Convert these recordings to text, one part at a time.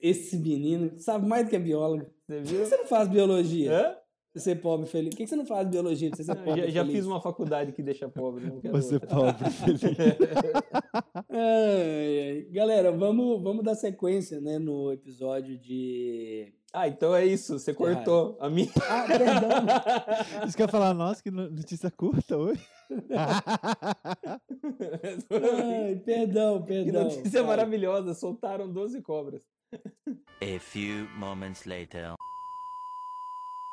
Esse menino sabe mais do que é biólogo. Você viu? Por que você não faz biologia? Hã? Você pobre feliz. Por que você não faz biologia pra você ser pobre? Já fiz uma faculdade que deixa pobre. Não quero você outra. Pobre feliz. Galera, vamos dar sequência, né, no episódio de... Ah, então é isso. Você cortou a minha. Ah, perdão. Isso quer falar, nossa, que notícia curta hoje. Ai, perdão. Que notícia maravilhosa. Soltaram 12 cobras. A few moments later.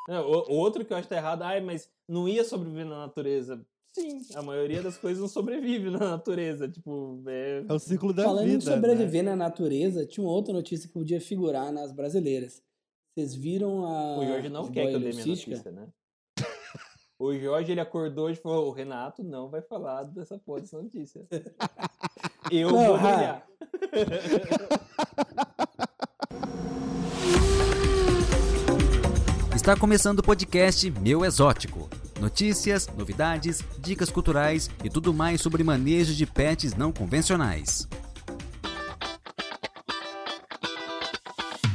O outro que eu acho que tá errado, mas não ia sobreviver na natureza. Sim, a maioria das coisas não sobrevive na natureza. Tipo, é o ciclo da vida. Falando em sobreviver, né, na natureza, tinha uma outra notícia que podia figurar nas brasileiras. Vocês viram a... O Jorge não quer que eu dê minha notícia, né? O Jorge, ele acordou e falou, o Renato não vai falar dessa porra dessa notícia. Eu não, vou brilhar. Está começando o podcast Meu Exótico. Notícias, novidades, dicas culturais e tudo mais sobre manejo de pets não convencionais.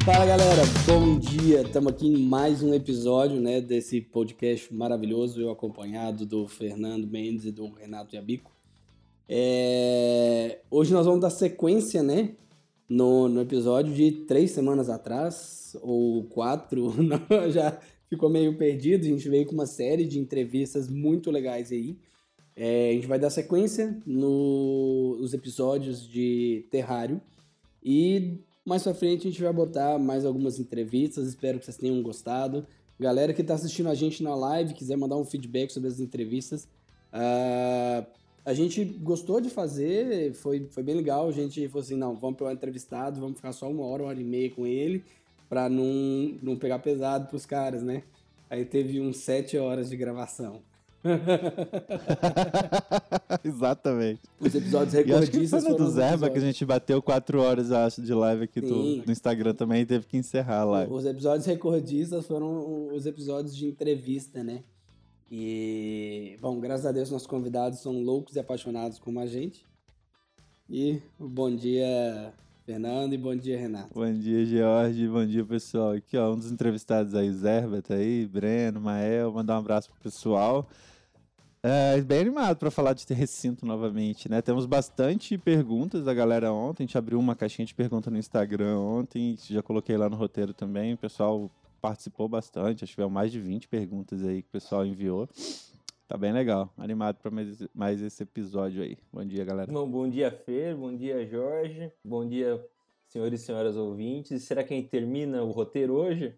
Fala, galera, bom dia. Estamos aqui em mais um episódio, né, desse podcast maravilhoso. Eu acompanhado do Fernando Mendes e do Renato Yabiku. Hoje nós vamos dar sequência, né? No episódio de 3 semanas atrás, ou 4, já ficou meio perdido. A gente veio com uma série de entrevistas muito legais aí. A gente vai dar sequência nos episódios de Terrário. E mais pra frente a gente vai botar mais algumas entrevistas. Espero que vocês tenham gostado. Galera que tá assistindo a gente na live, quiser mandar um feedback sobre as entrevistas... A gente gostou de fazer, foi bem legal. A gente falou assim, não, vamos para o entrevistado, vamos ficar só 1 hora, 1 hora e meia com ele, para não pegar pesado para os caras, né? Aí teve uns 7 horas de gravação. Exatamente. Os episódios recordistas foram... do Zerba, que a gente bateu 4 horas, acho, de live aqui no Instagram também, e teve que encerrar a live. Os episódios recordistas foram os episódios de entrevista, né? E, bom, graças a Deus, nossos convidados são loucos e apaixonados como a gente. E bom dia, Fernando, e bom dia, Renato. Bom dia, George, bom dia, pessoal. Aqui, ó, um dos entrevistados aí, Zerba, tá aí, Breno, Mael, mandar um abraço pro pessoal. Bem animado para falar de recinto novamente, né? Temos bastante perguntas da galera ontem, a gente abriu uma caixinha de perguntas no Instagram ontem, já coloquei lá no roteiro também, o pessoal... participou bastante, acho que tiveram mais de 20 perguntas aí que o pessoal enviou. Tá bem legal, animado para mais esse episódio aí. Bom dia, galera. Bom dia, Fer, bom dia, Jorge, bom dia, senhores e senhoras ouvintes. Será que a gente termina o roteiro hoje?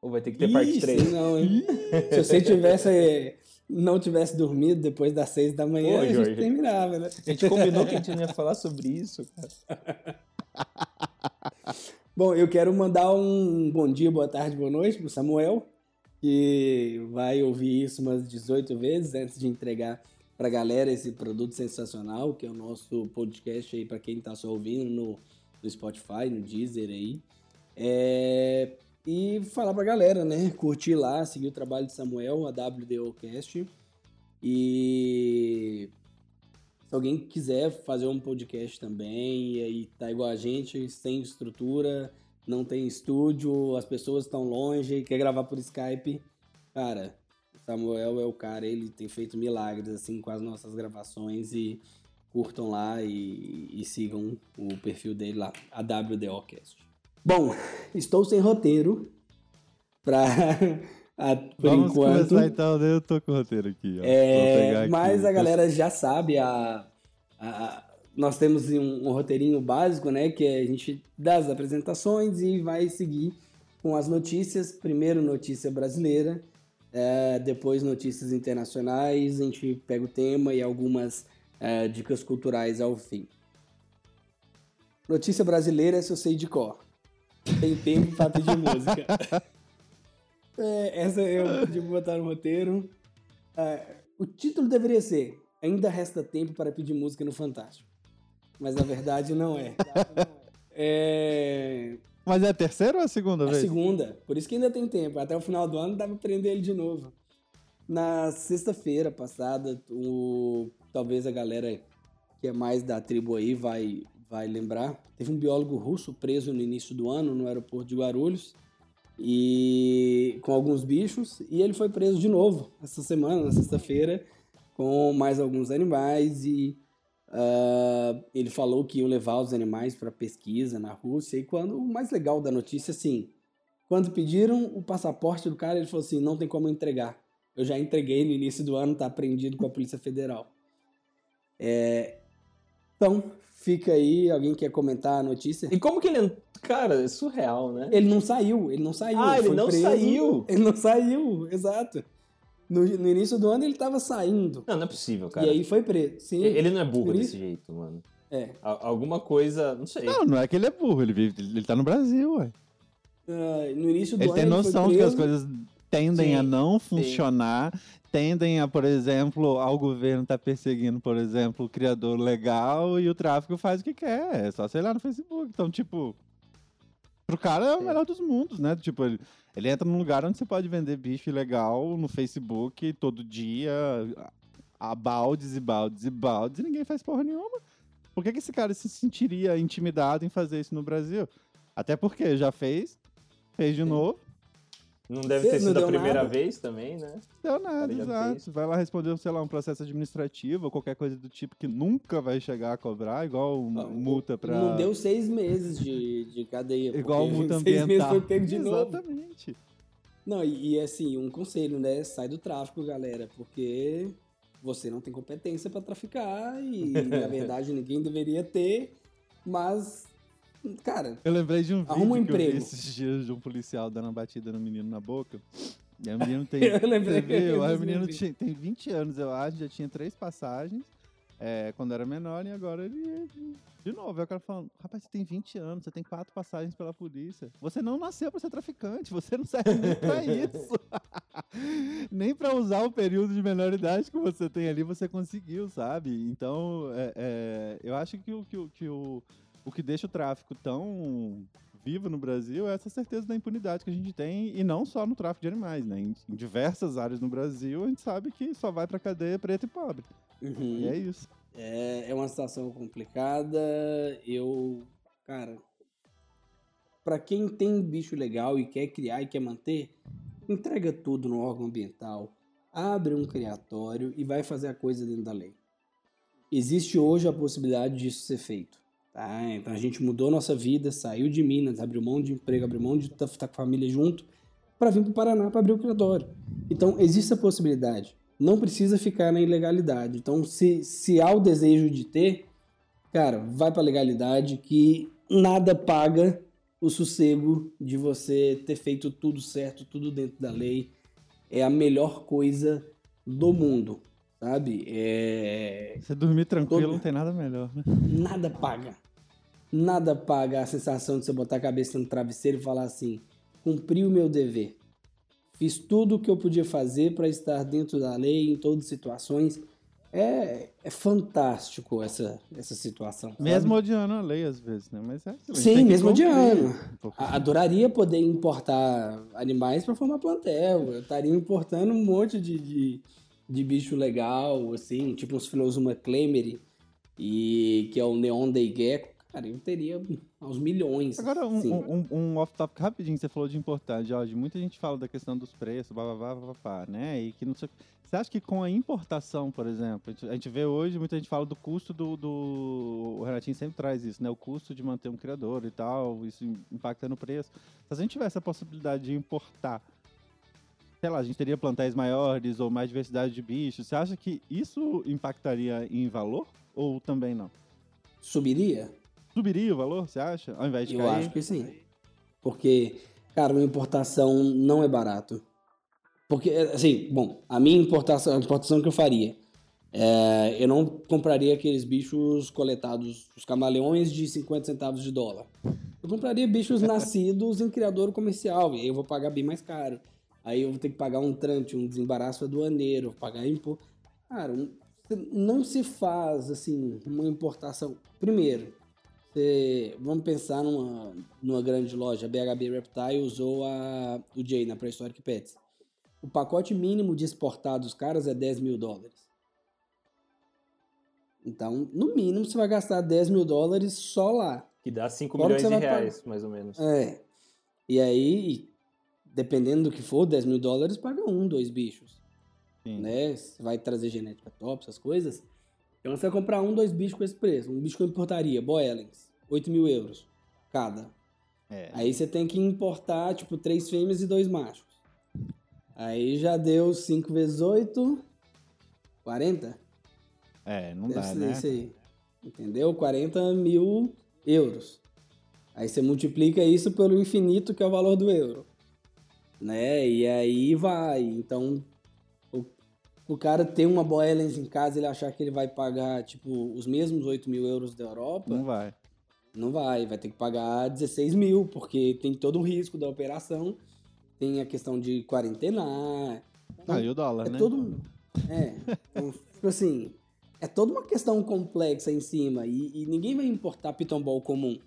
Ou vai ter que ter parte 3? Não, hein? Se você não tivesse dormido depois das 6 da manhã, a gente Jorge. Terminava, né? A gente combinou que a gente não ia falar sobre isso, cara. Bom, eu quero mandar um bom dia, boa tarde, boa noite pro Samuel, que vai ouvir isso umas 18 vezes antes de entregar pra galera esse produto sensacional, que é o nosso podcast aí, pra quem tá só ouvindo no Spotify, no Deezer aí. E falar pra galera, né? Curtir lá, seguir o trabalho de Samuel, a AW.D.O Cast. E... se alguém quiser fazer um podcast também, e aí tá igual a gente, sem estrutura, não tem estúdio, as pessoas estão longe, quer gravar por Skype, cara, o Samuel é o cara, ele tem feito milagres, assim, com as nossas gravações, e curtam lá e sigam o perfil dele lá, a AW.D.O Cast. Bom, estou sem roteiro pra... Vamos enquanto. Começar então, eu tô com o roteiro aqui, ó. Mas aqui. A galera já sabe, nós temos um roteirinho básico, né, que a gente dá as apresentações e vai seguir com as notícias. Primeiro notícia brasileira, depois notícias internacionais, a gente pega o tema e algumas dicas culturais ao fim. Notícia brasileira, se eu sei de cor. Tem tempo pra pedir música. Essa eu podia botar no roteiro. O título deveria ser Ainda Resta Tempo para Pedir Música no Fantástico. Mas na verdade não é. Mas é a terceira ou a segunda vez? A segunda. Por isso que ainda tem tempo. Até o final do ano dá pra prender ele de novo. Na sexta-feira passada, talvez a galera que é mais da tribo aí vai vai lembrar, teve um biólogo russo preso no início do ano no aeroporto de Guarulhos, e com alguns bichos, e ele foi preso de novo essa semana, na sexta-feira, com mais alguns animais, e ele falou que iam levar os animais para pesquisa na Rússia, e quando, o mais legal da notícia, assim, quando pediram o passaporte do cara, ele falou assim, não tem como entregar, eu já entreguei no início do ano, tá apreendido com a Polícia Federal. Então, fica aí, alguém quer comentar a notícia? E como que ele... Cara, é surreal, né? Ele não saiu. Ah, ele não saiu? Ele não saiu, exato. No início do ano ele tava saindo. Não é possível, cara. E aí foi preso. Sim. Ele não é burro desse jeito, mano. É. Alguma coisa, não sei. Não é que ele é burro, ele tá no Brasil, ué. No início do ano ele tem noção que as coisas tendem a não funcionar... Tendem a, por exemplo, ao governo estar perseguindo, por exemplo, o criador legal e o tráfico faz o que quer. É só, sei lá, no Facebook. Então, tipo, pro cara é o melhor dos mundos, né? Tipo, ele entra num lugar onde você pode vender bicho ilegal no Facebook todo dia, a baldes e ninguém faz porra nenhuma. Por que esse cara se sentiria intimidado em fazer isso no Brasil? Até porque já fez de novo. Não deve ter sido a primeira vez também, né? Deu nada, exato. Vai lá responder, sei lá, um processo administrativo ou qualquer coisa do tipo que nunca vai chegar a cobrar, igual multa pra... Não deu 6 meses de cadeia. Igual multa ambiental. 6 meses foi pego de novo. Exatamente. Não, e assim, um conselho, né? Sai do tráfico, galera, porque você não tem competência pra traficar e, na verdade, ninguém deveria ter, mas... Cara, eu lembrei de um vídeo que eu vi esses dias de um policial dando uma batida no menino na boca. E o menino tem... eu lembrei. O menino tem 20 anos, eu acho, já tinha 3 passagens quando era menor, e agora ele... De novo, é o cara falando, rapaz, você tem 20 anos, você tem 4 passagens pela polícia. Você não nasceu pra ser traficante, você não serve nem pra isso. Nem pra usar o período de menoridade que você tem ali, você conseguiu, sabe? Então, eu acho que o que deixa o tráfico tão vivo no Brasil é essa certeza da impunidade que a gente tem, e não só no tráfico de animais, né? Em diversas áreas no Brasil, a gente sabe que só vai pra cadeia preto e pobre. Uhum. E é isso. É uma situação complicada. Cara, pra quem tem bicho legal e quer criar e quer manter, entrega tudo no órgão ambiental, abre um criatório e vai fazer a coisa dentro da lei. Existe hoje a possibilidade disso ser feito. Tá, então a gente mudou nossa vida, saiu de Minas, abriu mão de emprego, abriu mão de estar com a família junto para vir para o Paraná para abrir o criatório. Então existe a possibilidade, não precisa ficar na ilegalidade. Então se há o desejo de ter, cara, vai para a legalidade, que nada paga o sossego de você ter feito tudo certo, tudo dentro da lei. É a melhor coisa do mundo. Sabe? Você dormir tranquilo, não tem nada melhor, né? Nada paga. Nada paga a sensação de você botar a cabeça no travesseiro e falar assim, cumpri o meu dever. Fiz tudo o que eu podia fazer para estar dentro da lei, em todas as situações. É fantástico essa situação. Sabe? Mesmo odiando a lei, às vezes, né? Mas sim, mesmo odiando. Adoraria poder importar animais para formar plantel. Eu estaria importando um monte de bicho legal, assim, tipo uns Filosuma clemeri, e que é o Neon Day Gecko, cara, eu teria uns milhões. Agora, um off-topic rapidinho, você falou de importar, Jorge, muita gente fala da questão dos preços, né, e que não sei... Você acha que com a importação, por exemplo, a gente vê hoje, muita gente fala do custo do... O Renatinho sempre traz isso, né, o custo de manter um criador e tal, isso impacta no preço. Se a gente tivesse a possibilidade de importar, sei lá, a gente teria plantéis maiores ou mais diversidade de bichos. Você acha que isso impactaria em valor ou também não? Subiria? Subiria o valor, você acha? Ao invés de cair? Eu acho que sim. Porque, cara, uma importação não é barato. Porque, assim, bom, a minha importação, que eu faria, eu não compraria aqueles bichos coletados, os camaleões de 50 centavos de dólar. Eu compraria bichos nascidos em criador comercial, e aí eu vou pagar bem mais caro. Aí eu vou ter que pagar um trâmite, um desembaraço aduaneiro, pagar imposto. Cara, não se faz, assim, uma importação. Primeiro, vamos pensar numa grande loja. A BHB Reptile usou o Jay na Prehistoric Pets. O pacote mínimo de exportar dos caras é 10 mil dólares. Então, no mínimo, você vai gastar $10 mil só lá. Que dá 5 milhões de reais, mais ou menos. É. E aí, dependendo do que for, $10 mil, paga um, dois bichos. Sim. Né? Você vai trazer genética top, essas coisas. Então, você vai comprar um, dois bichos com esse preço. Um bicho que eu importaria, Boellens, 8 mil euros cada. É. Aí você tem que importar, tipo, 3 fêmeas e 2 machos. Aí já deu 5 vezes 8, 40. É, não deve dá, né? Isso aí. Entendeu? 40 mil euros. Aí você multiplica isso pelo infinito, que é o valor do euro. Né? E aí vai. Então, o cara ter uma Boellens em casa, ele achar que ele vai pagar, tipo, os mesmos 8 mil euros da Europa... Não vai. Não vai. Vai ter que pagar 16 mil, porque tem todo o risco da operação. Tem a questão de quarentenar. Então, e o dólar, né? Todo... É. Então, tipo assim... É toda uma questão complexa em cima. E ninguém vai importar Python Ball comum.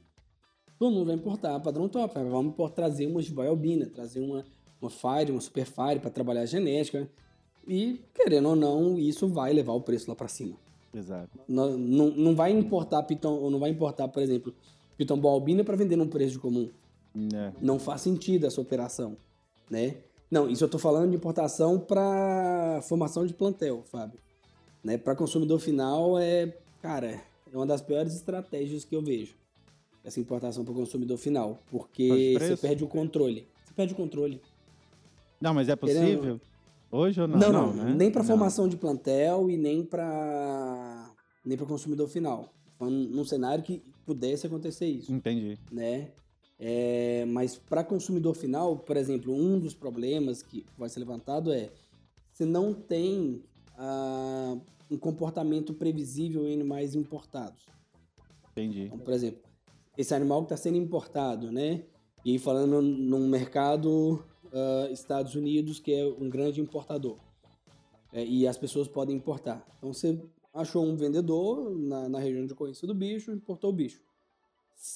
Todo mundo vai importar padrão top. Vamos trazer uma Jiboia albina, trazer uma Fire, uma Super Fire para trabalhar a genética. E, querendo ou não, isso vai levar o preço lá para cima. Exato. Não vai importar Python, ou não vai importar, por exemplo, Python Ball albina para vender num preço de comum. É. Não faz sentido essa operação, né? Não, isso eu tô falando de importação para formação de plantel, Fábio. Né, para consumidor final, é uma das piores estratégias que eu vejo. Essa importação para consumidor final. Porque você perde o controle. Você perde o controle. Não, mas é possível? Querendo... Hoje ou não? Não, né? Nem para formação de plantel e nem para consumidor final. Num cenário que pudesse acontecer isso. Entendi. Né? Mas para consumidor final, por exemplo, um dos problemas que vai ser levantado é você não tem... um comportamento previsível em animais importados. Entendi. Então, por exemplo, esse animal que está sendo importado, né? E falando num mercado Estados Unidos, que é um grande importador. E as pessoas podem importar. Então, você achou um vendedor na região de ocorrência do bicho, importou o bicho.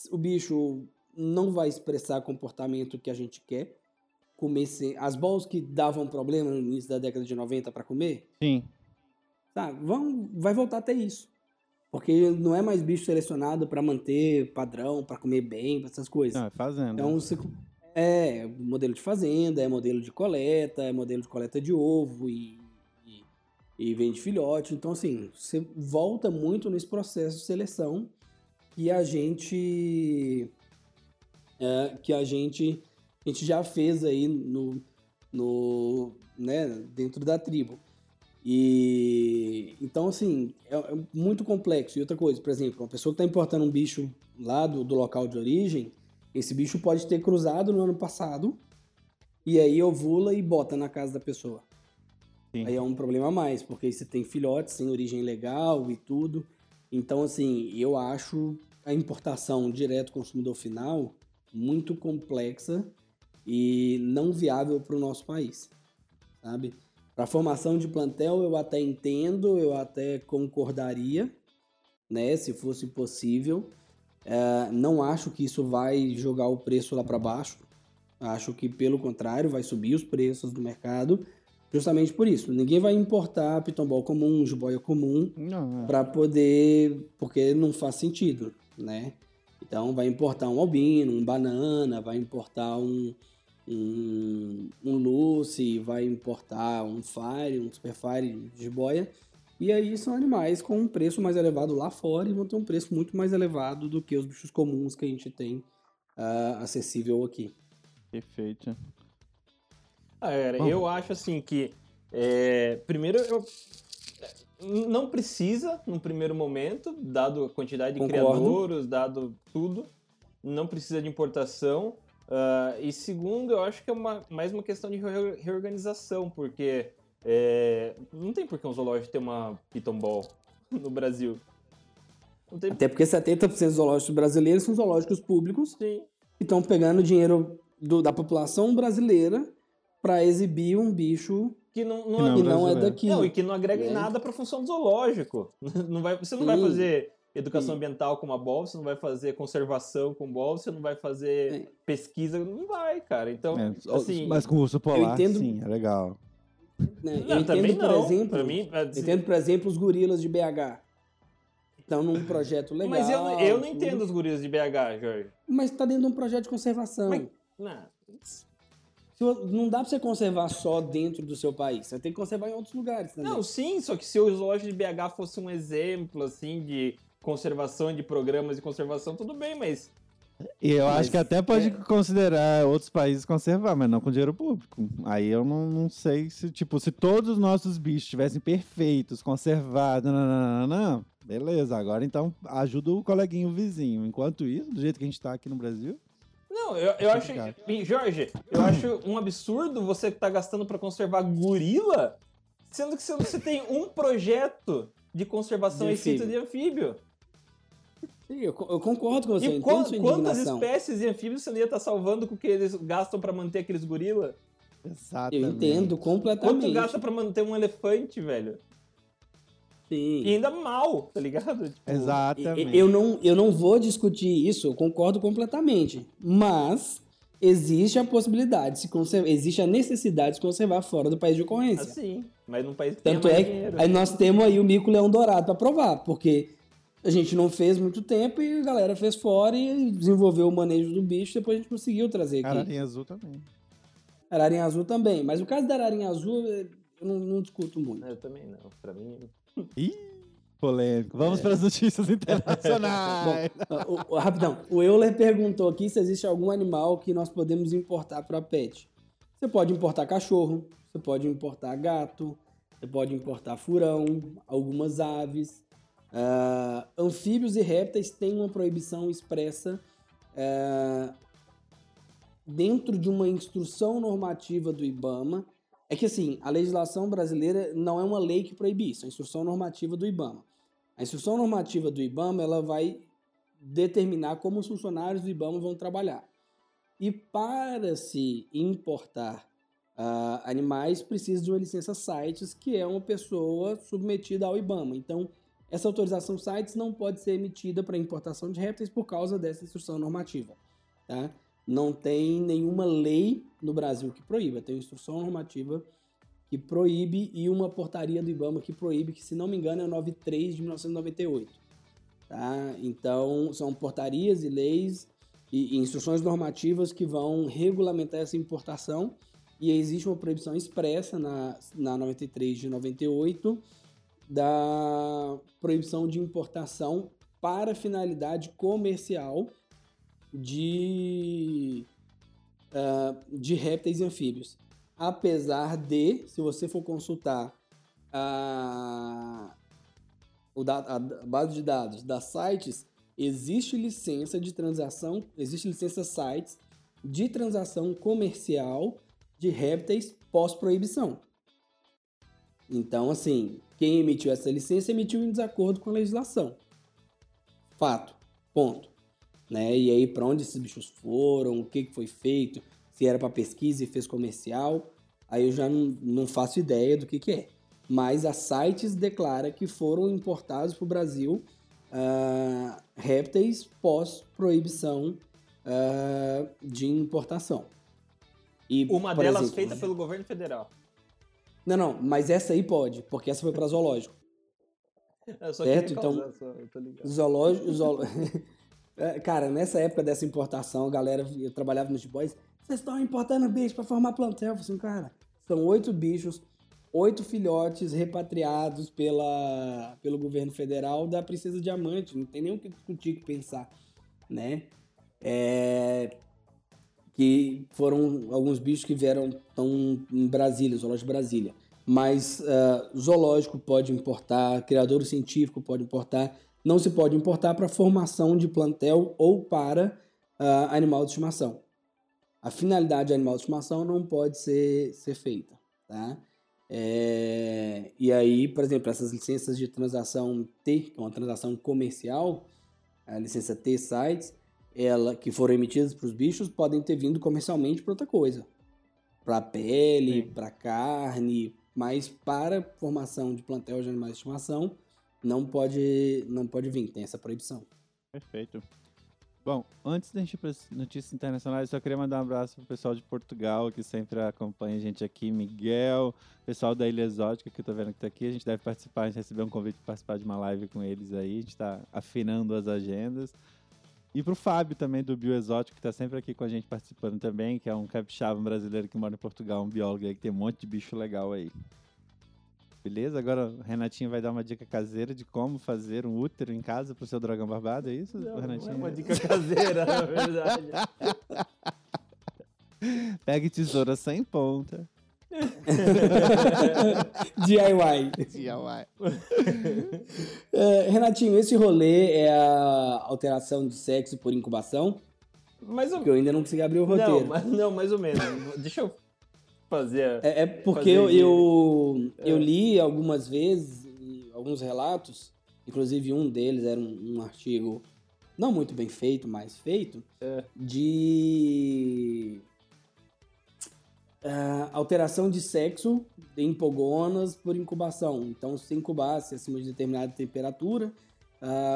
O bicho não vai expressar comportamento que a gente quer. As balls que davam problema no início da década de 90 para comer, sim, tá, vai voltar até isso. Porque não é mais bicho selecionado para manter padrão, para comer bem, para essas coisas. Não, é fazenda. Então, é modelo de fazenda, é modelo de coleta, é modelo de coleta de ovo e vende filhote. Então, assim, você volta muito nesse processo de seleção que a gente já fez aí né, dentro da tribo. E então, assim, é muito complexo. E outra coisa, por exemplo, uma pessoa que está importando um bicho lá do local de origem, esse bicho pode ter cruzado no ano passado, e aí ovula e bota na casa da pessoa. Sim. Aí é um problema a mais, porque aí você tem filhotes sem origem legal e tudo. Então, assim, eu acho a importação direto consumidor final muito complexa e não viável para o nosso país, sabe? Para formação de plantel eu até entendo, eu até concordaria, né, se fosse possível. Não acho que isso vai jogar o preço lá para baixo, acho que pelo contrário vai subir os preços do mercado, justamente por isso. Ninguém vai importar Python Ball comum, jiboia comum, para poder, porque não faz sentido, né? Então, vai importar um albino, um banana, vai importar um luce, vai importar um fire, um super fire de jiboia. E aí são animais com um preço mais elevado lá fora e vão ter um preço muito mais elevado do que os bichos comuns que a gente tem acessível aqui. Perfeito. Galera, eu acho assim que... primeiro, não precisa, num primeiro momento, dado a quantidade de criadouros, dado tudo, não precisa de importação. E segundo, eu acho que é mais uma questão de reorganização, porque não tem por que um zoológico ter uma Python Ball no Brasil. Até porque 70% dos zoológicos brasileiros são zoológicos públicos. Sim. Que estão pegando dinheiro da população brasileira para exibir um bicho... Que não é daqui. Não, e que não agrega em nada para a função do zoológico. Você não vai fazer educação ambiental com uma ball, você não vai fazer conservação com ball, você não vai fazer pesquisa, não vai, cara. Então, assim... Mas com o urso polar, sim, é legal. Né, eu entendo, por exemplo, os gorilas de BH. estão num projeto legal. Mas eu não entendo os guris de BH, Jorge. Mas está dentro de um projeto de conservação. Mas, não dá para você conservar só dentro do seu país. Você tem que conservar em outros lugares também. Não, sim, só que se o zoológico de BH fosse um exemplo, assim, de conservação, de programas de conservação, tudo bem, mas... Eu acho que até pode considerar outros países conservar, mas não com dinheiro público. Aí eu não sei se, tipo, se todos os nossos bichos estivessem perfeitos, conservados, não. Beleza, agora então ajuda o coleguinho o vizinho. Enquanto isso, do jeito que a gente tá aqui no Brasil... Não, eu acho... Jorge, eu acho um absurdo você tá gastando pra conservar gorila, sendo que você tem um projeito de conservação de sítio de anfíbio. Sim, eu concordo com você. E quantas espécies de anfíbios você não ia estar salvando com o que eles gastam pra manter aqueles gorila? Exatamente. Eu entendo completamente. Quanto gasta pra manter um elefante, velho? Sim. E ainda mal, tá ligado? Tipo, exatamente. Eu não vou discutir isso, eu concordo completamente. Mas existe a possibilidade, existe a necessidade de conservar fora do país de ocorrência. Ah, sim, mas num país que tanto tem mais dinheiro. Aí nós temos aí o mico-leão dourado pra provar, porque a gente não fez muito tempo e a galera fez fora e desenvolveu o manejo do bicho, depois a gente conseguiu trazer aqui. Ararinha azul também. Ararinha azul também, mas o caso da ararinha azul eu não discuto muito. Eu também não, pra mim... Ih, polêmico. Vamos para as notícias internacionais. Bom, rapidão. O Euler perguntou aqui se existe algum animal que nós podemos importar para pet. Você pode importar cachorro, você pode importar gato, você pode importar furão, algumas aves. Anfíbios e répteis têm uma proibição expressa dentro de uma instrução normativa do IBAMA. É que, assim, a legislação brasileira não é uma lei que proíbe isso, é a instrução normativa do IBAMA. A instrução normativa do IBAMA, ela vai determinar como os funcionários do IBAMA vão trabalhar. E para se importar animais, precisa de uma licença CITES, que é uma pessoa submetida ao IBAMA. Então, essa autorização CITES não pode ser emitida para importação de répteis por causa dessa instrução normativa, tá? Não tem nenhuma lei no Brasil que proíba. Tem uma instrução normativa que proíbe e uma portaria do IBAMA que proíbe, que, se não me engano, é a 93 de 1998. Tá? Então, são portarias e leis e instruções normativas que vão regulamentar essa importação. E existe uma proibição expressa na 93 de 98 da proibição de importação para finalidade comercial de répteis e anfíbios. Apesar de, se você for consultar a base de dados das CITES, existe licença CITES de transação comercial de répteis pós-proibição. Então, assim, quem emitiu essa licença emitiu em desacordo com a legislação. Fato. Ponto. Né? E aí, para onde esses bichos foram, o que foi feito, se era para pesquisa e fez comercial, aí eu já não faço ideia do que é. Mas a CITES declara que foram importados para o Brasil répteis pós-proibição de importação. E, uma delas, exemplo, feita pelo governo federal. Não, mas essa aí pode, porque essa foi para zoológico. Eu só certo? Então, eu tô ligado. Zoológico... Cara, nessa época dessa importação, galera, eu trabalhava nos boys, vocês estão importando bicho pra formar plantel. Eu falei assim, cara, são 8 bichos, 8 filhotes repatriados pelo governo federal da Princesa Diamante. Não tem nem o que discutir, o que pensar, né? Que foram alguns bichos que estão em Brasília, zoológico de Brasília. Mas zoológico pode importar, criador científico pode importar. Não se pode importar para formação de plantel ou para animal de estimação. A finalidade de animal de estimação não pode ser feita. Tá? E aí, por exemplo, essas licenças de transação T, que é uma transação comercial, a licença T-Sites, que foram emitidas para os bichos, podem ter vindo comercialmente para outra coisa. Para pele, para carne, mas para formação de plantel de animais de estimação, não pode vir, tem essa proibição. Perfeito. Bom, antes da gente ir para as notícias internacionais, eu só queria mandar um abraço pro pessoal de Portugal, que sempre acompanha a gente aqui, Miguel, pessoal da Ilha Exótica, que eu tô vendo que tá aqui, a gente deve participar, a gente recebeu um convite para participar de uma live com eles aí, a gente tá afinando as agendas. E pro Fábio também, do Meu Exótico, que tá sempre aqui com a gente participando também, que é um capixaba brasileiro que mora em Portugal, um biólogo aí, que tem um monte de bicho legal aí. Beleza? Agora o Renatinho vai dar uma dica caseira de como fazer um útero em casa pro seu dragão barbado, é isso, não, Renatinho? Não é uma dica caseira, na verdade. Pegue tesoura sem ponta. DIY. Renatinho, esse rolê é a alteração de sexo por incubação? Porque eu ainda não consegui abrir o roteiro. Não, mais ou menos. Deixa eu fazer. Eu li algumas vezes alguns relatos, inclusive um deles era um artigo não muito bem feito, mas feito, de alteração de sexo em pogonas por incubação. Então, se incubasse acima de determinada temperatura,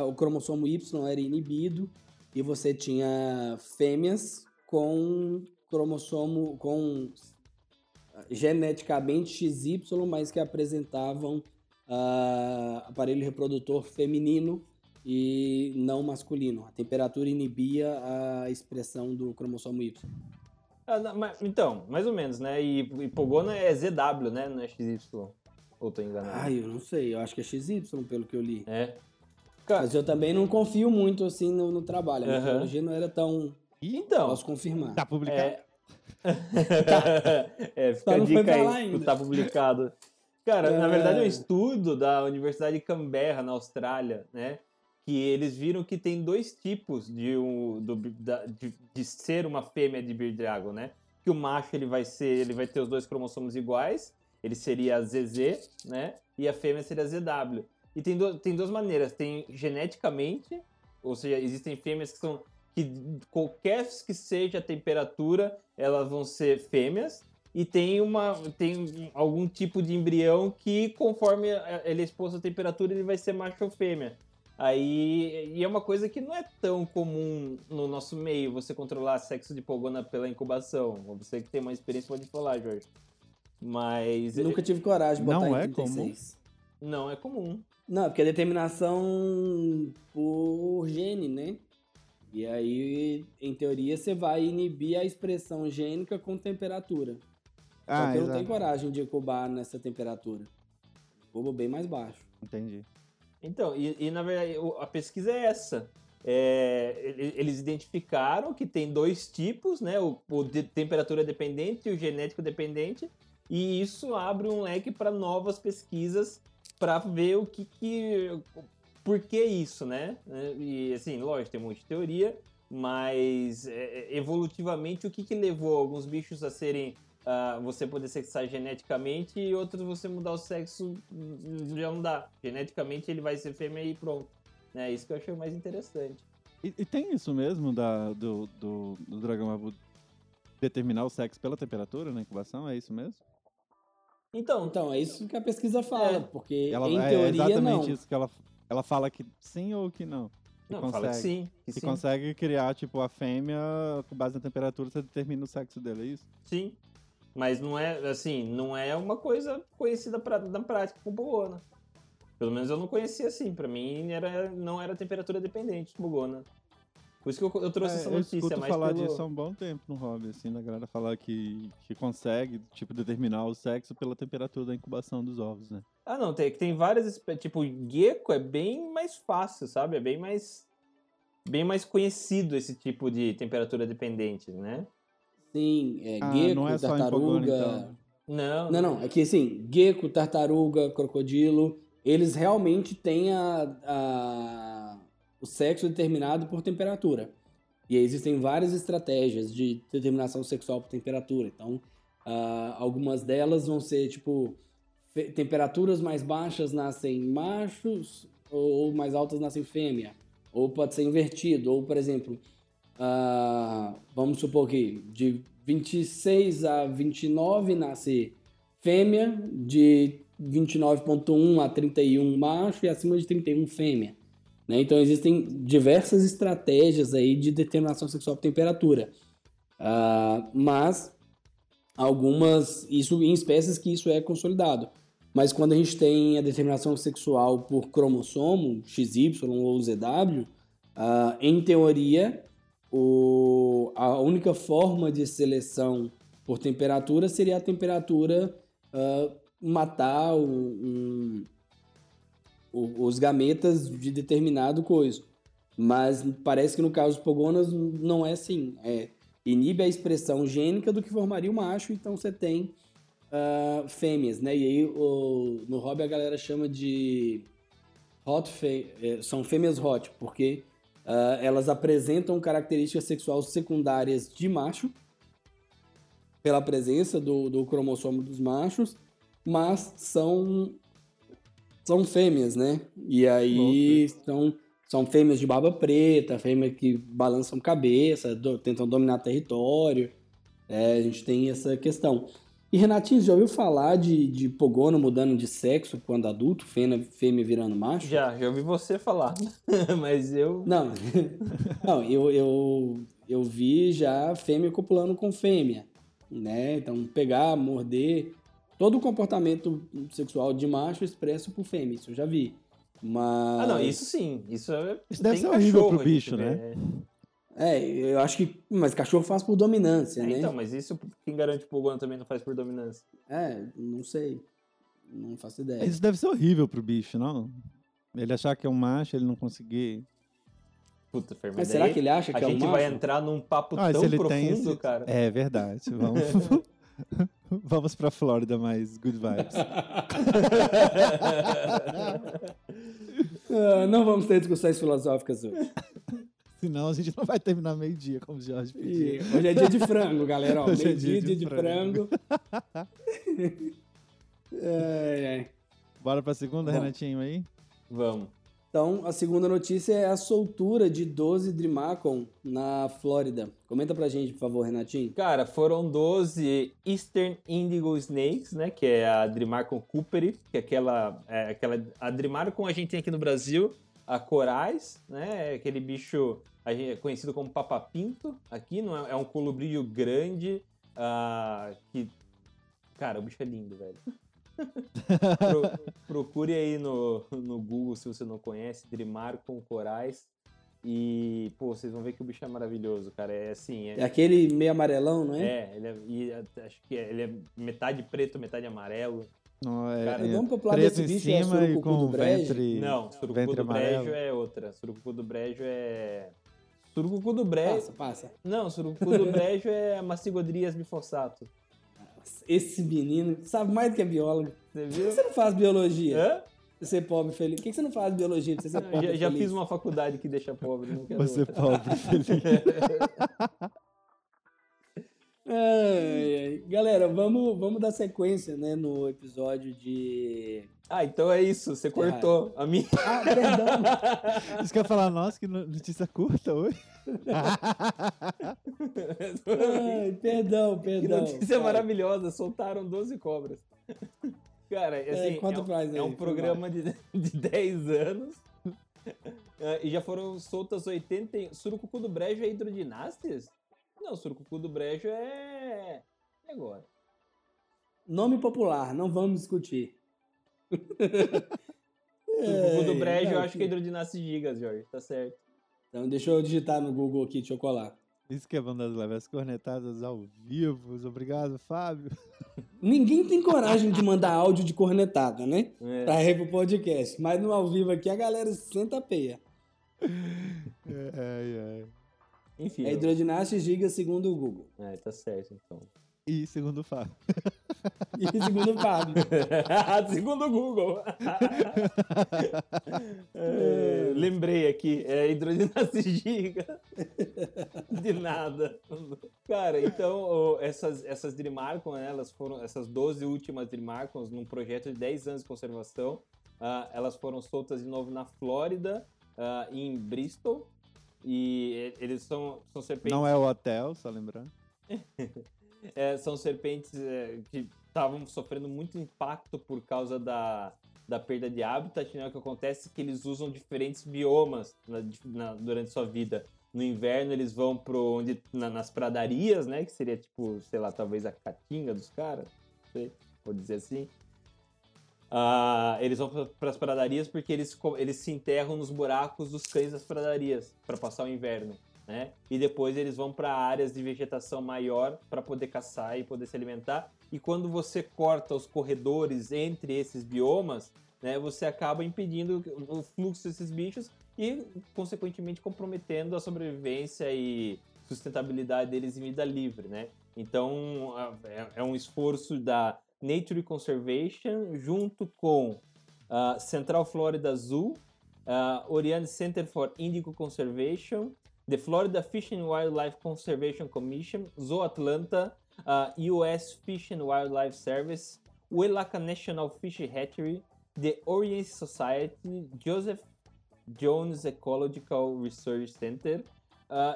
o cromossomo Y era inibido e você tinha fêmeas com cromossomo com geneticamente XY, mas que apresentavam aparelho reprodutor feminino e não masculino. A temperatura inibia a expressão do cromossomo Y. Então, mais ou menos, né? E pogona é ZW, né? Não é XY. Ou tô enganado? Eu não sei. Eu acho que é XY, pelo que eu li. É. Mas eu também não confio muito, assim, no trabalho. A metodologia não era tão... Então... Posso confirmar. Tá publicado. Fica a dica aí, tá publicado. Cara, na verdade é um estudo da Universidade de Canberra, na Austrália, né? Que eles viram que tem dois tipos de ser uma fêmea de Bearded Dragon, né? Que o macho ele vai ter os dois cromossomos iguais, ele seria ZZ, né? E a fêmea seria ZW. E tem duas maneiras, tem geneticamente, ou seja, existem fêmeas que são... que qualquer que seja a temperatura, elas vão ser fêmeas, e tem algum tipo de embrião que, conforme ele é exposto à temperatura, ele vai ser macho ou fêmea. Aí, e é uma coisa que não é tão comum no nosso meio, você controlar sexo de pogona pela incubação. Você que tem uma experiência pode falar, Jorge. Mas... Nunca tive coragem de botar em 36. Não é comum. Não, porque é determinação por gene, né? E aí, em teoria, você vai inibir a expressão gênica com temperatura. Só que eu não tenho coragem de incubar nessa temperatura. Incubo bem mais baixo. Entendi. Então, e na verdade, a pesquisa é essa. Eles identificaram que tem dois tipos, né? O de temperatura dependente e o genético dependente. E isso abre um leque para novas pesquisas para ver o que por que isso, né? E assim, lógico, tem um monte de teoria, mas evolutivamente o que levou alguns bichos a serem, você poder sexar geneticamente e outros você mudar o sexo já não dá. Geneticamente ele vai ser fêmea e pronto. É isso que eu achei mais interessante. E tem isso mesmo do dragão barbudo determinar o sexo pela temperatura na incubação? É isso mesmo? Então, é isso que a pesquisa fala, porque ela, em teoria não. É exatamente isso que ela fala que sim ou que não? Não, fala que sim. Que consegue criar, tipo, a fêmea com base na temperatura, você determina o sexo dela, é isso? Sim. Mas não é, assim, não é uma coisa conhecida na prática com pogona. Pelo menos eu não conhecia assim. Pra mim, não era temperatura dependente de pogona. Por isso que eu trouxe essa notícia. Eu escuto falar disso há um bom tempo no hobby, assim, da galera falar que consegue, tipo, determinar o sexo pela temperatura da incubação dos ovos, né? Não, tem várias, tipo, gecko é bem mais fácil, sabe? É bem mais conhecido esse tipo de temperatura dependente, né? Sim, gecko, não é tartaruga... Só em pogona, então. Não, é que assim, gecko, tartaruga, crocodilo, eles realmente têm o sexo determinado por temperatura. E aí existem várias estratégias de determinação sexual por temperatura. Então, algumas delas vão ser, tipo, temperaturas mais baixas nascem machos ou mais altas nascem fêmea. Ou pode ser invertido. Ou, por exemplo, vamos supor que de 26 a 29 nasce fêmea, de 29,1 a 31 macho e acima de 31 fêmea. Né? Então, existem diversas estratégias aí de determinação sexual por temperatura. Mas, algumas, isso em espécies que isso é consolidado. Mas quando a gente tem a determinação sexual por cromossomo, XY ou ZW, em teoria, a única forma de seleção por temperatura seria a temperatura matar os gametas de determinado coisa. Mas parece que no caso dos pogonas não é assim. Inibe a expressão gênica do que formaria o macho, então você tem fêmeas, né? E aí no hobby a galera chama de hot são fêmeas hot, porque elas apresentam características sexuais secundárias de macho pela presença do cromossomo dos machos, mas são fêmeas, né? E aí são fêmeas de barba preta, fêmeas que balançam cabeça, tentam dominar território. A gente tem essa questão. E, Renatinho, já ouviu falar de pogona mudando de sexo quando adulto, fêmea virando macho? Já ouvi você falar, mas eu... Não, eu vi já fêmea copulando com fêmea, né? Então, pegar, morder, todo o comportamento sexual de macho expresso por fêmea, isso eu já vi. Mas... Ah, não, isso sim, isso é... Isso deve ser horrível pro bicho, né? Eu acho que... Mas cachorro faz por dominância, né? Então, mas isso quem garante pogona também não faz por dominância. Não sei. Não faço ideia. Isso deve ser horrível pro bicho, não? Ele achar que é um macho, ele não conseguir... Puta, Fermi, mas será que ele acha que é um macho? A gente vai entrar num papo tão profundo, cara. É verdade, vamos pra Flórida, mais good vibes. Não vamos ter discussões filosóficas hoje. Senão a gente não vai terminar meio-dia, como o Jorge pediu. Hoje é dia de frango, galera. Meio-dia, dia de frango. Bora pra segunda, Renatinho, aí? Vamos. Então, a segunda notícia é a soltura de 12 Drymarchon na Flórida. Comenta pra gente, por favor, Renatinho. Cara, foram 12 Eastern Indigo Snakes, né? Que é a Drymarchon couperi, que é aquela... A Drymarchon a gente tem aqui no Brasil... A corais, né? Aquele bicho conhecido como papapinto aqui, não é? É um colibrio grande que... Cara, o bicho é lindo, velho. Procure aí no Google se você não conhece, Drymarchon corais. E, pô, vocês vão ver que o bicho é maravilhoso, cara. É assim... É aquele meio amarelão, não é? Acho que ele é metade preto, metade amarelo. Não, cara, vamos popular desse bicho é surucucu do brejo? Não, surucucu do brejo é outra. Surucucu do brejo é... Surucucu do brejo... Passa. Não, surucucu do brejo é mastigodrias bifossato. Esse menino sabe mais do que é biólogo. Você viu? Por que você não faz biologia? Você é pobre, feliz. Por que você não faz biologia? Você é pobre, já fiz uma faculdade que deixa pobre. Não quero você outra. Pobre, feliz. Galera, vamos dar sequência, né, no episódio de... então é isso, você cortou a minha... perdão. Você quer falar, nossa, que notícia curta hoje? Perdão. Que notícia maravilhosa, soltaram 12 cobras. Cara, assim, é um programa de 10 anos. E já foram soltas 80... Surucucu do brejo é hidrodinastes? Não, o surucucu do brejo é... agora. Nome popular, não vamos discutir. Surucucu do brejo, eu acho que é hidrodinastes gigas, Jorge, tá certo. Então deixa eu digitar no Google aqui, deixa eu colar. Isso que é banda do Leve, as cornetadas ao vivo, obrigado, Fábio. Ninguém tem coragem de mandar áudio de cornetada, né? Pra ir pro podcast, mas no ao vivo aqui a galera senta a peia. Enfim, hidrodinastes gigas segundo o Google. Tá certo, então. E segundo o Fábio. Segundo o Google. Lembrei aqui, hidrodinastes gigas. De nada. Cara, então, essas Drymarchon, né, elas foram, essas 12 últimas Drymarchons, num projeto de 10 anos de conservação, elas foram soltas de novo na Flórida, em Bristol. E eles são serpentes... Não é o hotel, só lembrando. São serpentes que estavam sofrendo muito impacto por causa da da perda de hábitat, né? O que acontece é que eles usam diferentes biomas durante sua vida. No inverno eles vão nas pradarias, né? Que seria tipo, sei lá, talvez a caatinga dos caras, não sei, vou dizer assim. Eles vão para as pradarias porque eles se enterram nos buracos dos cães das pradarias para passar o inverno, né? E depois eles vão para áreas de vegetação maior para poder caçar e poder se alimentar. E quando você corta os corredores entre esses biomas, né, você acaba impedindo o fluxo desses bichos e, consequentemente, comprometendo a sobrevivência e sustentabilidade deles em vida livre, né? Então, é um esforço da Nature Conservation junto com Central Florida Zoo, Orient Center for Indigo Conservation, The Florida Fish and Wildlife Conservation Commission, Zoo Atlanta, US Fish and Wildlife Service, Welaka National Fish Hatchery, The Orient Society, Joseph Jones Ecological Research Center,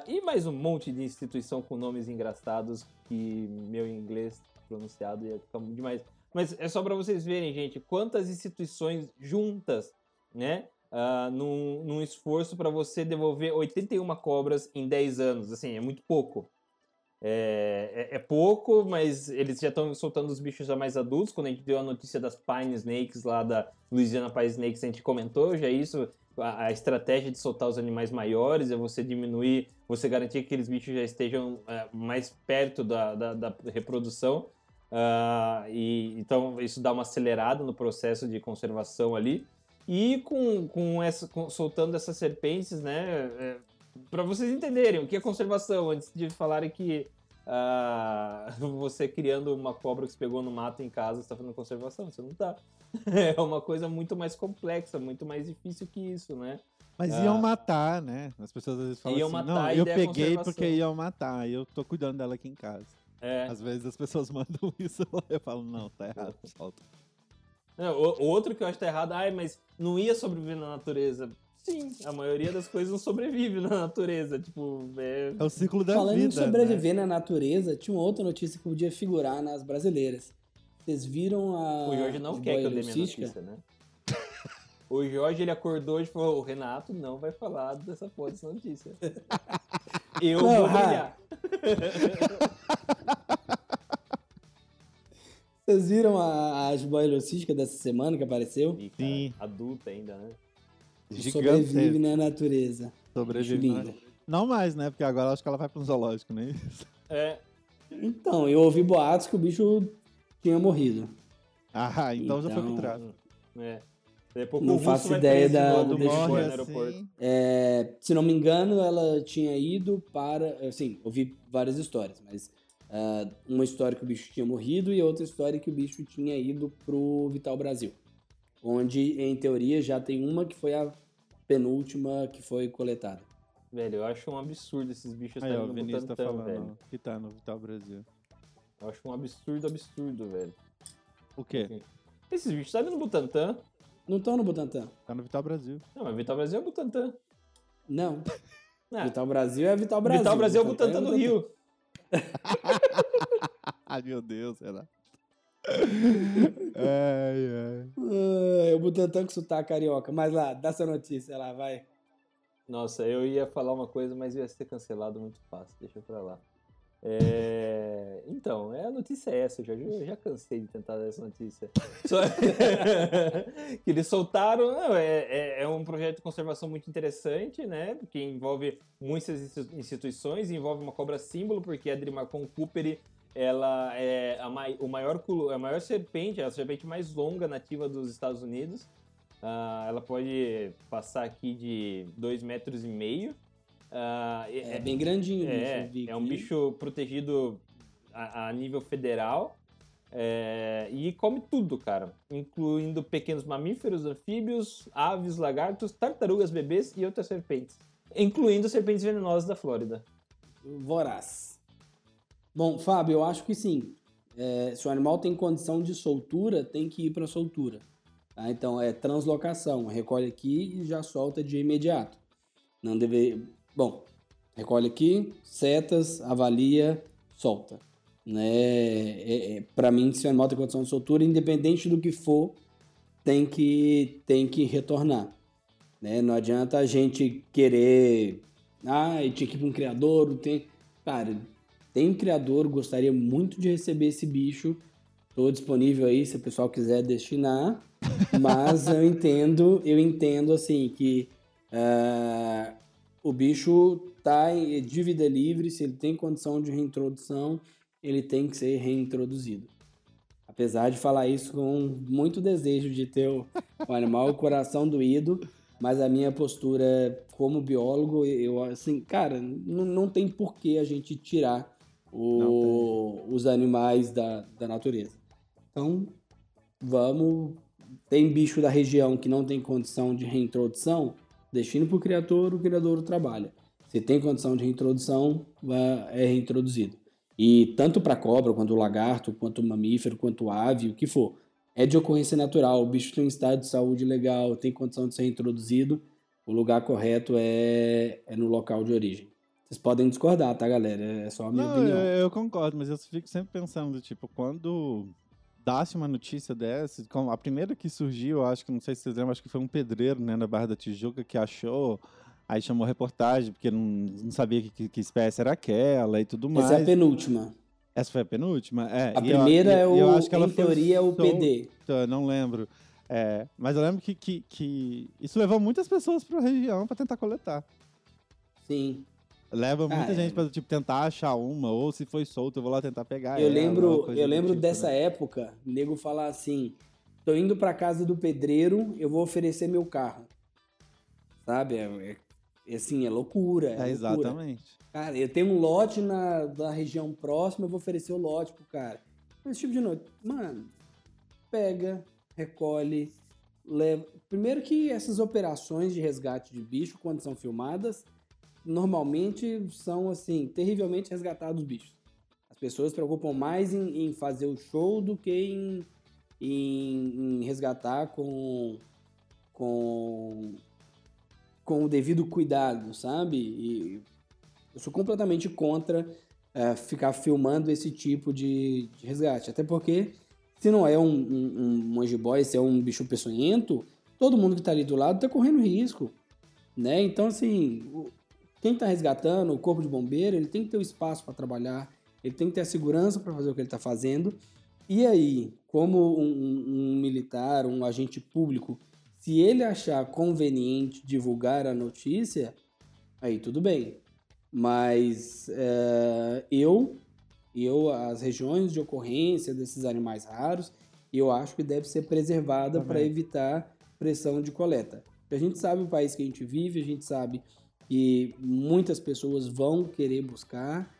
e mais um monte de instituição com nomes engraçados que meu inglês pronunciado ia ficar demais. Mas é só para vocês verem, gente, quantas instituições juntas, né? Num esforço para você devolver 81 cobras em 10 anos. Assim, é muito pouco. É pouco, mas eles já estão soltando os bichos já mais adultos. Quando a gente deu a notícia das Pine Snakes lá da Louisiana Pine Snakes, a gente comentou já isso. A estratégia de soltar os animais maiores é você diminuir, você garantir que aqueles bichos já estejam mais perto da reprodução. Então isso dá uma acelerada no processo de conservação ali. E soltando essas serpentes, né? Para vocês entenderem o que é conservação, antes de falarem que você criando uma cobra que se pegou no mato em casa, você está fazendo conservação, você não está. É uma coisa muito mais complexa, muito mais difícil que isso, né? Mas iam matar, né? As pessoas às vezes falam assim, não, eu peguei porque iam matar, eu tô cuidando dela aqui em casa. É. Às vezes as pessoas mandam isso, eu falo, não, tá errado, solta. O outro que eu acho que tá errado, mas não ia sobreviver na natureza. Sim, a maioria das coisas não sobrevive na natureza, tipo... É o ciclo da vida, falando em sobreviver, né? Na natureza, tinha uma outra notícia que podia figurar nas brasileiras. Vocês viram a... O Jorge não quer que eu dê minha notícia, né? O Jorge, ele acordou hoje e falou, o Renato não vai falar dessa porra dessa notícia. Eu vou brilhar. Vocês viram a jiboia leucística dessa semana que apareceu? Sim. Adulta ainda, né? Gigante. Sobrevive na natureza. Sobrevive na natureza. Não mais, né? Porque agora acho que ela vai para um zoológico, né? É. Então, eu ouvi boatos que o bicho tinha morrido. Ah, então já foi contrário. É. Não faço ideia do morre, no aeroporto. Se não me engano, ela tinha ido para... Assim, ouvi várias histórias, mas... uma história que o bicho tinha morrido e outra história que o bicho tinha ido pro Vital Brasil, onde, em teoria, já tem uma que foi a penúltima que foi coletada. Velho, eu acho um absurdo esses bichos estarem no Vinícius Butantan, tá falando, velho. Que tá no Vital Brasil. Eu acho um absurdo, velho. O quê? Esses bichos estão no Butantan? Não estão no Butantan. Tá no Vital Brasil. Não, mas Vital Brasil é Butantan. Não. Vital Brasil é Vital Brasil. Vital Brasil é o Butantan, é Butantan do Rio. Ai, meu Deus, será? Eu botei tanto sotaque carioca. Mas lá, dá sua notícia lá, vai. Nossa, eu ia falar uma coisa, mas ia ser cancelado muito fácil. Deixa pra lá. Então, a notícia é essa. Eu já cansei de tentar dar essa notícia. Que eles soltaram. Não, é um projeto de conservação muito interessante, né? Que envolve muitas instituições, envolve uma cobra símbolo, porque a Drymarchon couperi, ela é a maior serpente, a serpente mais longa nativa dos Estados Unidos. Ela pode passar aqui de 2,5 metros. É bem grandinho. É um bicho protegido a nível federal, e come tudo, cara, incluindo pequenos mamíferos, anfíbios, aves, lagartos, tartarugas, bebês e outras serpentes, incluindo serpentes venenosas da Flórida. Voraz. Bom, Fábio, eu acho que sim. Se o animal tem condição de soltura, tem que ir para soltura, tá? Então é translocação, recolhe aqui e já solta de imediato. Não deve... Bom, recolhe aqui, setas, avalia, solta. Né? Para mim, se o animal tem condição de soltura, independente do que for, tem que retornar, né? Não adianta a gente querer, tinha que ir para um criador, tem criador, gostaria muito de receber esse bicho, estou disponível aí se o pessoal quiser destinar, mas eu entendo assim que o bicho está em dívida livre, se ele tem condição de reintrodução, ele tem que ser reintroduzido. Apesar de falar isso com muito desejo de ter o animal, o coração doído, mas a minha postura como biólogo, eu assim, cara, não tem por que a gente tirar os animais da natureza. Então, tem bicho da região que não tem condição de reintrodução, destino para o criador trabalha. Se tem condição de reintrodução, é reintroduzido. E tanto para cobra, quanto lagarto, quanto mamífero, quanto ave, o que for. É de ocorrência natural, o bicho tem um estado de saúde legal, tem condição de ser reintroduzido, o lugar correto é no local de origem. Vocês podem discordar, tá, galera? É só a minha opinião. Eu concordo, mas eu fico sempre pensando, quando dá-se uma notícia dessa, a primeira que surgiu, acho que, não sei se vocês lembram, acho que foi um pedreiro, né, na Barra da Tijuca, que achou... Aí chamou reportagem, porque não sabia que espécie era aquela e tudo mais. Essa é a penúltima. Essa foi a penúltima? É. A primeira é o PD. Eu não lembro. É, mas eu lembro que isso levou muitas pessoas para a região para tentar coletar. Sim. Leva muita gente para tentar achar uma, ou se foi solto, eu vou lá tentar pegar. Eu lembro dessa época, o nego falar assim, tô indo para casa do pedreiro, eu vou oferecer meu carro. Sabe? Assim, é loucura. É loucura. Exatamente. Cara, eu tenho um lote da região próxima, eu vou oferecer o lote pro cara. Esse tipo de noite. Mano, pega, recolhe, leva. Primeiro que essas operações de resgate de bicho, quando são filmadas, normalmente são, assim, terrivelmente resgatados os bichos. As pessoas se preocupam mais em fazer o show do que em resgatar com o devido cuidado, sabe? E eu sou completamente contra ficar filmando esse tipo de resgate. Até porque, se não é um anjiboy, se é um bicho peçonhento, todo mundo que tá ali do lado tá correndo risco, né? Então, assim, quem tá resgatando, o corpo de bombeiro, ele tem que ter o espaço para trabalhar, ele tem que ter a segurança para fazer o que ele tá fazendo. E aí, como um militar, um agente público, se ele achar conveniente divulgar a notícia, aí tudo bem. Mas as regiões de ocorrência desses animais raros, eu acho que deve ser preservada para evitar pressão de coleta. A gente sabe o país que a gente vive, a gente sabe que muitas pessoas vão querer buscar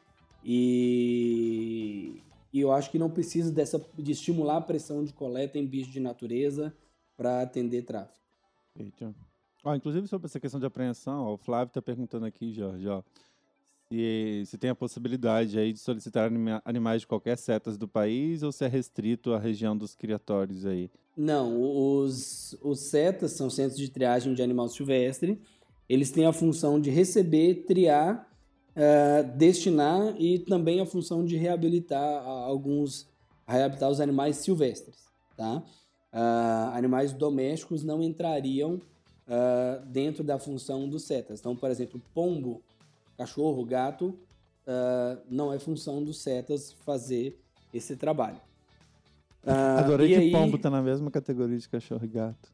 e eu acho que não precisa de estimular a pressão de coleta em bicho de natureza, para atender tráfego. Inclusive, sobre essa questão de apreensão, o Flávio está perguntando aqui, Jorge, se tem a possibilidade aí de solicitar animais de qualquer setas do país ou se é restrito à região dos criatórios aí? Não, os setas são centros de triagem de animal silvestre. Eles têm a função de receber, triar, destinar e também a função de reabilitar os animais silvestres, tá? Animais domésticos não entrariam dentro da função dos setas. Então, por exemplo, pombo, cachorro, gato, não é função dos setas fazer esse trabalho. Adorei que aí... pombo tá na mesma categoria de cachorro e gato.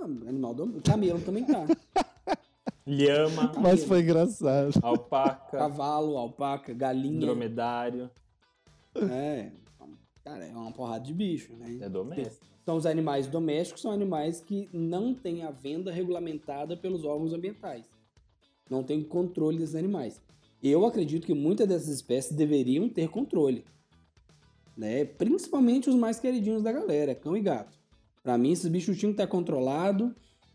Animal doméstico. Camelo também tá. Lhama. Mas foi engraçado. Alpaca. Cavalo, alpaca, galinha. Dromedário. É... Cara, é uma porrada de bicho, né? É doméstico. Então, os animais domésticos são animais que não têm a venda regulamentada pelos órgãos ambientais. Não tem controle desses animais. Eu acredito que muitas dessas espécies deveriam ter controle, né? Principalmente os mais queridinhos da galera, cão e gato. Para mim, esses bichos tinham que estar controlados,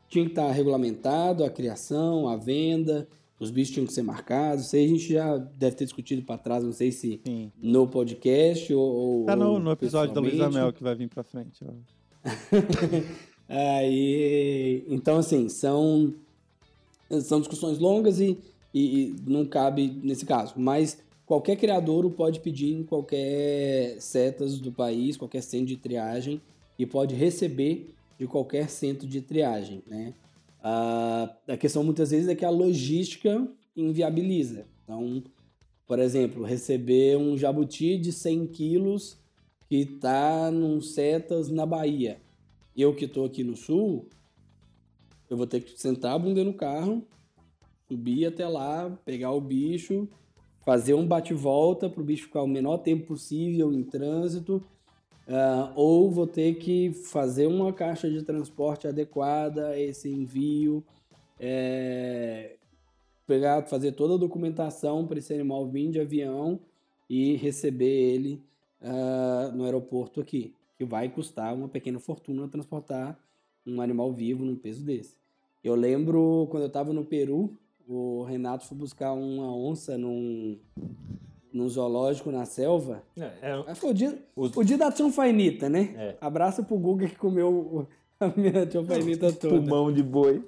tinham que estar regulamentado, a criação, a venda... Os bichos tinham que ser marcados. Isso aí a gente já deve ter discutido para trás, não sei se no podcast ou tá no episódio da Luísa Mel que vai vir para frente. Aí, então, assim, são discussões longas e não cabe nesse caso. Mas qualquer criador pode pedir em qualquer setas do país, qualquer centro de triagem, e pode receber de qualquer centro de triagem, né? A questão muitas vezes é que a logística inviabiliza. Então, por exemplo, receber um jabuti de 100 quilos que está num Setas na Bahia. Eu que estou aqui no sul, eu vou ter que sentar a bunda no carro, subir até lá, pegar o bicho, fazer um bate-volta para o bicho ficar o menor tempo possível em trânsito, ou vou ter que fazer uma caixa de transporte adequada a esse envio, fazer toda a documentação para esse animal vir de avião e receber ele no aeroporto aqui, que vai custar uma pequena fortuna transportar um animal vivo num peso desse. Eu lembro quando eu estava no Peru, o Renato foi buscar uma onça num zoológico na selva. Foi o dia da tionfainita, né? Abraço pro Guga que comeu a minha tionfainita toda. Pulmão de boi.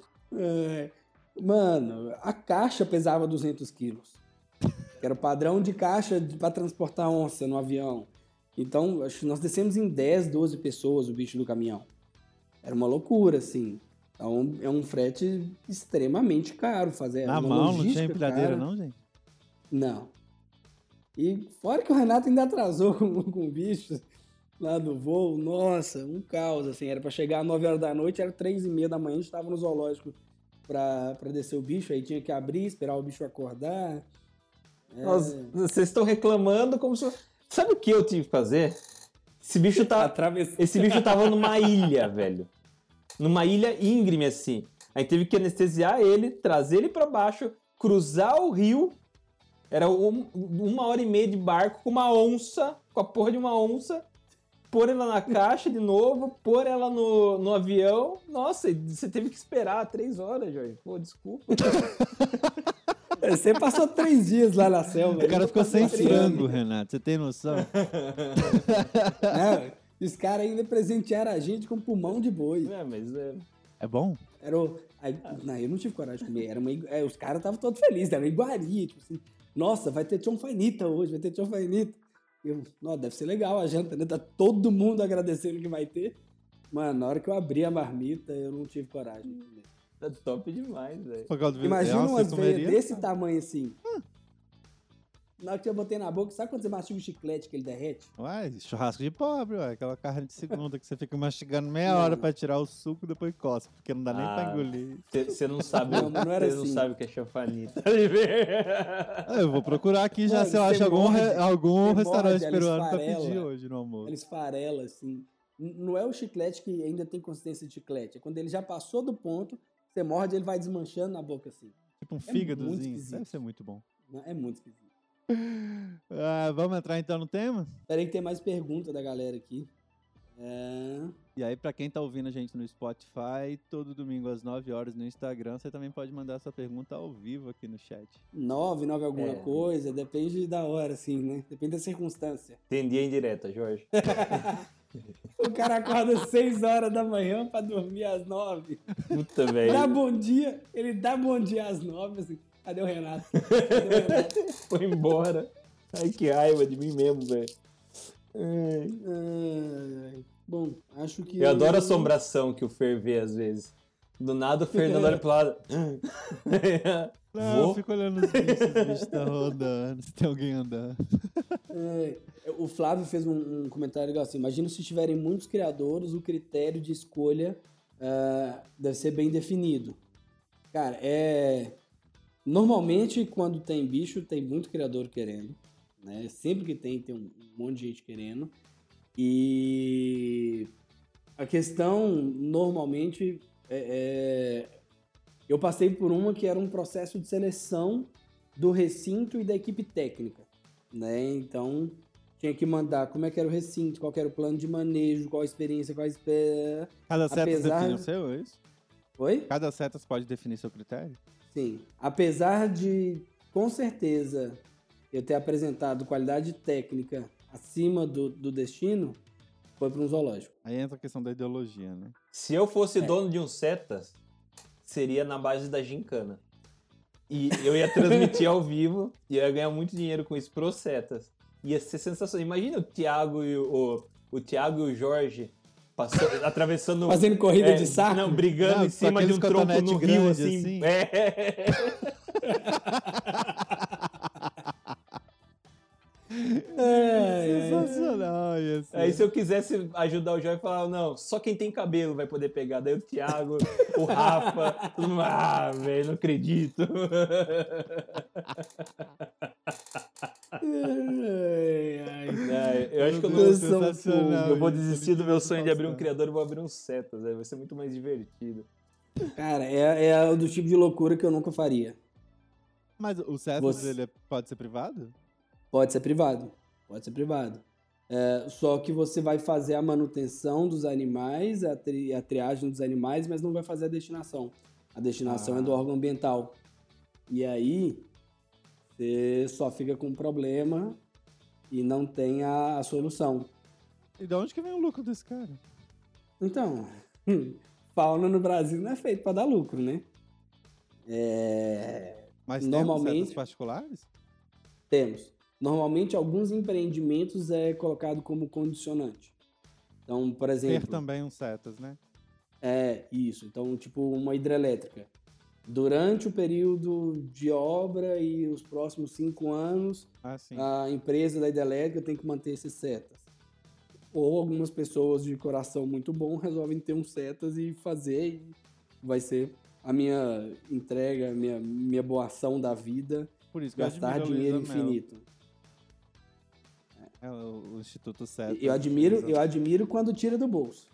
Mano, a caixa pesava 200 quilos. Que era o padrão de caixa para transportar onça no avião. Então, nós descemos em 10, 12 pessoas o bicho do caminhão. Era uma loucura, assim. Então, é um frete extremamente caro fazer. Na mão, não tinha empilhadeira, não, gente? Não. E fora que o Renato ainda atrasou com o bicho lá do voo. Nossa, um caos, assim. Era para chegar às 9 horas da noite, era 3h30 da manhã, a gente estava no zoológico para descer o bicho. Aí tinha que abrir, esperar o bicho acordar. Vocês estão reclamando como se... Sabe o que eu tive que fazer? Esse bicho tava numa ilha, velho. Numa ilha íngreme, assim. Aí teve que anestesiar ele, trazer ele pra baixo, cruzar o rio. Era 1h30 de barco com uma onça, com a porra de uma onça. Pôr ela na caixa de novo, pôr ela no avião. Nossa, você teve que esperar 3 horas, Jorge. Pô, desculpa. Você passou 3 dias lá na selva. O cara ficou sem frango, Renato. Você tem noção? Não, os caras ainda presentearam a gente com pulmão de boi. É bom? Não, eu não tive coragem de comer. Os caras estavam todos felizes. Era uma iguaria. Tipo assim, nossa, vai ter tionfainita hoje. Vai ter tionfainita. Deve ser legal a janta, né? Tá todo mundo agradecendo que vai ter. Mano, na hora que eu abri a marmita, eu não tive coragem de comer. Tá top demais, velho. Imagina umas veias desse tamanho assim. Na hora que eu botei na boca, sabe quando você mastiga o chiclete que ele derrete? Uai, churrasco de pobre, ué. Aquela carne de segunda que você fica mastigando meia hora pra tirar o suco e depois cospe, porque não dá nem pra engolir. Você não sabe o que é chanfanita. Eu vou procurar aqui já se eu acho algum restaurante peruano pra pedir hoje no almoço. Eles farelam, assim. Não é o chiclete que ainda tem consistência de chiclete. É quando ele já passou do ponto, você morde, ele vai desmanchando na boca assim. Tipo um fígadozinho. Deve ser muito bom. É muito esquisito. Vamos entrar então no tema? Peraí que tem mais pergunta da galera aqui. E aí, pra quem tá ouvindo a gente no Spotify, todo domingo às 9 horas no Instagram, você também pode mandar sua pergunta ao vivo aqui no chat. 9 alguma coisa, depende da hora, assim, né? Depende da circunstância. Entendi a indireta, Jorge. O cara acorda às 6 horas da manhã pra dormir às 9. Puta, velho. Ele dá bom dia às 9, assim. Cadê o Renato? Foi embora. Ai, que raiva de mim mesmo, velho. Bom, acho que... Eu adoro a assombração que o Fer vê às vezes. Do nada o Fernando olha pro lado. Não, eu fico olhando os bichos tá rodando, se tem alguém andando. O Flávio fez um comentário legal assim: imagina se tiverem muitos criadores, o critério de escolha deve ser bem definido. Cara, normalmente quando tem bicho, tem muito criador querendo, né? Sempre que tem um monte de gente querendo. E a questão, normalmente, eu passei por uma que era um processo de seleção do recinto e da equipe técnica, né? Então, tinha que mandar como é que era o recinto, qual que era o plano de manejo, qual a experiência, qual a espera... Cada Setas define o seu, é isso? Oi? Cada Setas pode definir seu critério? Sim. Apesar de, com certeza, eu ter apresentado qualidade técnica acima do destino, foi para um zoológico. Aí entra a questão da ideologia, né? Se eu fosse dono de um Setas... seria na base da gincana. E eu ia transmitir ao vivo e eu ia ganhar muito dinheiro com isso pro Setas. Ia ser sensacional. Imagina o Tiago e o Jorge Passando, atravessando... Fazendo corrida de saco? Não, brigando em cima de um tronco no rio, assim. Sensacional isso. Aí se eu quisesse ajudar o Joel, eu falava, não, só quem tem cabelo vai poder pegar. Daí o Tiago, o Rafa, todo mundo, velho, não acredito. Eu acho que eu vou desistir do meu sonho de abrir um criador e vou abrir um Setas, vai ser muito mais divertido. Cara, é do tipo de loucura que eu nunca faria. Mas o Setas, ele pode ser privado? Pode ser privado. É, só que você vai fazer a manutenção dos animais, a triagem dos animais, mas não vai fazer a destinação. A destinação é do órgão ambiental. E aí, você só fica com um problema e não tem a solução. E de onde que vem o lucro desse cara? Então, fauna no Brasil não é feito para dar lucro, né? Mas normalmente, temos certos particulares? Temos. Normalmente, alguns empreendimentos é colocado como condicionante. Então, por exemplo... Ter também um Setas, né? É, isso. Então, tipo, uma hidrelétrica. Durante o período de obra e os próximos 5 anos, a empresa da hidrelétrica tem que manter esses Setas. Ou algumas pessoas de coração muito bom resolvem ter um Setas e fazer. Vai ser a minha entrega, minha boa ação da vida. Por isso que gastar dinheiro infinito. É o Instituto Setas. Eu admiro quando tira do bolso.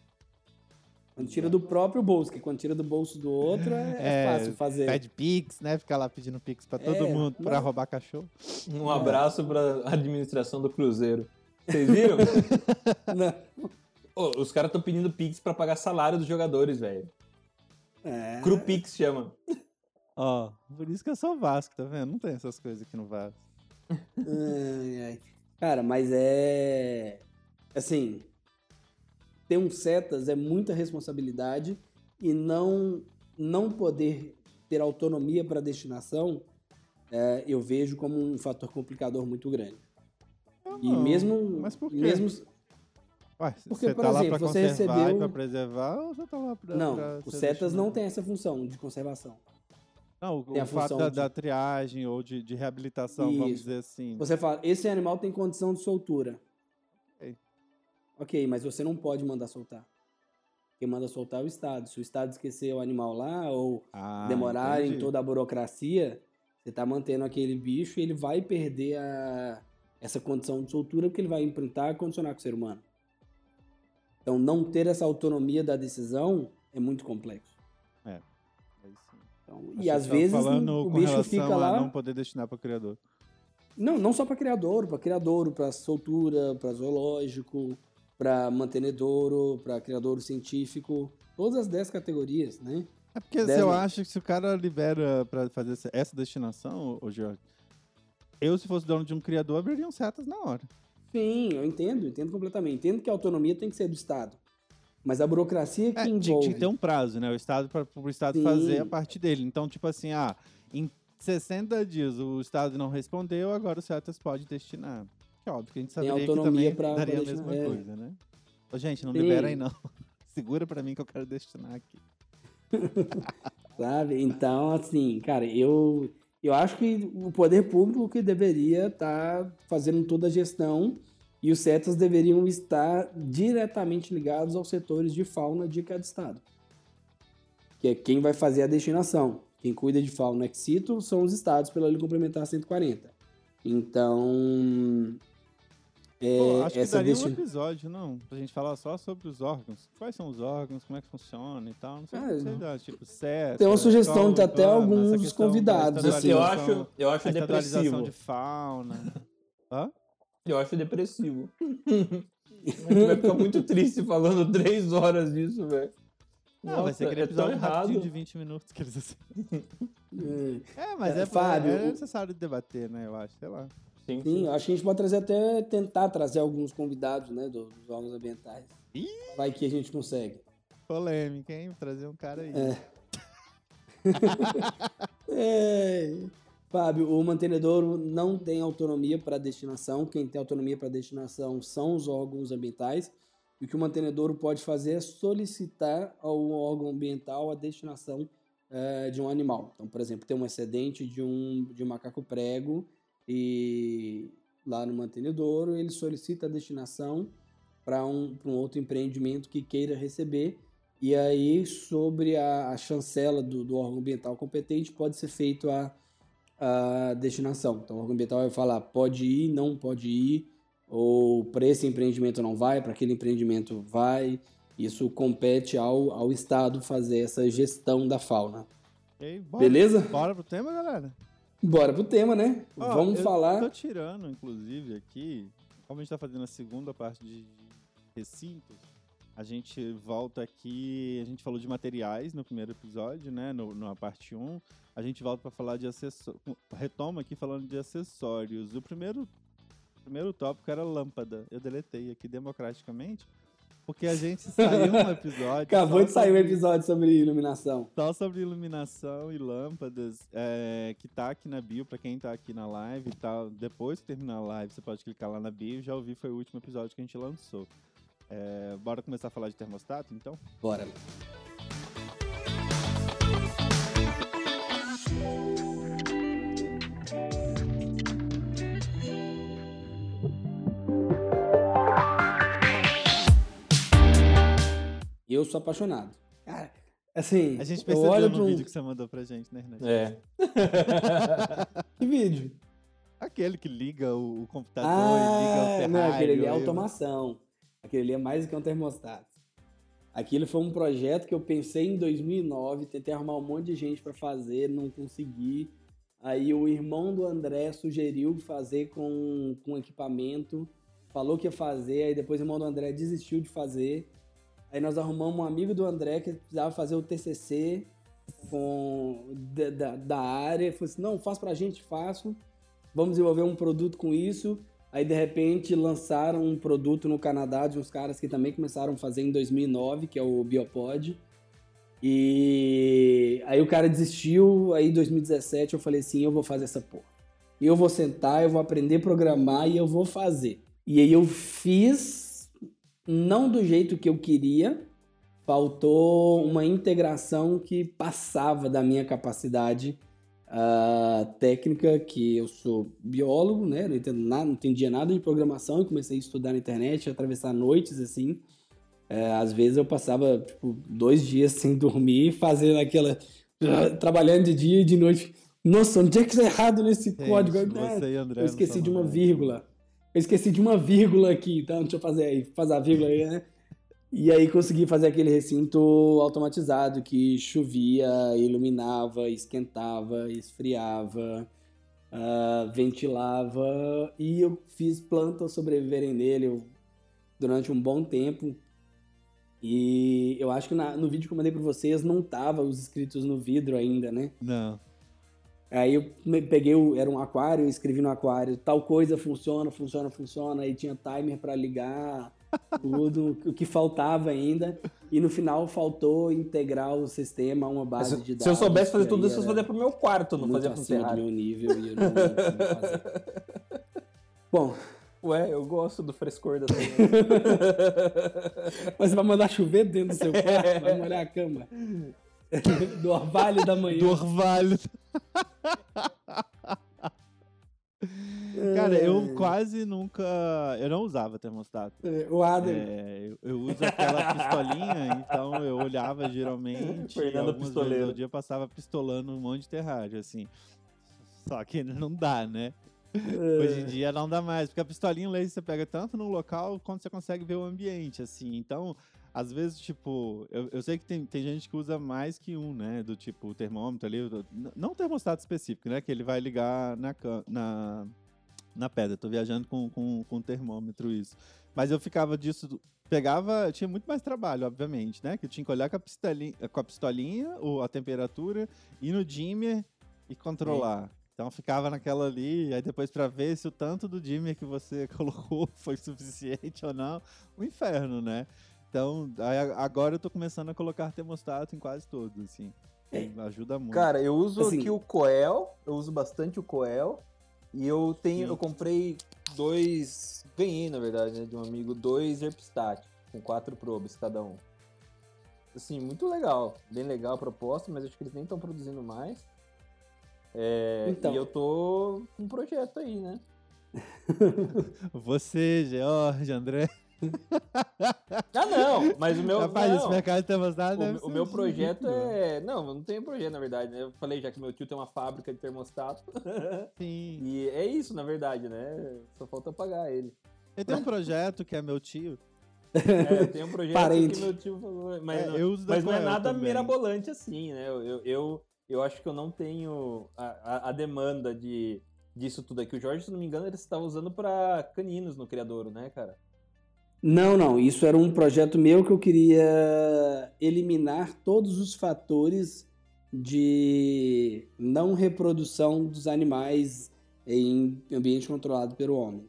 Quando tira do próprio bolso, que quando tira do bolso do outro é fácil fazer. Pede Pix, né? Ficar lá pedindo Pix pra todo mundo, pra roubar cachorro. Um abraço pra administração do Cruzeiro. Vocês viram? Não. Oh, os caras estão pedindo Pix pra pagar salário dos jogadores, velho. CruPix chama. Ó, por isso que eu sou Vasco, tá vendo? Não tem essas coisas aqui no Vasco. Cara, mas assim, ter um Setas é muita responsabilidade e não poder ter autonomia para destinação, eu vejo como um fator complicador muito grande. Mas por quê? Porque, você tá lá para conservar e para preservar, ou você tá lá para... Não, o Setas não tem essa função de conservação. Não, o fato da triagem ou de reabilitação, isso. Vamos dizer assim. Você fala, esse animal tem condição de soltura. Ok, mas você não pode mandar soltar. Quem manda soltar é o Estado. Se o Estado esquecer o animal lá ou demorar em toda a burocracia, você está mantendo aquele bicho e ele vai perder essa condição de soltura porque ele vai imprintar e condicionar com o ser humano. Então, não ter essa autonomia da decisão é muito complexo. Então, e às vezes o bicho fica lá. Não poder destinar para criador. Não só para criador, para soltura, para zoológico, para mantenedouro, para criadouro científico, todas as 10 categorias, né? É porque eu acho que se o cara libera para fazer essa destinação, ô Jorge, eu, se fosse dono de um criador, abriria um Setas na hora. Sim, eu entendo completamente. Entendo que a autonomia tem que ser do Estado. Mas a burocracia que envolve... Tinha que ter um prazo, né? O Estado Sim. fazer a parte dele. Então, tipo assim, em 60 dias o Estado não respondeu, agora o Setas pode destinar. É óbvio que a gente saberia que também daria a mesma coisa, né? Ô, gente, não Sim. libera aí, não. Segura pra mim que eu quero destinar aqui. Sabe? Então, assim, cara, eu acho que o poder público que deveria estar fazendo toda a gestão... E os Setas deveriam estar diretamente ligados aos setores de fauna de cada estado. Que é quem vai fazer a destinação. Quem cuida de fauna ex situ são os estados pela Lei Complementar 140. Então... acho que daria um episódio, não? Pra gente falar só sobre os órgãos. Quais são os órgãos, como é que funciona e tal. Não sei o que tipo Setas... Tem uma sugestão de até alguns dos convidados. Assim. Eu acho depressivo. De fauna. Hã? Eu acho depressivo. A gente vai ficar muito triste falando 3 horas disso, velho. Não, vai ser aquele episódio rápido de 20 minutos que eles assim. Mas Fábio, é necessário debater, né? Eu acho, sei lá. Sim, acho que a gente pode trazer tentar trazer alguns convidados, né? Dos órgãos ambientais. Ih! Vai que a gente consegue. Polêmica, hein? Trazer um cara aí. Fábio, o mantenedouro não tem autonomia para destinação. Quem tem autonomia para destinação são os órgãos ambientais. E o que o mantenedouro pode fazer é solicitar ao órgão ambiental a destinação de um animal. Então, por exemplo, tem um excedente de um macaco prego e lá no mantenedouro ele solicita a destinação para um outro empreendimento que queira receber. E aí, sobre a chancela do órgão ambiental competente, pode ser feito a destinação. Então, o órgão ambiental vai falar, pode ir, não pode ir, ou para esse empreendimento não vai, para aquele empreendimento vai. Isso compete ao Estado fazer essa gestão da fauna. Aí, bora. Beleza? Bora pro tema, galera? Bora pro tema, né? Vamos falar... Eu tô tirando, inclusive, aqui, como a gente tá fazendo a segunda parte de recintos, a gente volta aqui, a gente falou de materiais no primeiro episódio, né, na parte 1. A gente volta para falar de acessórios, retoma aqui falando de acessórios. O primeiro tópico era lâmpada. Eu deletei aqui democraticamente, porque a gente saiu um episódio... Acabou de sair um episódio sobre iluminação. Só sobre iluminação e lâmpadas, que tá aqui na bio, para quem tá aqui na live e tal. Depois que terminar a live, você pode clicar lá na bio, já ouvi, foi o último episódio que a gente lançou. Bora começar a falar de termostato, então? Bora. Eu sou apaixonado. Cara, assim... A gente percebeu no vídeo que você mandou pra gente, né, Renato? É. Que vídeo? Aquele que liga o computador e liga o terrário. Não, aquele ali é automação. Aquele ali é mais do que um termostato. Aquilo foi um projeto que eu pensei em 2009, tentei arrumar um monte de gente para fazer, não consegui. Aí o irmão do André sugeriu fazer com equipamento, falou que ia fazer, aí depois o irmão do André desistiu de fazer. Aí nós arrumamos um amigo do André que precisava fazer o TCC da área. Falei assim, não, faz pra gente, faço. Vamos desenvolver um produto com isso. Aí, de repente, lançaram um produto no Canadá de uns caras que também começaram a fazer em 2009, que é o Biopod. E aí o cara desistiu, aí em 2017 eu falei assim, eu vou fazer essa porra. Eu vou sentar, eu vou aprender a programar e eu vou fazer. E aí eu fiz, não do jeito que eu queria, faltou uma integração que passava da minha capacidade técnica, que eu sou biólogo, né? Não entendia nada de programação e comecei a estudar na internet, atravessar noites, assim. Às vezes eu passava, tipo, 2 dias sem dormir, fazendo aquela... trabalhando de dia e de noite. Nossa, onde é que tá errado nesse código? André, eu esqueci de uma vírgula. Eu esqueci de uma vírgula aqui, tá? Deixa eu fazer aí, fazer a vírgula aí, né? E aí consegui fazer aquele recinto automatizado que chovia, iluminava, esquentava, esfriava, ventilava. E eu fiz plantas sobreviverem nele durante um bom tempo. E eu acho que no vídeo que eu mandei para vocês não tava os escritos no vidro ainda, né? Não. Aí eu peguei, era um aquário, escrevi no aquário, tal coisa funciona. Aí tinha timer para ligar... tudo o que faltava ainda, e no final faltou integrar o sistema a uma base de dados. Se eu soubesse fazer tudo isso, eu fazia pro meu quarto, não fazia pro terrário. Muito acima do meu nível e eu não fazia. Bom, eu gosto do frescor da sua. Mas você vai mandar chover dentro do seu quarto, vai molhar a cama. Do orvalho da manhã. Do orvalho. Cara, eu quase nunca... Eu não usava termostato. O Adam. Eu uso aquela pistolinha, então eu olhava geralmente. Fernando Pistoleiro. No dia passava pistolando um monte de terrário, assim. Só que não dá, né? Hoje em dia não dá mais, porque a pistolinha laser você pega tanto no local quanto você consegue ver o ambiente, assim. Então, às vezes, tipo... Eu sei que tem gente que usa mais que um, né? Do tipo, o termômetro ali... Não o termostato específico, né? Que ele vai ligar na pedra, tô viajando com termômetro, isso. Mas eu ficava disso, pegava, tinha muito mais trabalho, obviamente, né? Que eu tinha que olhar com a pistolinha ou a temperatura, ir no dimmer e controlar. Então ficava naquela ali, aí depois pra ver se o tanto do dimmer que você colocou foi suficiente ou não, um inferno, né? Então agora eu tô começando a colocar termostato em quase todos, assim. Ajuda muito. Cara, eu uso assim, aqui o Coel, eu uso bastante o Coel. E eu comprei ganhei, na verdade, né, de um amigo, 2 Herpstat. com 4 probes cada um. Assim, muito legal, bem legal a proposta, mas acho que eles nem estão produzindo mais. Então. E eu tô com um projeto aí, né? Você, George, André. Ah, não, mas o meu... Rapaz, esse mercado tá avançado, o meu projeto é... Não, eu não tenho projeto, na verdade, né? Eu falei já que meu tio tem uma fábrica de termostato. Sim. E é isso, na verdade, né? Só falta pagar ele. Eu tenho um projeto que é meu tio. É, eu tenho um projeto que meu tio falou. Mas, mas não é nada também mirabolante assim, né? Eu acho que eu não tenho a demanda disso tudo aqui. O Jorge, se não me engano, ele estava usando para caninos no criadouro, né, cara? Não. Isso era um projeto meu que eu queria eliminar todos os fatores de não reprodução dos animais em ambiente controlado pelo homem.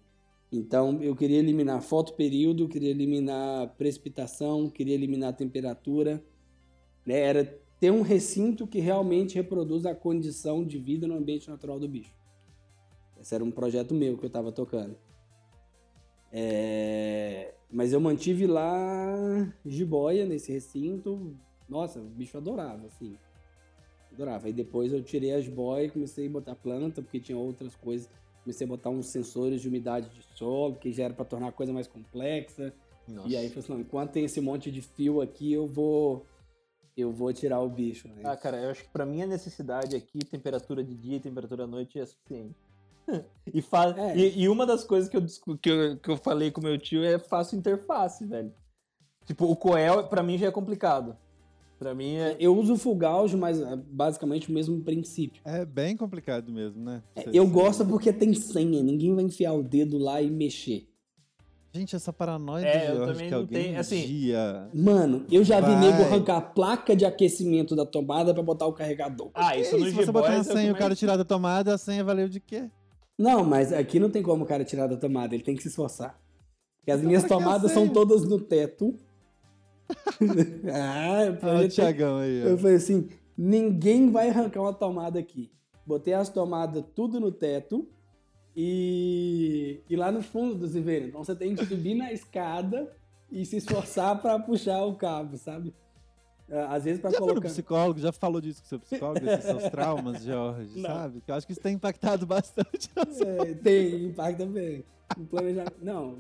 Então, eu queria eliminar fotoperíodo, queria eliminar precipitação, queria eliminar temperatura. Era ter um recinto que realmente reproduz a condição de vida no ambiente natural do bicho. Esse era um projeto meu que eu estava tocando. Mas eu mantive lá jiboia nesse recinto. Nossa, o bicho adorava, assim. Adorava. Aí depois eu tirei as jiboia e comecei a botar planta, porque tinha outras coisas. Comecei a botar uns sensores de umidade de solo, que já era para tornar a coisa mais complexa. Nossa. E aí eu falei assim, enquanto tem esse monte de fio aqui, eu vou tirar o bicho, né? Ah, cara, eu acho que para minha necessidade aqui, temperatura de dia e temperatura à noite é suficiente. E uma das coisas que eu falei com meu tio é faço interface, velho. Tipo, o Coel, pra mim, já é complicado. Pra mim é... Eu uso o Fulgauge, mas é basicamente o mesmo princípio. É bem complicado mesmo, né? Eu gosto porque tem senha, ninguém vai enfiar o dedo lá e mexer. Gente, essa paranoia do Jorge que alguém tem, assim... dia... Mano, eu já vi nego arrancar a placa de aquecimento da tomada pra botar o carregador. Ah, isso no G-Boy... Se você botar uma senha e o cara tirar da tomada, a senha valeu de quê? Não, mas aqui não tem como o cara tirar da tomada, ele tem que se esforçar. Porque as minhas tomadas são todas no teto. Olha o Tiagão aí. Ó. Eu falei assim, ninguém vai arrancar uma tomada aqui. Botei as tomadas tudo no teto e lá no fundo dos viveiros. Então você tem que subir na escada e se esforçar pra puxar o cabo, sabe? Às vezes pra colocar... Já falou disso com o seu psicólogo, esses seus traumas, Jorge, sabe? Eu acho que isso tem impactado bastante. Tem, impacta bem. Não,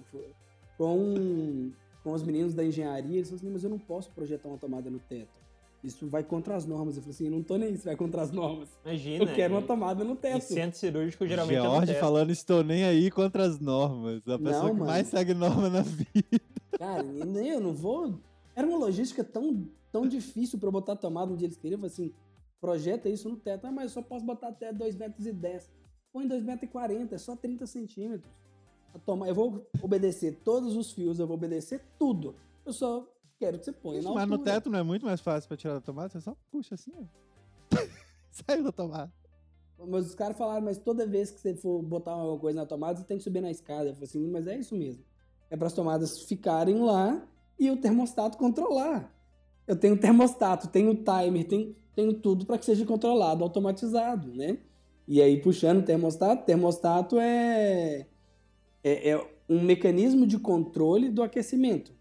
com os meninos da engenharia, eles falaram assim, mas eu não posso projetar uma tomada no teto. Isso vai contra as normas. Eu falei assim, não tô nem isso, vai contra as normas. Imagina. Eu quero uma tomada no teto. E centro cirúrgico geralmente é no teto. Jorge falando, estou nem aí contra as normas. A pessoa que mais segue norma na vida. Cara, nem eu não vou... Era uma logística tão difícil para botar tomada onde eles queriam. Eu falei assim, projeta isso no teto. Ah, mas eu só posso botar até 2,10 metros. Põe 2,40 metros, é só 30 centímetros. Eu vou obedecer todos os fios, eu vou obedecer tudo. Eu só quero que você ponha na altura. Mas no teto não é muito mais fácil para tirar da tomada? Você só puxa assim, ó. Saiu da tomada. Mas os caras falaram, mas toda vez que você for botar alguma coisa na tomada, você tem que subir na escada. Eu falei assim, mas é isso mesmo. É para as tomadas ficarem lá e o termostato controlar. Eu tenho termostato, tenho timer, tenho tudo para que seja controlado, automatizado, né? E aí, puxando o termostato é um mecanismo de controle do aquecimento,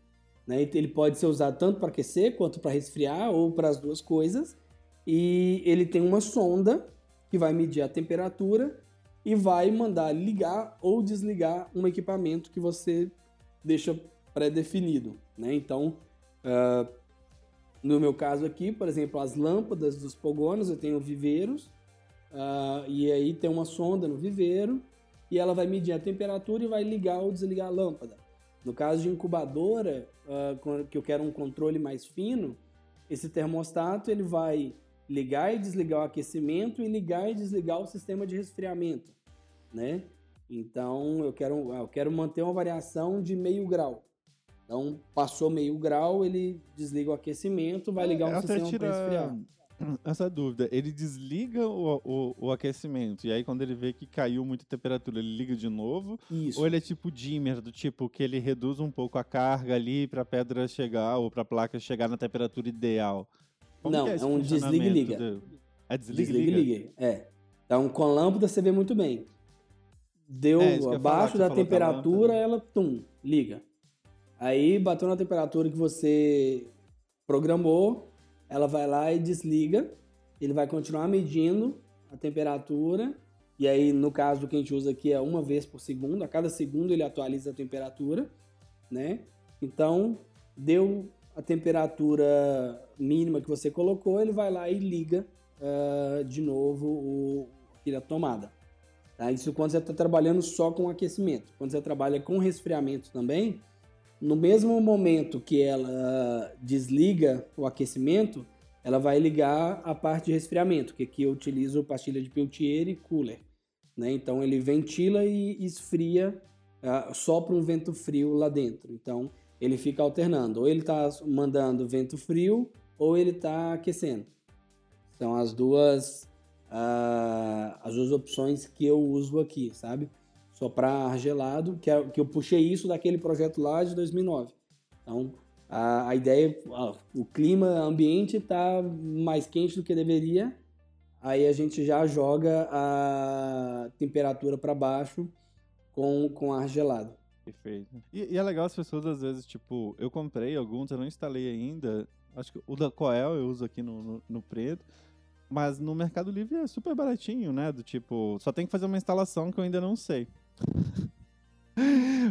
né? Ele pode ser usado tanto para aquecer quanto para resfriar ou para as duas coisas. E ele tem uma sonda que vai medir a temperatura e vai mandar ligar ou desligar um equipamento que você deixa pré-definido, né? Então, no meu caso aqui, por exemplo, as lâmpadas dos pogônios, eu tenho viveiros e aí tem uma sonda no viveiro. E ela vai medir a temperatura e vai ligar ou desligar a lâmpada. No caso de incubadora, que eu quero um controle mais fino, esse termostato ele vai ligar e desligar o aquecimento e ligar e desligar o sistema de resfriamento, né? Então, eu quero manter uma variação de 0,5 grau. Então, passou 0,5 grau, ele desliga o aquecimento, vai ligar o sistema para resfriar. Essa dúvida, ele desliga o aquecimento, e aí quando ele vê que caiu muita temperatura, ele liga de novo? Isso. Ou ele é tipo dimmer, do tipo que ele reduz um pouco a carga ali pra pedra chegar, ou pra placa chegar na temperatura ideal? Não, é um desliga-liga. É desliga-liga? É. Então com a lâmpada você vê muito bem. Deu abaixo da temperatura, ela liga. Aí bateu na temperatura que você programou, ela vai lá e desliga, ele vai continuar medindo a temperatura, e aí no caso que a gente usa aqui é uma vez por segundo, a cada segundo ele atualiza a temperatura, né? Então, deu a temperatura mínima que você colocou, ele vai lá e liga de novo a tomada. Tá? Isso quando você está trabalhando só com aquecimento. Quando você trabalha com resfriamento também, no mesmo momento que ela desliga o aquecimento, ela vai ligar a parte de resfriamento, que aqui eu utilizo pastilha de Peltier e cooler. Né? Então ele ventila e esfria, sopra um vento frio lá dentro. Então ele fica alternando, ou ele está mandando vento frio, ou ele está aquecendo. São as duas opções que eu uso aqui, sabe? Soprar ar gelado, que eu puxei isso daquele projeto lá de 2009. Então, a ideia, o clima ambiente está mais quente do que deveria, aí a gente já joga a temperatura para baixo com ar gelado. Perfeito. E é legal as pessoas, às vezes, tipo, eu comprei alguns, eu não instalei ainda, acho que o da Coel eu uso aqui no preto, mas no Mercado Livre é super baratinho, né? Do tipo, só tem que fazer uma instalação que eu ainda não sei.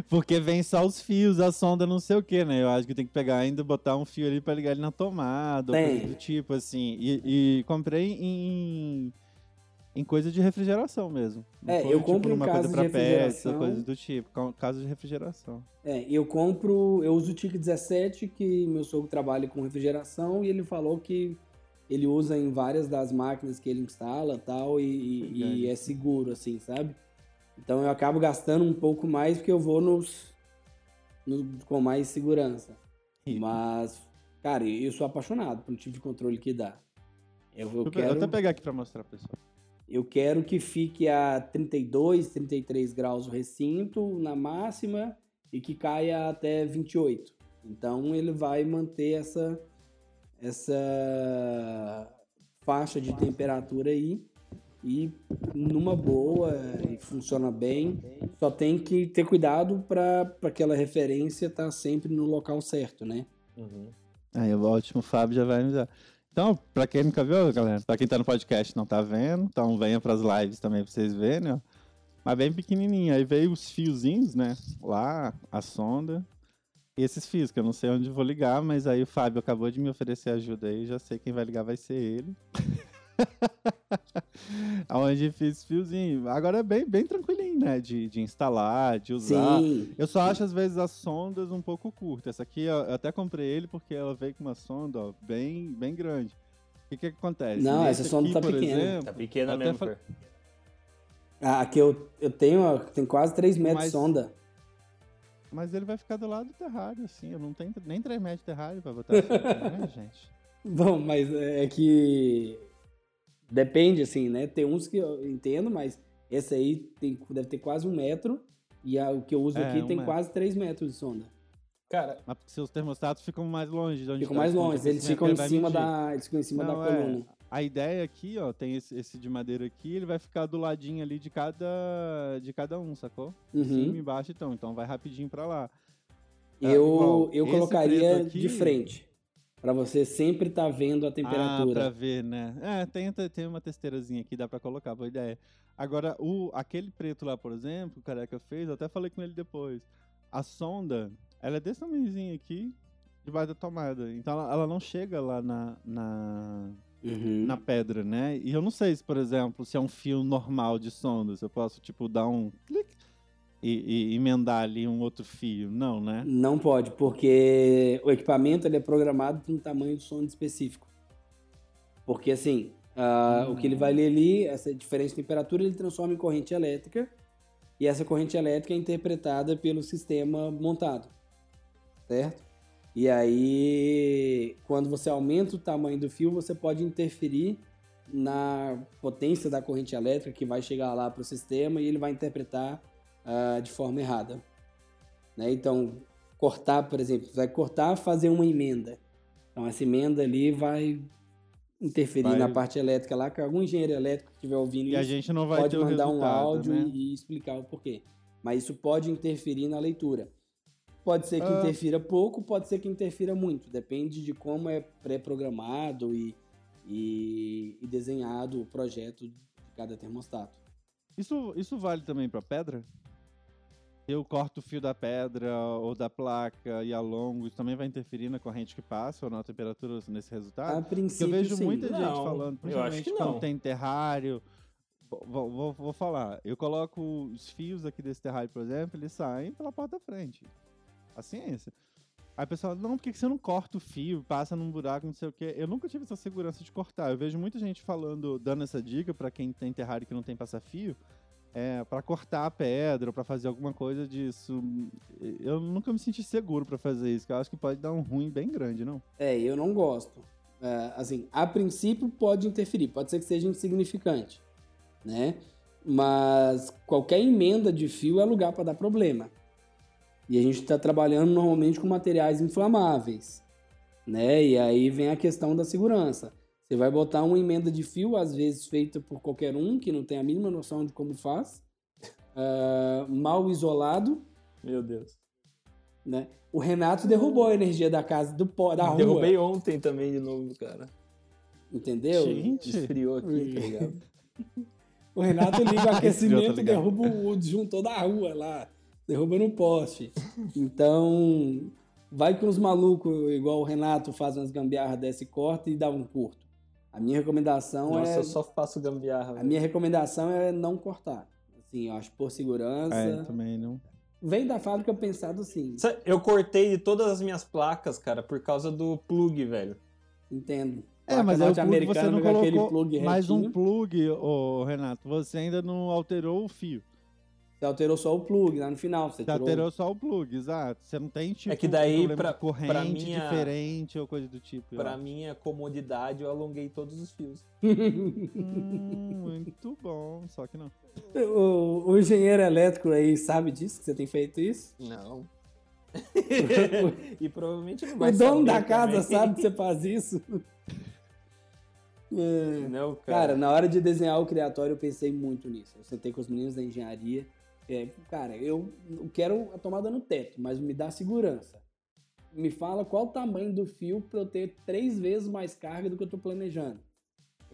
Porque vem só os fios, a sonda, não sei o que, né? Eu acho que tem que pegar ainda, botar um fio ali pra ligar ele na tomada, ou coisa do tipo, assim. E comprei em coisa de refrigeração mesmo. Foi, eu compro tipo, em casa de refrigeração. Peça, coisa do tipo, casa de refrigeração. Eu uso o TIC 17, que meu sogro trabalha com refrigeração, e ele falou que ele usa em várias das máquinas que ele instala tal, e é seguro, assim, sabe? Então eu acabo gastando um pouco mais porque eu vou com mais segurança. Rico. Mas, cara, eu sou apaixonado pelo tipo de controle que dá. Eu até pegar aqui pra mostrar, pessoal. Eu quero que fique a 32, 33 graus o recinto na máxima e que caia até 28. Então ele vai manter essa faixa de temperatura aí e numa boa e funciona bem, só tem que ter cuidado para aquela referência estar sempre no local certo, né? Uhum. Aí o ótimo Fábio já vai me dar. Então, para quem nunca viu, galera, para quem tá no podcast não tá vendo, então venha pras lives também para vocês verem, ó. Mas bem pequenininho, aí veio os fiozinhos, né? Lá, a sonda. Esses fios, que eu não sei onde vou ligar, mas aí o Fábio acabou de me oferecer ajuda aí, já sei quem vai ligar vai ser ele. Onde fiz fiozinho. Agora é bem, bem tranquilinho, né? De instalar, de usar. Sim. Eu só acho, às vezes, as sondas um pouco curtas. Essa aqui, eu até comprei ele porque ela veio com uma sonda, ó, bem, bem grande. O que acontece? Não, essa sonda aqui, tá pequena. Exemplo, tá pequena mesmo, cara. Aqui eu tenho, ó, tem quase 3 metros de sonda. Mas ele vai ficar do lado do terrário, assim. Eu não tenho nem 3 metros de terrário pra botar assim, né, gente? Bom, mas é que depende, assim, né? Tem uns que eu entendo, mas esse aí deve ter quase 1 metro. E o que eu uso aqui tem quase 3 metros de sonda. Cara, mas porque seus termostatos ficam mais longe de onde ficam mais longe, eles ficam em cima da coluna. A ideia aqui, ó, tem esse de madeira aqui, ele vai ficar do ladinho ali de cada um, sacou? Uhum. Em cima, embaixo, então vai rapidinho pra lá. Eu colocaria aqui de frente. Pra você sempre estar vendo a temperatura. Pra ver, né? Tem uma testeirazinha aqui, dá pra colocar, boa ideia. Agora, aquele preto lá, por exemplo, o Careca fez, eu até falei com ele depois. A sonda, ela é desse tamanhozinho aqui, debaixo da tomada. Então, ela não chega lá na pedra, né? E eu não sei se, por exemplo, se é um fio normal de sonda, se eu posso, tipo, dar um clique e emendar ali um outro fio. Não, né? Não pode, porque o equipamento ele é programado para um tamanho de sonda específico. Porque, assim, o que ele vai ler ali, essa diferença de temperatura, ele transforma em corrente elétrica e essa corrente elétrica é interpretada pelo sistema montado, certo? E aí, quando você aumenta o tamanho do fio, você pode interferir na potência da corrente elétrica que vai chegar lá para o sistema e ele vai interpretar de forma errada. Né? Então, cortar, por exemplo, vai cortar, fazer uma emenda. Então, essa emenda ali vai interferir na parte elétrica lá, que algum engenheiro elétrico que estiver ouvindo e isso, a gente não vai pode mandar um áudio, né? E explicar o porquê. Mas isso pode interferir na leitura. Pode ser que interfira pouco, pode ser que interfira muito. Depende de como é pré-programado e desenhado o projeto de cada termostato. Isso vale também para pedra? Eu corto o fio da pedra ou da placa e alongo, isso também vai interferir na corrente que passa ou na temperatura nesse resultado? A princípio, porque eu vejo muita gente falando, principalmente quando tem terrário. Vou falar, eu coloco os fios aqui desse terrário, por exemplo, eles saem pela porta da frente. A ciência. Aí o pessoal, não, por que você não corta o fio, passa num buraco, não sei o quê? Eu nunca tive essa segurança de cortar. Eu vejo muita gente falando, dando essa dica pra quem tem terrário que não tem passafio, pra cortar a pedra, pra fazer alguma coisa disso. Eu nunca me senti seguro pra fazer isso, que eu acho que pode dar um ruim bem grande, não? Eu não gosto. Assim, a princípio pode interferir, pode ser que seja insignificante, né? Mas qualquer emenda de fio é lugar para dar problema. E a gente está trabalhando normalmente com materiais inflamáveis, né? E aí vem a questão da segurança. Você vai botar uma emenda de fio, às vezes feita por qualquer um, que não tem a mínima noção de como faz, mal isolado. Meu Deus. Né? O Renato derrubou a energia da casa, da rua. Derrubei ontem também de novo, cara. Entendeu? Gente, esfriou aqui, tá ligado? O Renato liga o aquecimento e derruba o disjuntor da rua lá, derruba no poste. Então, vai que uns malucos igual o Renato faz umas gambiarras, desce, corta e dá um curto. A minha recomendação eu só faço gambiarra. A minha recomendação é não cortar. Assim, eu acho por segurança. Também não. Vem da fábrica pensado assim. Eu cortei todas as minhas placas, cara, por causa do plug, velho. Entendo. Mas o plug, você não colocou plug mais um plug, Renato. Você ainda não alterou o fio. Você alterou só o plug lá no final. Você alterou só o plug, exato. Você não tem tipo que daí, pra corrente pra minha, diferente ou coisa do tipo. Pra minha comodidade, eu alonguei todos os fios. Muito bom, só que não. O engenheiro elétrico aí sabe disso, que você tem feito isso? Não. E provavelmente não vai saber. O dono da casa sabe que você faz isso? Não, cara, na hora de desenhar o criatório eu pensei muito nisso. Eu sentei com os meninos da engenharia. Cara, eu quero a tomada no teto, mas me dá segurança. Me fala qual o tamanho do fio pra eu ter 3 vezes mais carga do que eu tô planejando.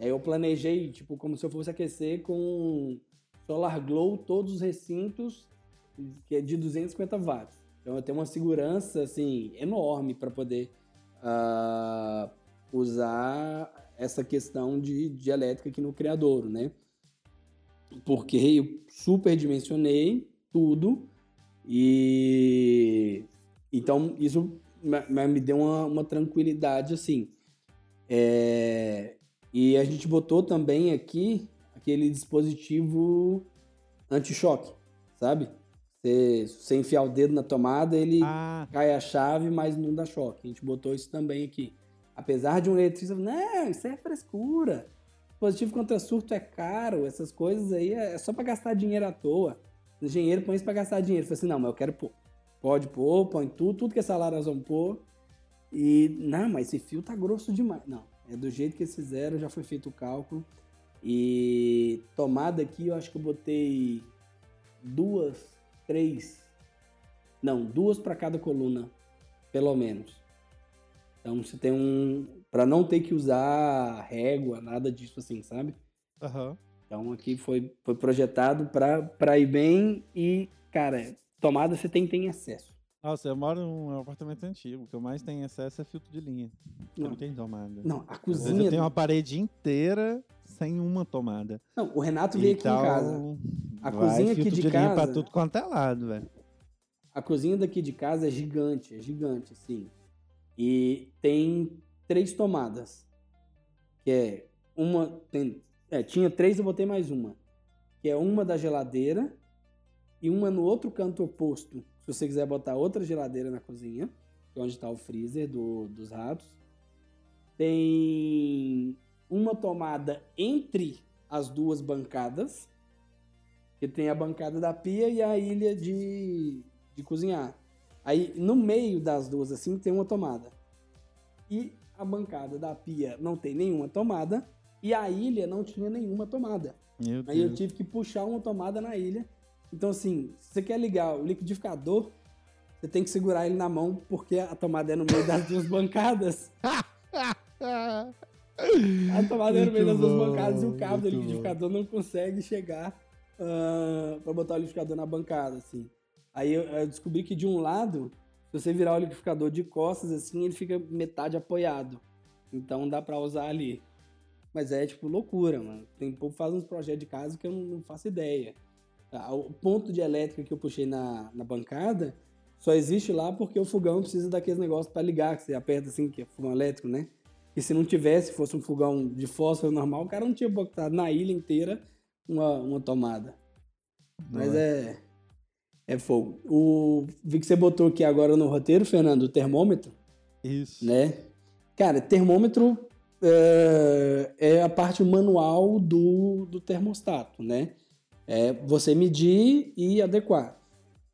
Aí eu planejei, tipo, como se eu fosse aquecer com Solar Glow todos os recintos, que é de 250 watts. Então eu tenho uma segurança, assim, enorme pra poder usar essa questão de elétrica aqui no criadouro, né? Porque eu superdimensionei tudo e... Então, isso me deu uma tranquilidade, assim. E a gente botou também aqui aquele dispositivo anti-choque, sabe? Se você enfiar o dedo na tomada, ele cai a chave, mas não dá choque. A gente botou isso também aqui. Apesar de um eletricista, não, isso é frescura. Dispositivo contra surto é caro, essas coisas aí é só pra gastar dinheiro à toa. O engenheiro põe isso pra gastar dinheiro. Eu falei assim, não, mas eu quero pôr. Pode pôr, põe tudo que é salário nós vamos pôr. E, não, mas esse fio tá grosso demais. Não, é do jeito que eles fizeram, já foi feito o cálculo. E tomada aqui, eu acho que eu botei 2, 3. Não, 2 pra cada coluna, pelo menos. Então, você tem pra não ter que usar régua, nada disso assim, sabe? Uhum. Então, aqui foi projetado pra ir bem e, cara, tomada você tem excesso. Nossa, eu moro num apartamento antigo. O que eu mais tenho acesso é filtro de linha. Não tem tomada. Não, a cozinha... Às vezes eu tenho uma parede inteira sem uma tomada. Não, o Renato veio aqui em casa. A cozinha aqui de casa... Linha pra tudo quanto é lado, velho. A cozinha daqui de casa é gigante, assim... E tem 3 tomadas. Que é uma. Tinha 3, eu botei mais uma. Que é uma da geladeira e uma no outro canto oposto. Se você quiser botar outra geladeira na cozinha, que é onde está o freezer dos ratos. Tem uma tomada entre as 2 bancadas. Que tem a bancada da pia e a ilha de cozinhar. Aí, no meio das 2, assim, tem uma tomada. E a bancada da pia não tem nenhuma tomada. E a ilha não tinha nenhuma tomada. Aí eu tive que puxar uma tomada na ilha. Então, assim, se você quer ligar o liquidificador, você tem que segurar ele na mão porque a tomada é no meio das duas bancadas. A tomada é no meio das duas bancadas e o cabo do liquidificador não consegue chegar pra botar o liquidificador na bancada, assim. Aí eu descobri que de um lado, se você virar o liquidificador de costas, assim, ele fica metade apoiado. Então dá pra usar ali. Mas é, tipo, loucura, mano. Tem povo que faz uns projetos de casa que eu não faço ideia. O ponto de elétrica que eu puxei na bancada só existe lá porque o fogão precisa daqueles negócios pra ligar, que você aperta assim, que é fogão elétrico, né? E se não tivesse, fosse um fogão de fósforo normal, o cara não tinha botado na ilha inteira uma tomada. Mas é fogo. Vi que você botou aqui agora no roteiro, Fernando, o termômetro. Isso. Né? Cara, termômetro é a parte manual do termostato, né? É você medir e adequar.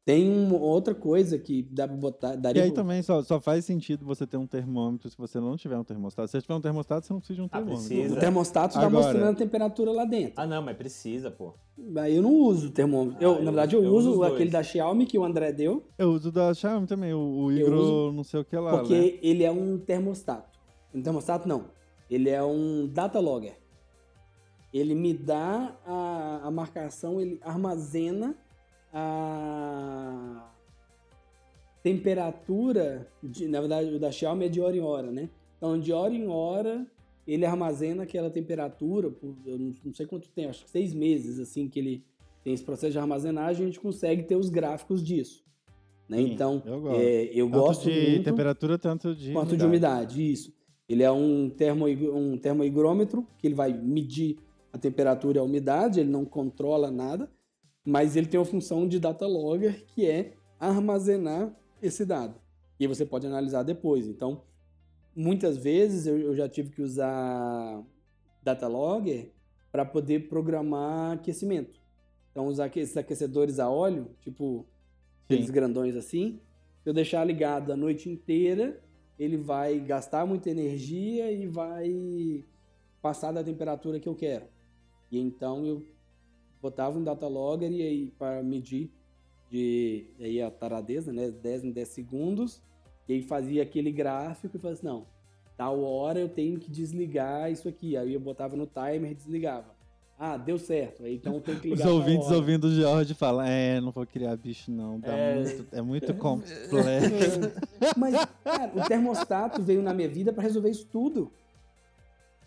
Tem outra coisa que dá pra botar... Daria... E aí também só faz sentido você ter um termômetro se você não tiver um termostato. Se você tiver um termostato, você não precisa de um termômetro. Precisa. O termostato tá mostrando a temperatura lá dentro. Ah, não, mas precisa, pô. Aí eu não uso o termômetro. Eu uso aquele da Xiaomi que o André deu. Eu uso da Xiaomi também, o Higro não sei o que lá. Porque ele é um termostato. Um termostato não. Ele é um data logger. Ele me dá a marcação, ele armazena a temperatura, na verdade o da Xiaomi é de hora em hora, né? Então de hora em hora ele armazena aquela temperatura por eu não sei quanto tempo, acho que 6 meses assim que ele tem esse processo de armazenagem, a gente consegue ter os gráficos disso, né? Sim, então eu gosto de muito, temperatura tanto de quanto de umidade, isso. Ele é um termohigrômetro que ele vai medir a temperatura e a umidade, ele não controla nada. Mas ele tem a função de data logger, que é armazenar esse dado. E você pode analisar depois. Então, muitas vezes eu já tive que usar data logger para poder programar aquecimento. Então, usar esses aquecedores a óleo, tipo aqueles grandões assim, se eu deixar ligado a noite inteira, ele vai gastar muita energia e vai passar da temperatura que eu quero. E então eu botava um data logger e aí para medir aí a taradeza, né? 10 em 10 segundos. E aí fazia aquele gráfico e falava assim, não, tal hora eu tenho que desligar isso aqui. Aí eu botava no timer e desligava. Ah, deu certo. Aí então eu tenho que ligar. Os ouvintes ouvindo o George falam, não vou criar bicho não, é muito complexo. Mas, cara, o termostato veio na minha vida para resolver isso tudo.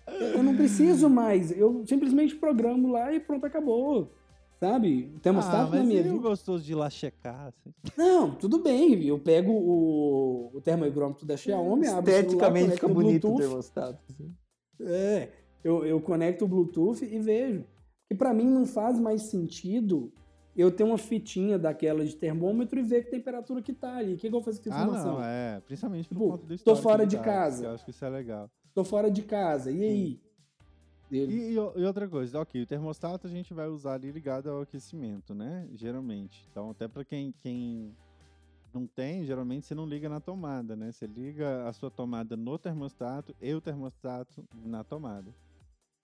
Eu não preciso mais, eu simplesmente programo lá e pronto, acabou, sabe? O termostato na minha vida. Mas gostoso de ir lá checar, assim. Não, tudo bem, eu pego o termohigrômetro da Xiaomi, abro esteticamente fica bonito o termostato. Eu conecto o Bluetooth e vejo. E pra mim não faz mais sentido eu ter uma fitinha daquela de termômetro e ver que temperatura que tá ali. O que eu faço com essa informação? Não, principalmente pelo ponto do histórico. Tô fora de casa. Eu acho que isso é legal. Tô fora de casa, e aí? E outra coisa, ok, o termostato a gente vai usar ali ligado ao aquecimento, né? Geralmente. Então, até pra quem não tem, geralmente você não liga na tomada, né? Você liga a sua tomada no termostato e o termostato na tomada,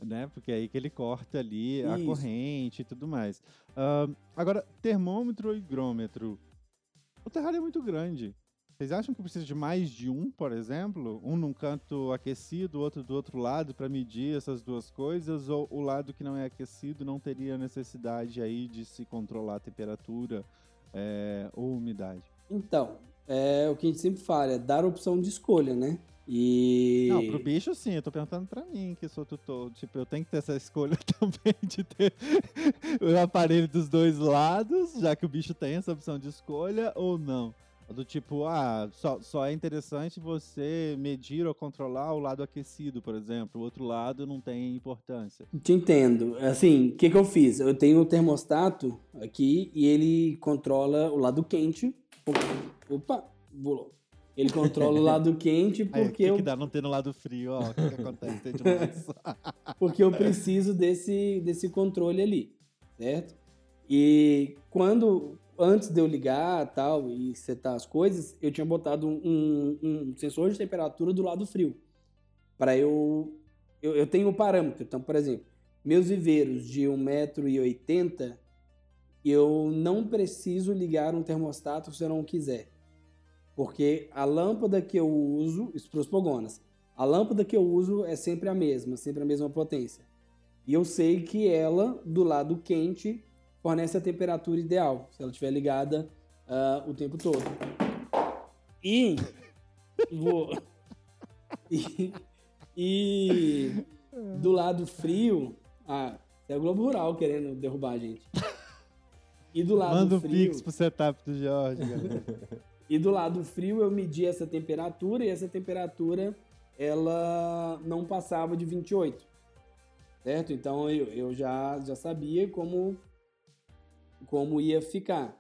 né? Porque é aí que ele corta ali a corrente e tudo mais. Agora, termômetro ou higrômetro? O terrário é muito grande. Vocês acham que precisa de mais de um, por exemplo? Um num canto aquecido, outro do outro lado, para medir essas duas coisas? Ou o lado que não é aquecido não teria necessidade aí de se controlar a temperatura ou umidade? Então, o que a gente sempre fala é dar a opção de escolha, né? E... Não, pro bicho sim, eu tô perguntando pra mim, que sou tutor. Tipo, eu tenho que ter essa escolha também de ter o aparelho dos dois lados, já que o bicho tem essa opção de escolha ou não? Do tipo, só é interessante você medir ou controlar o lado aquecido, por exemplo. O outro lado não tem importância. Te entendo. Assim, o que eu fiz? Eu tenho um termostato aqui e ele controla o lado quente. Opa, pulou. Ele controla o lado quente porque... O que dá não ter no lado frio, ó. O que acontece? Tem demais. Porque eu preciso desse controle ali, certo? E quando... Antes de eu ligar tal, e setar as coisas, eu tinha botado um sensor de temperatura do lado frio. Para eu tenho um parâmetro. Então, por exemplo, meus viveiros de 1,80 m, eu não preciso ligar um termostato se eu não quiser. Porque a lâmpada que eu uso, isso para os pogonas, a lâmpada que eu uso é sempre a mesma potência. E eu sei que ela, do lado quente, fornece a temperatura ideal, se ela estiver ligada o tempo todo. E do lado frio... Ah, é o Globo Rural querendo derrubar a gente. E do lado manda um frio... Manda um pix pro setup do Jorge, galera. E do lado frio eu medi essa temperatura, e essa temperatura ela não passava de 28. Certo? Então eu já sabia como ia ficar,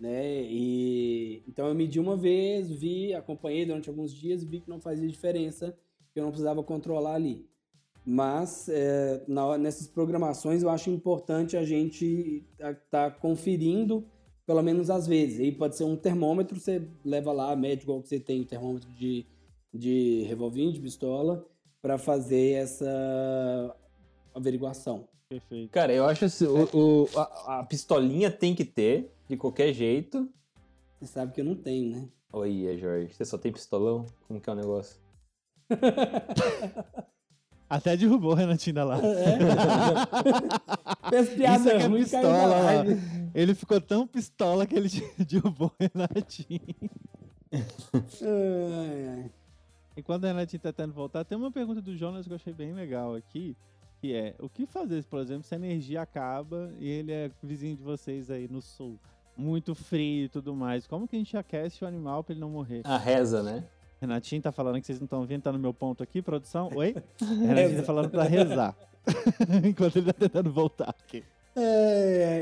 né? E então eu medi uma vez, acompanhei durante alguns dias e vi que não fazia diferença, que eu não precisava controlar ali. Mas nessas programações eu acho importante a gente tá conferindo, pelo menos às vezes. Aí pode ser um termômetro, você leva lá, mede igual que você tem, um termômetro de revolvinho, de pistola, para fazer essa averiguação. Perfeito. Cara, eu acho que a pistolinha tem que ter, de qualquer jeito. Você sabe que eu não tenho, né? Olha, Jorge, você só tem pistolão? Como que é o negócio? Até derrubou o Renatinho da Lata. É? Isso é que é pistola, lá. Ele ficou tão pistola que ele derrubou o Renatinho. Enquanto o Renatinho tá tentando voltar, tem uma pergunta do Jonas que eu achei bem legal aqui, que é, o que fazer, por exemplo, se a energia acaba e ele é vizinho de vocês aí no sul, muito frio e tudo mais, como que a gente aquece o animal pra ele não morrer? A reza, né? Renatinho tá falando que vocês não estão vendo, tá no meu ponto aqui, produção. Oi? Renatinho tá falando pra rezar. Enquanto ele tá tentando voltar aqui.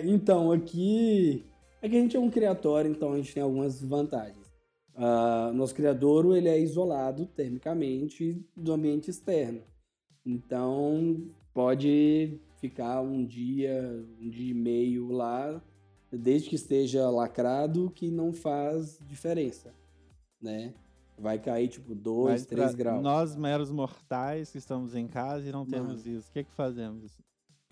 Então, aqui... É que a gente é um criatório, então a gente tem algumas vantagens. Nosso criadouro, ele é isolado termicamente do ambiente externo. Então, pode ficar um dia e meio lá, desde que esteja lacrado, que não faz diferença, né? Vai cair, tipo, 2, 3 graus. Nós, meros mortais, que estamos em casa e não temos isso, o que fazemos?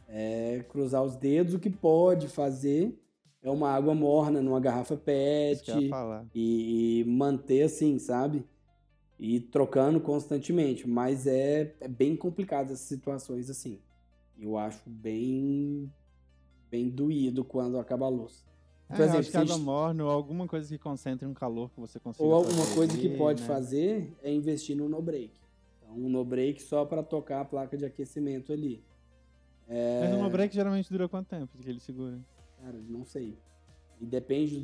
É cruzar os dedos. O que pode fazer é uma água morna numa garrafa PET. Isso que eu ia falar. E manter assim, sabe? E trocando constantemente. Mas é bem complicado essas situações assim. Eu acho bem doído quando acaba a luz. Por exemplo, acho que água morna ou alguma coisa que concentre um calor que você consiga. Ou alguma coisa que pode fazer é investir no no-break. Então, um no-break só para tocar a placa de aquecimento ali. Mas o no-break geralmente dura quanto tempo que ele segura? Cara, não sei. E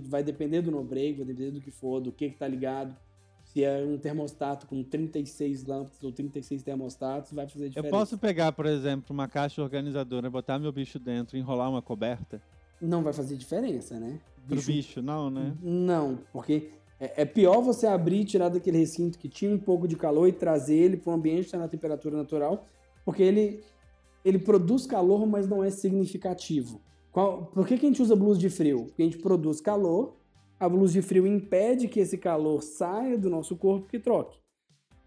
vai depender do no-break, vai depender do que for, do que tá ligado. Se é um termostato com 36 lâmpadas ou 36 termostatos, vai fazer diferença. Eu posso pegar, por exemplo, uma caixa organizadora, botar meu bicho dentro e enrolar uma coberta? Não vai fazer diferença, né? Pro bicho, não, né? Não, porque é pior você abrir e tirar daquele recinto que tinha um pouco de calor e trazer ele para um ambiente que está na temperatura natural, porque ele produz calor, mas não é significativo. Por que a gente usa blusa de frio? Porque a gente produz calor, a blusa de frio impede que esse calor saia do nosso corpo e troque.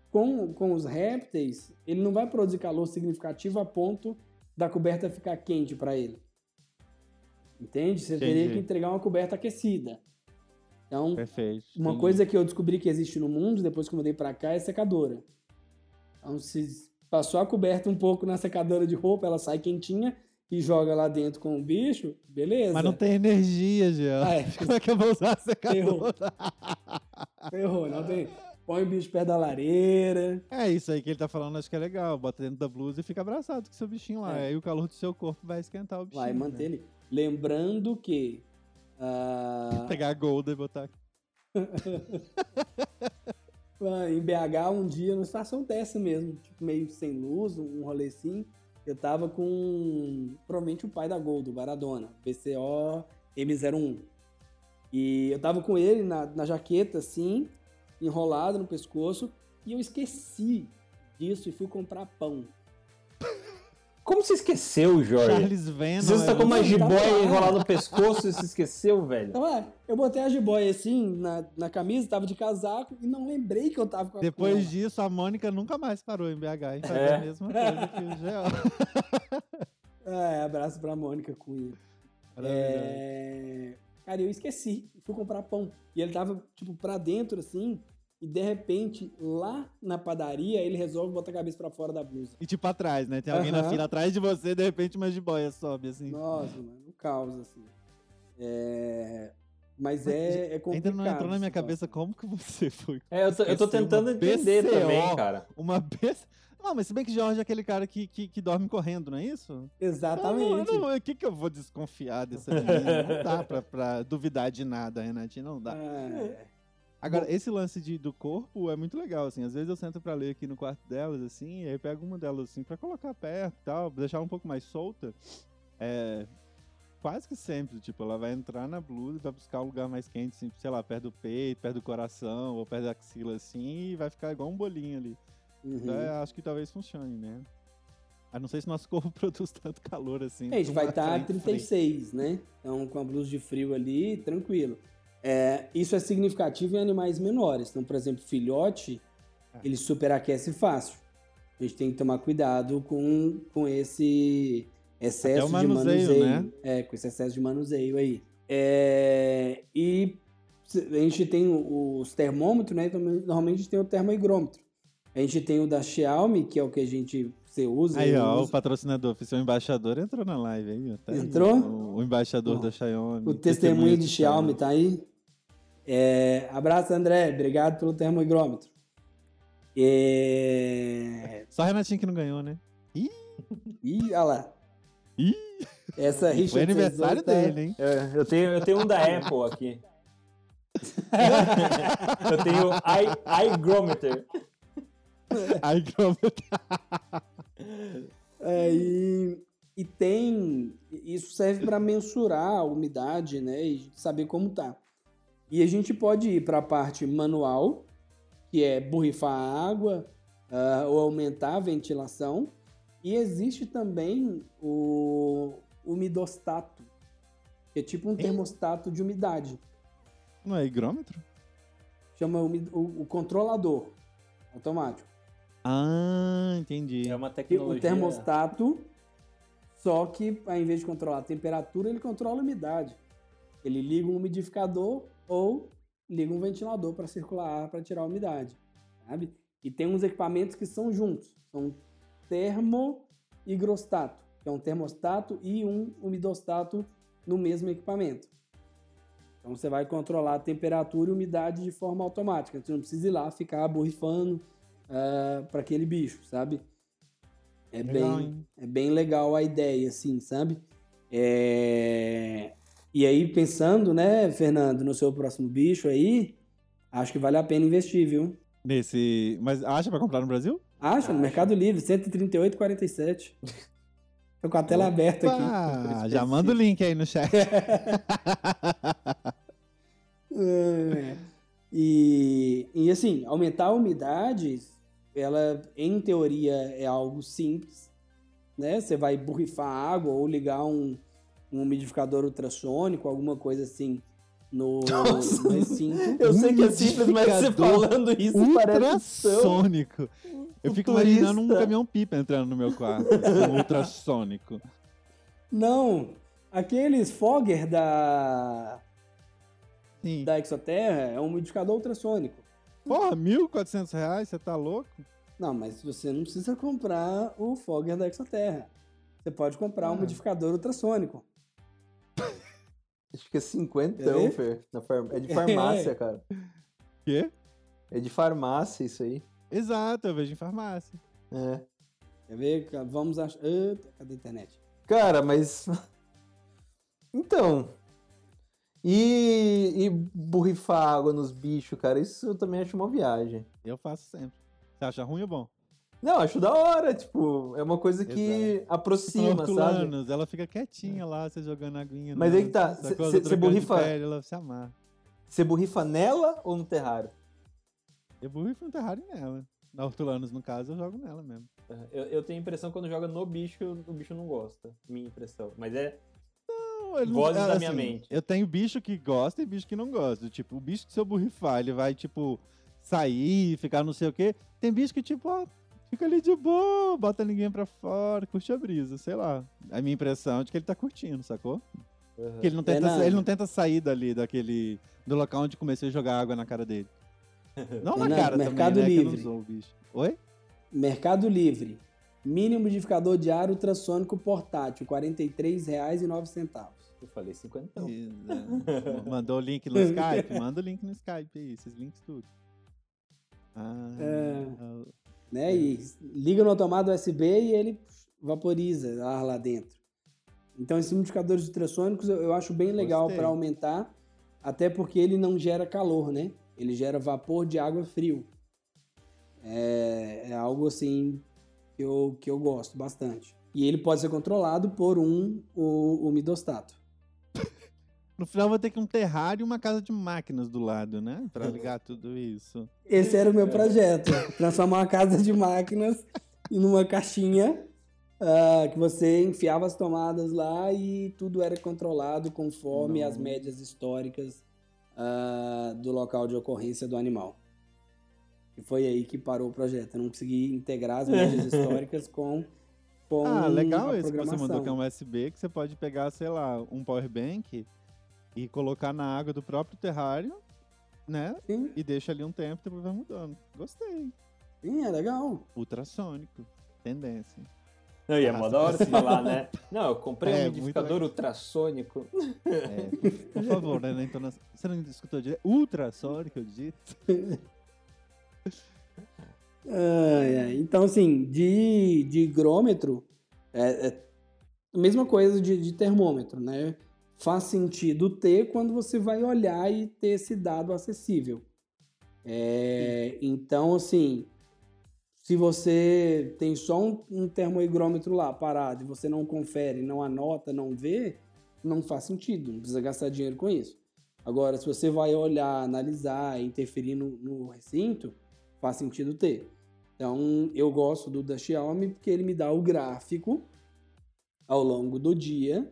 Com os répteis, ele não vai produzir calor significativo a ponto da coberta ficar quente para ele. Entende? Você teria que entregar uma coberta aquecida. Então, perfeito, uma coisa que eu descobri que existe no mundo, depois que eu mudei pra cá, é secadora. Então, se passou a coberta um pouco na secadora de roupa, ela sai quentinha e joga lá dentro com o bicho, beleza. Mas não tem energia, Geo. Como é que eu vou usar a secadora? Ferrou, não tem... Põe o bicho perto da lareira. É isso aí que ele tá falando, acho que é legal. Bota dentro da blusa e fica abraçado com seu bichinho lá. Aí o calor do seu corpo vai esquentar o bichinho. Vai manter ele. Lembrando que... Pegar a Golda e botar aqui. Em BH, um dia, numa situação dessa mesmo, tipo, meio sem luz, um rolecinho, eu tava com, provavelmente, o pai da Golda, o Baradona, PCO M01. E eu tava com ele na jaqueta, assim, enrolado no pescoço, e eu esqueci disso e fui comprar pão. Como você esqueceu, Jorge? Charles Venom. Você tá com uma jiboia enrolada no pescoço e se esqueceu, velho? Eu botei a jiboia assim na camisa, tava de casaco e não lembrei que eu tava com a Depois cola. Disso, a Mônica nunca mais parou em BH e fazia a mesma coisa que o Geo. Abraço pra Mônica Cunha. Cara, eu esqueci, fui comprar pão. E ele tava, tipo, pra dentro, assim, e de repente, lá na padaria, ele resolve botar a cabeça pra fora da blusa. E tipo, atrás, né? Tem alguém na fila atrás de você, de repente uma jiboia sobe, assim. Nossa, mano, um caos, assim. Mas é complicado. Ainda não entrou na minha cabeça como que você foi. Eu tô tentando entender também, cara. Uma BCO. Não, mas se bem que Jorge é aquele cara que dorme correndo, não é isso? Exatamente. O que eu vou desconfiar dessa menina? Não dá pra duvidar de nada, Renatinho, não dá. Agora, esse lance do corpo é muito legal, assim. Às vezes eu sento pra ler aqui no quarto delas, assim, e aí pego uma delas, assim, pra colocar perto e tal, deixar ela um pouco mais solta. Quase que sempre, tipo, ela vai entrar na blusa, vai buscar um lugar mais quente, assim, sei lá, perto do peito, perto do coração, ou perto da axila, assim, e vai ficar igual um bolinho ali. Uhum. Então, acho que talvez funcione, né? Eu não sei se nosso corpo produz tanto calor, assim. A gente vai estar a 36, né? Então, com a blusa de frio ali, tranquilo. Isso é significativo em animais menores. Então, por exemplo, filhote, ele superaquece fácil. A gente tem que tomar cuidado com esse... excesso de manuseio, né? Com esse excesso de manuseio aí. E a gente tem os termômetros, né? Normalmente a gente tem o termoigrômetro. A gente tem o da Xiaomi, que é o que a gente usa. Aí, ó, o patrocinador, o embaixador entrou na live aí. Tá aí. Entrou? O embaixador da Xiaomi. O testemunho de Xiaomi tá aí. Abraço, André. Obrigado pelo termoigrômetro. Só a Renatinha que não ganhou, né? Ih, olha lá. Essa Richard foi aniversário dele, hein? Eu tenho um da Apple aqui. Eu tenho iGrometer. E tem... Isso serve para mensurar a umidade, né? E saber como tá. E a gente pode ir para a parte manual, que é borrifar água ou aumentar a ventilação. E existe também o umidostato, que é tipo um termostato de umidade. Não é higrômetro? Chama o controlador automático. Ah, entendi. É uma tecnologia. Um termostato, só que ao invés de controlar a temperatura, ele controla a umidade. Ele liga um umidificador ou liga um ventilador para circular ar para tirar a umidade, sabe? E tem uns equipamentos que são juntos, são termoigrostato, que é um termostato e um umidostato no mesmo equipamento. Então você vai controlar a temperatura e umidade de forma automática. Você não precisa ir lá ficar borrifando para aquele bicho, sabe? É bem legal a ideia, assim, sabe? E aí pensando, né, Fernando, no seu próximo bicho aí, acho que vale a pena investir, viu? Mas acha para comprar no Brasil? Acha, no Mercado Livre, 138,47. Tô com a tela aberta aqui. Já manda o link aí no chat. E assim, aumentar a umidade, ela em teoria é algo simples, né? Você vai borrifar água ou ligar um umidificador ultrassônico, alguma coisa assim. No recinto. Eu sei que é simples, mas você falando isso ultrassônico. Eu fico imaginando um caminhão-pipa entrando no meu quarto. Um ultrassônico. Não, aqueles fogger da Exoterra é um umidificador ultrassônico. Porra, R$1.400? Você tá louco? Não, mas você não precisa comprar o fogger da Exoterra. Você pode comprar um umidificador ultrassônico. Acho que é 50, Fer. É de farmácia, cara. Quê? É de farmácia isso aí. Exato, eu vejo em farmácia. Quer ver? Vamos achar... Cadê a internet? Cara, mas... Então... E borrifar água nos bichos, cara, isso eu também acho uma viagem. Eu faço sempre. Você acha ruim ou bom? Não, acho da hora, tipo, é uma coisa que aproxima, sabe? Ela fica quietinha lá, você jogando aguinha. Mas aí que tá, você borrifa... Pele, ela se amar. Você borrifa nela ou no terrário? Eu borrifo no terrário e nela. Na hortulanos, no caso, eu jogo nela mesmo. Eu tenho a impressão que quando joga no bicho, o bicho não gosta. Minha impressão. Mas é... Vozes da minha mente. Eu tenho bicho que gosta e bicho que não gosta. Tipo, o bicho que se eu borrifar, ele vai, tipo, sair, ficar não sei o quê. Tem bicho que, tipo, fica ali de boa, bota ninguém pra fora, curte a brisa, sei lá. A minha impressão é de que ele tá curtindo, sacou? Uhum. Que ele não tenta, sair dali, daquele, do local onde comecei a jogar água na cara dele. Não na cara Mercado também, né? Livre. Que eu não sou, bicho. Oi? Mercado Livre. Mini umidificador de ar ultrassônico portátil, R$ 43,09. Eu falei 50. Mandou o link no Skype? Manda o link no Skype aí, esses links tudo. Ah, né? E liga no tomada USB e ele vaporiza ar lá dentro. Então, esses umidificadores ultrassônicos eu acho bem legal para aumentar, até porque ele não gera calor, né? Ele gera vapor de água frio. É algo assim que eu gosto bastante. E ele pode ser controlado por um umidostato. No final vai ter que um terrário e uma casa de máquinas do lado, né? Pra ligar tudo isso. Esse era o meu projeto. Transformar uma casa de máquinas em uma caixinha que você enfiava as tomadas lá e tudo era controlado conforme as médias históricas do local de ocorrência do animal. E foi aí que parou o projeto. Eu não consegui integrar as médias históricas com a programação. Ah, legal isso que você mandou, que é um USB, que você pode pegar, sei lá, um powerbank e colocar na água do próprio terrário, né? Sim. E deixa ali um tempo, depois vai mudando. Gostei. Sim, é legal. Ultrassônico. Tendência. Não, e é mó da hora se falar, né? Não, eu comprei um umidificador ultrassônico. É, por favor, né? Então, você não escutou direito? Ultrassônico, eu disse. Então, assim, de higrômetro, é a mesma coisa de termômetro, né? Faz sentido ter quando você vai olhar e ter esse dado acessível. Então, assim... Se você tem só um termohigrômetro lá parado e você não confere, não anota, não vê, não faz sentido, não precisa gastar dinheiro com isso. Agora, se você vai olhar, analisar, interferir no recinto, faz sentido ter. Então, eu gosto do da Xiaomi porque ele me dá o gráfico ao longo do dia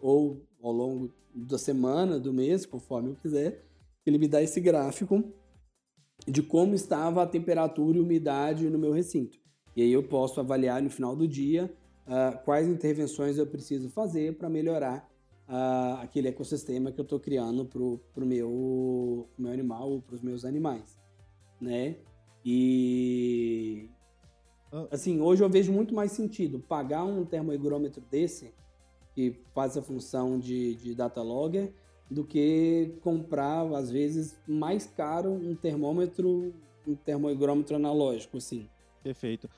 ou ao longo da semana, do mês, conforme eu quiser. Ele me dá esse gráfico de como estava a temperatura e umidade no meu recinto. E aí eu posso avaliar no final do dia quais intervenções eu preciso fazer para melhorar aquele ecossistema que eu estou criando para o meu animal ou para os meus animais, né? E, assim, hoje eu vejo muito mais sentido pagar um termohigrômetro desse, que faz a função de data logger, do que comprar, às vezes, mais caro um termohigrômetro analógico, assim. Perfeito.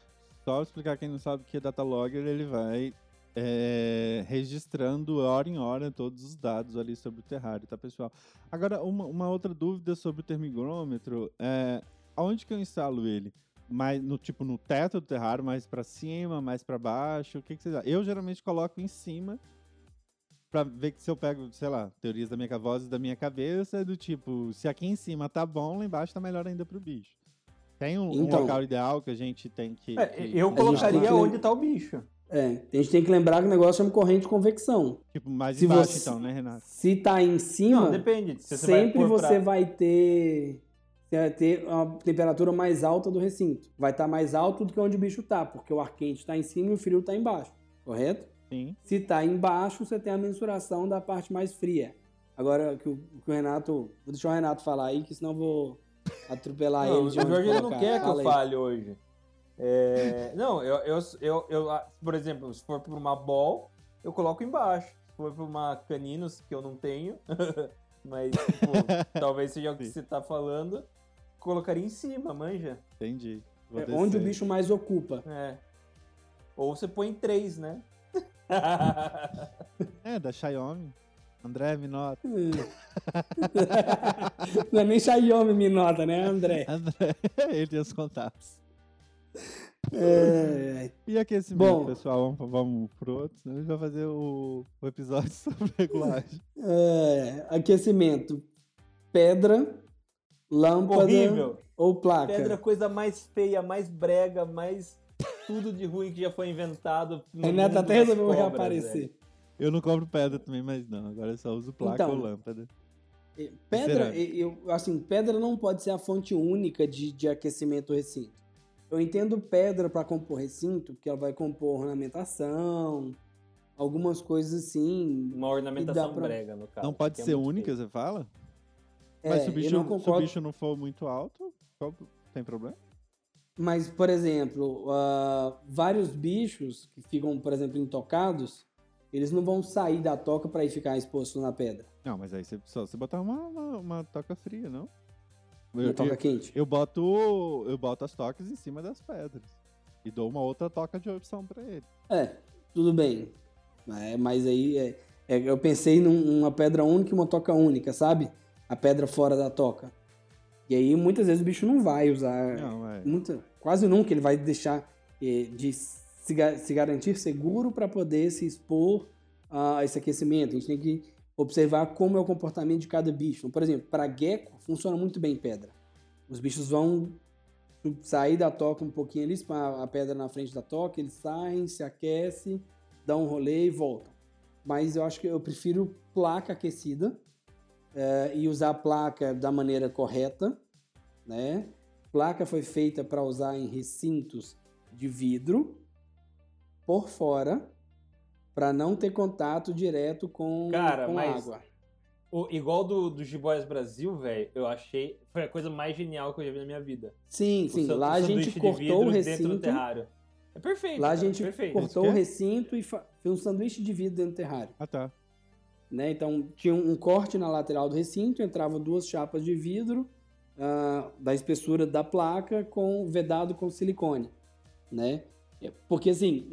Só explicar quem não sabe que o data logger, ele vai registrando hora em hora todos os dados ali sobre o terrário, tá, pessoal? Agora, uma outra dúvida sobre o termohigrômetro, aonde que eu instalo ele? Mais no teto do terrário, mais para cima, mais para baixo? O que vocês acham? Eu geralmente coloco em cima, pra ver que se eu pego, sei lá, teorias da minha voz e da minha cabeça, do tipo, se aqui em cima tá bom, lá embaixo tá melhor ainda pro bicho. Tem um local ideal que a gente tem que... eu colocaria onde tá o bicho. A gente tem que lembrar que o negócio chama corrente de convecção. Tipo, mais embaixo então, né, Renato? Se tá em cima, não, depende. Se sempre você vai ter... a temperatura mais alta do recinto. Vai estar mais alto do que onde o bicho tá, porque o ar quente tá em cima e o frio tá embaixo, correto? Sim. Se está embaixo, você tem a mensuração da parte mais fria. Agora, que o Renato... Vou deixar o Renato falar aí, que senão eu vou atropelar ele. O Jorge não quer que eu fale hoje. Não, eu, por exemplo, se for para uma ball, eu coloco embaixo. Se for para uma caninos, que eu não tenho, mas talvez seja o que você está falando, colocaria em cima, manja. Entendi. Onde o bicho mais ocupa. Ou você põe em 3, né? Da Xiaomi. André, me nota. Não é nem Xiaomi me nota, né, André, ele tem os contatos. E aquecimento, bom, pessoal, vamos pro outro. A gente vai fazer o episódio sobre regulagem. Aquecimento. Pedra, lâmpada horrível. Ou placa. Pedra é a coisa mais feia, mais brega, mais... Tudo de ruim que já foi inventado. Renato até resolveu reaparecer. Eu não compro pedra também, mas não. Agora eu só uso placa ou lâmpada. Pedra, pedra não pode ser a fonte única de aquecimento do recinto. Eu entendo pedra para compor recinto, porque ela vai compor ornamentação, algumas coisas assim... Uma ornamentação brega, no caso. Não pode ser única, você fala? Mas se o bicho não for muito alto, tem problema? Mas, por exemplo, vários bichos que ficam, por exemplo, intocados, eles não vão sair da toca para ir ficar exposto na pedra. Não, mas aí só você botar uma toca fria, não? Uma toca quente? Eu boto as tocas em cima das pedras e dou uma outra toca de opção para ele. É, tudo bem. Mas aí eu pensei numa pedra única e uma toca única, sabe? A pedra fora da toca. E aí, muitas vezes, o bicho não vai usar... quase nunca ele vai deixar de se garantir seguro para poder se expor a esse aquecimento. A gente tem que observar como é o comportamento de cada bicho. Por exemplo, para gecko, funciona muito bem pedra. Os bichos vão sair da toca um pouquinho ali, a pedra na frente da toca, eles saem, se aquecem, dão um rolê e voltam. Mas eu acho que eu prefiro placa aquecida, e usar a placa da maneira correta, né? Placa foi feita para usar em recintos de vidro por fora, para não ter contato direto com água. Igual do Gibóias Brasil, velho, eu achei foi a coisa mais genial que eu já vi na minha vida. Sim, lá a gente cortou o recinto dentro do terrário. É perfeito. Lá a gente cortou o recinto e fez um sanduíche de vidro dentro do terrário. Ah, tá. Né? Então, tinha um corte na lateral do recinto, entravam duas chapas de vidro da espessura da placa vedado com silicone, né? Porque, assim,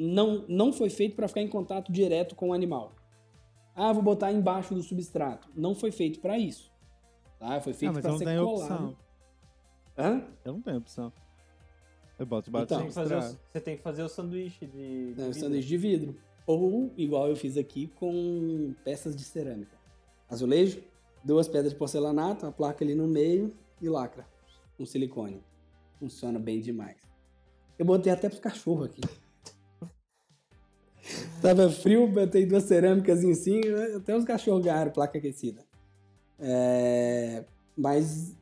não foi feito para ficar em contato direto com o animal. Ah, vou botar embaixo do substrato. Não foi feito para isso, tá? Foi feito para ser colado. Eu não tenho opção. Eu boto embaixo do substrato. Você tem que fazer o sanduíche de vidro. O sanduíche de vidro. Ou, igual eu fiz aqui, com peças de cerâmica. Azulejo, duas pedras de porcelanato, a placa ali no meio e lacra. Um silicone. Funciona bem demais. Eu botei até pro cachorro aqui. Tava frio, botei duas cerâmicas em cima, até os cachorros ganharam placa aquecida. Mas,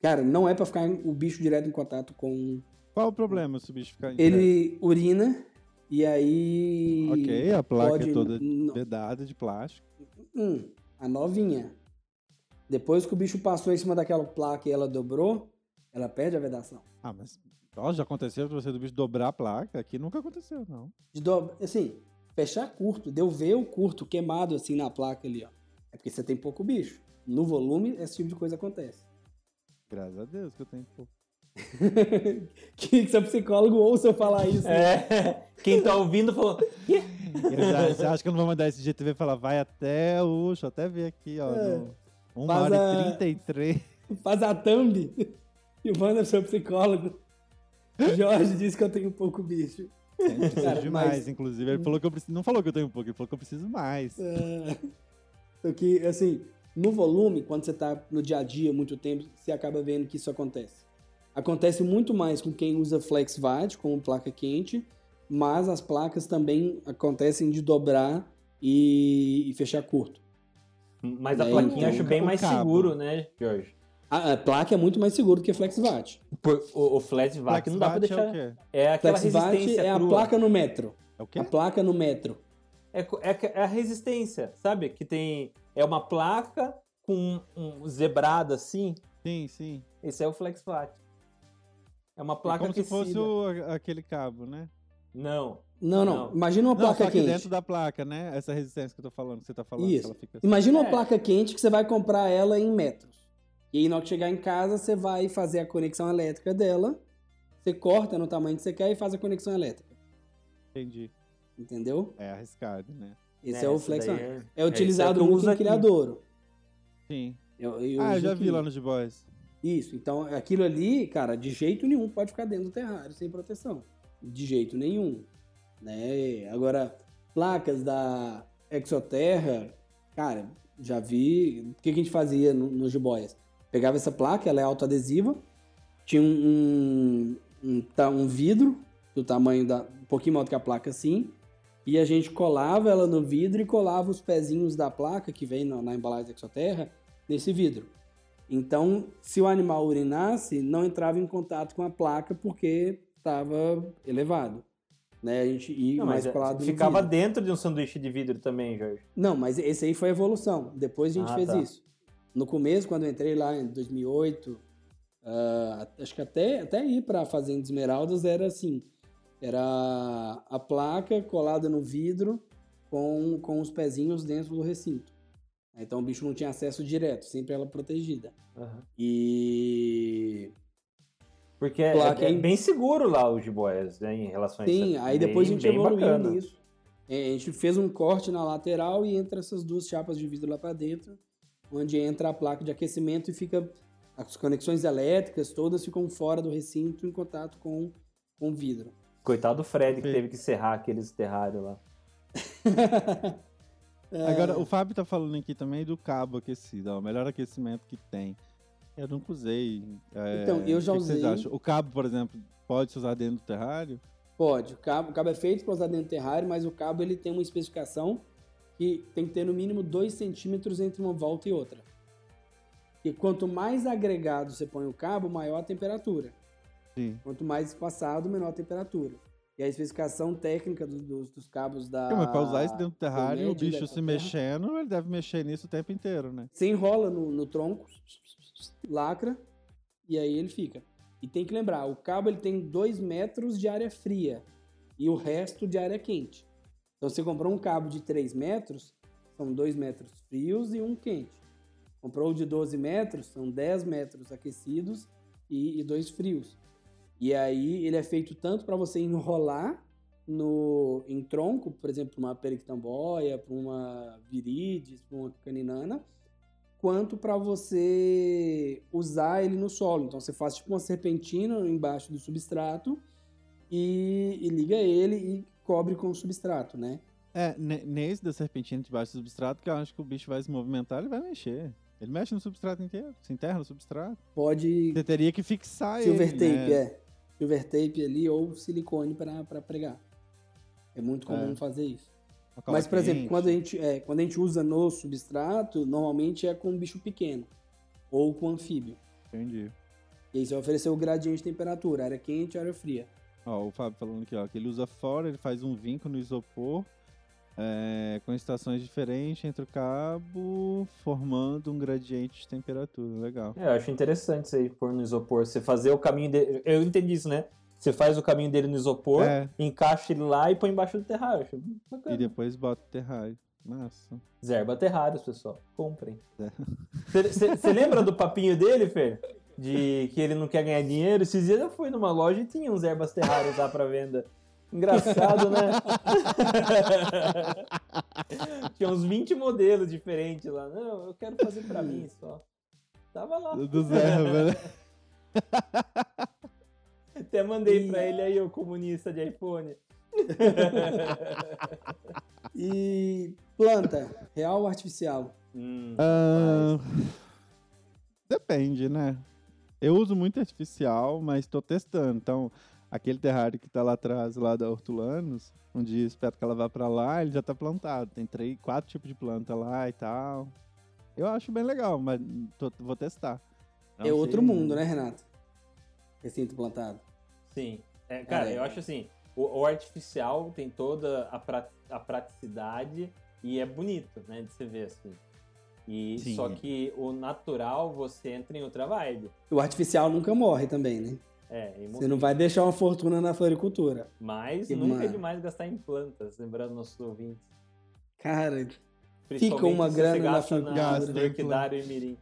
cara, não é pra ficar o bicho direto em contato com... Qual o problema se o bicho ficar... Ele urina... E aí... Ok, a placa é toda vedada de plástico. A novinha. Depois que o bicho passou em cima daquela placa e ela dobrou, ela perde a vedação. Ah, mas já aconteceu pra você do bicho dobrar a placa? Aqui nunca aconteceu, não. Assim, fechar curto, deu ver o curto queimado assim na placa ali, ó. É porque você tem pouco bicho. No volume, esse tipo de coisa acontece. Graças a Deus que eu tenho pouco. Que seu psicólogo ouça eu falar isso, né? Quem tá ouvindo falou você acha que eu não vou mandar esse GTV falar vai até o... deixa eu até ver aqui, ó, no 1h33 faz a thumb e manda pro seu psicólogo. Jorge disse que eu tenho pouco bicho. Eu preciso de mais, inclusive ele falou que eu preciso... não falou que eu tenho pouco, ele falou que eu preciso mais. Porque, assim, no volume, quando você tá no dia a dia muito tempo, você acaba vendo que isso acontece muito mais com quem usa FlexVat, como placa quente, mas as placas também acontecem de dobrar e fechar curto. Mas a plaquinha eu acho bem mais seguro, né, Jorge? A placa é muito mais seguro do que a FlexVat. O FlexVat não dá pra deixar... É aquela resistência crua. A placa no metro. É o quê? A placa no metro. É a resistência, sabe? Que tem... É uma placa com um zebrado assim. Sim. Esse é o FlexVat. É uma placa aquecida. É como se fosse aquele cabo, né? Não. Imagina uma placa quente. Só que dentro da placa, né? Essa resistência que eu tô falando, que você tá falando. Isso. Que ela fica assim. Imagina uma placa quente que você vai comprar ela em metros. E aí, na hora que chegar em casa, você vai fazer a conexão elétrica dela, você corta no tamanho que você quer e faz a conexão elétrica. Entendi. Entendeu? É arriscado, né? Esse é o flexão. É utilizado muito em criadouro. Sim. Eu já vi lá no G-Boys. Isso, então aquilo ali, cara, de jeito nenhum pode ficar dentro do terrário sem proteção. De jeito nenhum, né? Agora, placas da Exoterra, cara, já vi... O que a gente fazia no Jiboias? Pegava essa placa, ela é autoadesiva, tinha um vidro do tamanho um pouquinho maior do que a placa assim, e a gente colava ela no vidro e colava os pezinhos da placa que vem na embalagem da Exoterra nesse vidro. Então, se o animal urinasse, não entrava em contato com a placa porque estava elevado. né? A gente ia mais para o lado do vidro. Ficava dentro de um sanduíche de vidro também, Jorge. Não, mas esse aí foi a evolução. Depois a gente fez isso. No começo, quando eu entrei lá em 2008, acho que até ir para a Fazenda Esmeraldas era assim, era a placa colada no vidro com os pezinhos dentro do recinto. Então o bicho não tinha acesso direto, sempre ela protegida. Uhum. E... porque é bem seguro lá os jiboias, né, em relação a isso. Sim, aí depois a gente evoluiu nisso. A gente fez um corte na lateral e entra essas duas chapas de vidro lá para dentro, onde entra a placa de aquecimento e fica... as conexões elétricas todas ficam fora do recinto em contato com o vidro. Coitado do Fred, que teve que serrar aqueles terrários lá. Agora, o Fábio tá falando aqui também do cabo aquecido, ó, o melhor aquecimento que tem. Eu nunca usei. Então, eu já usei. O que vocês acham? O cabo, por exemplo, pode se usar dentro do terrário? Pode. O cabo é feito para usar dentro do terrário, mas o cabo ele tem uma especificação que tem que ter no mínimo 2 centímetros entre uma volta e outra. E quanto mais agregado você põe o cabo, maior a temperatura. Sim. Quanto mais espaçado, menor a temperatura. E a especificação técnica dos cabos da... Mas para usar isso dentro do terrário, o bicho se mexendo, ele deve mexer nisso o tempo inteiro, né? Você enrola no tronco, lacra, e aí ele fica. E tem que lembrar, o cabo ele tem 2 metros de área fria e o resto de área quente. Então, você comprou um cabo de 3 metros, são 2 metros frios e 1 quente. Comprou de 12 metros, são 10 metros aquecidos e 2 frios. E aí ele é feito tanto para você enrolar em tronco, por exemplo, para uma periquitamboia, para uma viridis, para uma caninana, quanto para você usar ele no solo. Então você faz tipo uma serpentina embaixo do substrato e liga ele e cobre com o substrato, né? Nesse da serpentina debaixo do substrato, que eu acho que o bicho vai se movimentar, ele vai mexer. Ele mexe no substrato inteiro, se enterra no substrato. Pode... você teria que fixar silver ele, tape, né? Silver tape ali ou silicone para pregar. É muito comum fazer isso. Mas, por exemplo, quando a gente usa no substrato, normalmente é com um bicho pequeno ou com anfíbio. Entendi. E aí você vai oferecer o gradiente de temperatura, área quente e área fria. Ó, o Fábio falando aqui, ó, que ele usa fora, ele faz um vinco no isopor, com estações diferentes entre o cabo, formando um gradiente de temperatura. Legal. Eu acho interessante isso aí, pôr no isopor. Você fazer o caminho dele... eu entendi isso, né? Você faz o caminho dele no isopor, encaixa ele lá e põe embaixo do terrário. Bacana. E depois bota o terrário. Massa. Zerba terrários, pessoal. Comprem. Você lembra do papinho dele, Fer? De que ele não quer ganhar dinheiro? Esses dias eu fui numa loja e tinha uns zerbas terrários lá pra venda. Engraçado, né? Tinha uns 20 modelos diferentes lá. Não, eu quero fazer pra mim só. Tava lá. Do Zerba, né? Até mandei pra ele aí, o comunista de iPhone. E planta, real ou artificial? Depende, né? Eu uso muito artificial, mas tô testando, então... aquele terrário que tá lá atrás, lá da Hortulanos, um dia espero que ela vá pra lá, ele já tá plantado. Tem 4 tipos de planta lá e tal. Eu acho bem legal, mas vou testar. Não é sei. Outro mundo, né, Renato? Recinto plantado. Sim. Eu acho assim, o artificial tem toda a praticidade e é bonito, né, de se ver assim. E, sim. Só que o natural, você entra em outra vibe. O artificial nunca morre também, né? Você não vai deixar uma fortuna na floricultura. Mas nunca é demais gastar em plantas, lembrando nossos ouvintes. Cara, fica uma grana na floricultura. Orquidário e mirim.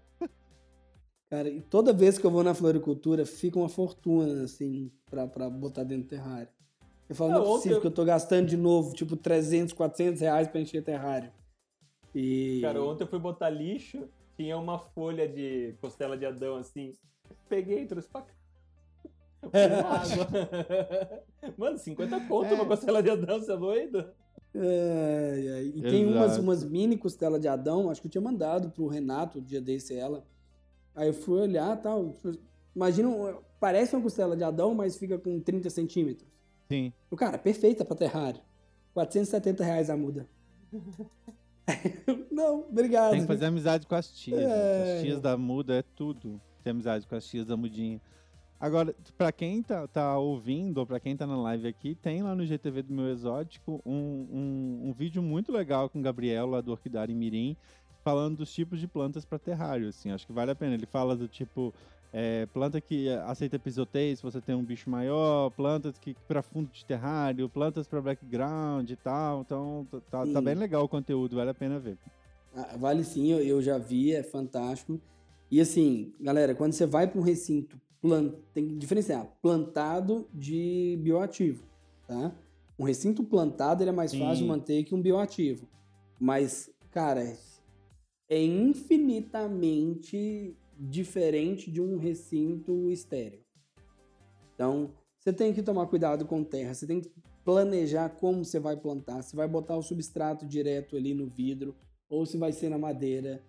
Cara, e toda vez que eu vou na floricultura, fica uma fortuna, assim, pra botar dentro do terrário. Eu falo, não é possível que eu tô gastando de novo, tipo, 300, 400 reais pra encher terrário. E... cara, ontem eu fui botar lixo, tinha uma folha de costela de Adão, assim. Peguei e trouxe pra cá. Mano, 50 conto uma costela de Adão, você é doido? E tem umas mini costela de Adão, acho que eu tinha mandado pro Renato, o dia desse ela. Aí eu fui olhar e tal. Imagina, parece uma costela de Adão, mas fica com 30 centímetros. Sim. O cara, perfeita pra terrário. 470 reais a muda. Não, obrigado. Tem que fazer amizade com as tias. As tias da muda é tudo. Tem amizade com as tias da mudinha. Agora, pra quem tá ouvindo, ou pra quem tá na live aqui, tem lá no GTV do Meu Exótico um vídeo muito legal com o Gabriel, lá do Orquidário em Mirim, falando dos tipos de plantas pra terrário, assim, acho que vale a pena. Ele fala do tipo... planta que aceita pisoteio se você tem um bicho maior, plantas que para fundo de terrário, plantas para background e tal. Então tá bem legal o conteúdo, vale a pena ver. Ah, vale sim, eu já vi, é fantástico. E assim, galera, quando você vai para um recinto, tem que diferenciar plantado de bioativo, tá? Um recinto plantado ele é mais fácil de manter que um bioativo. Mas, cara, é infinitamente diferente de um recinto estéril. Então, você tem que tomar cuidado com terra, você tem que planejar como você vai plantar, se vai botar o substrato direto ali no vidro, ou se vai ser na madeira,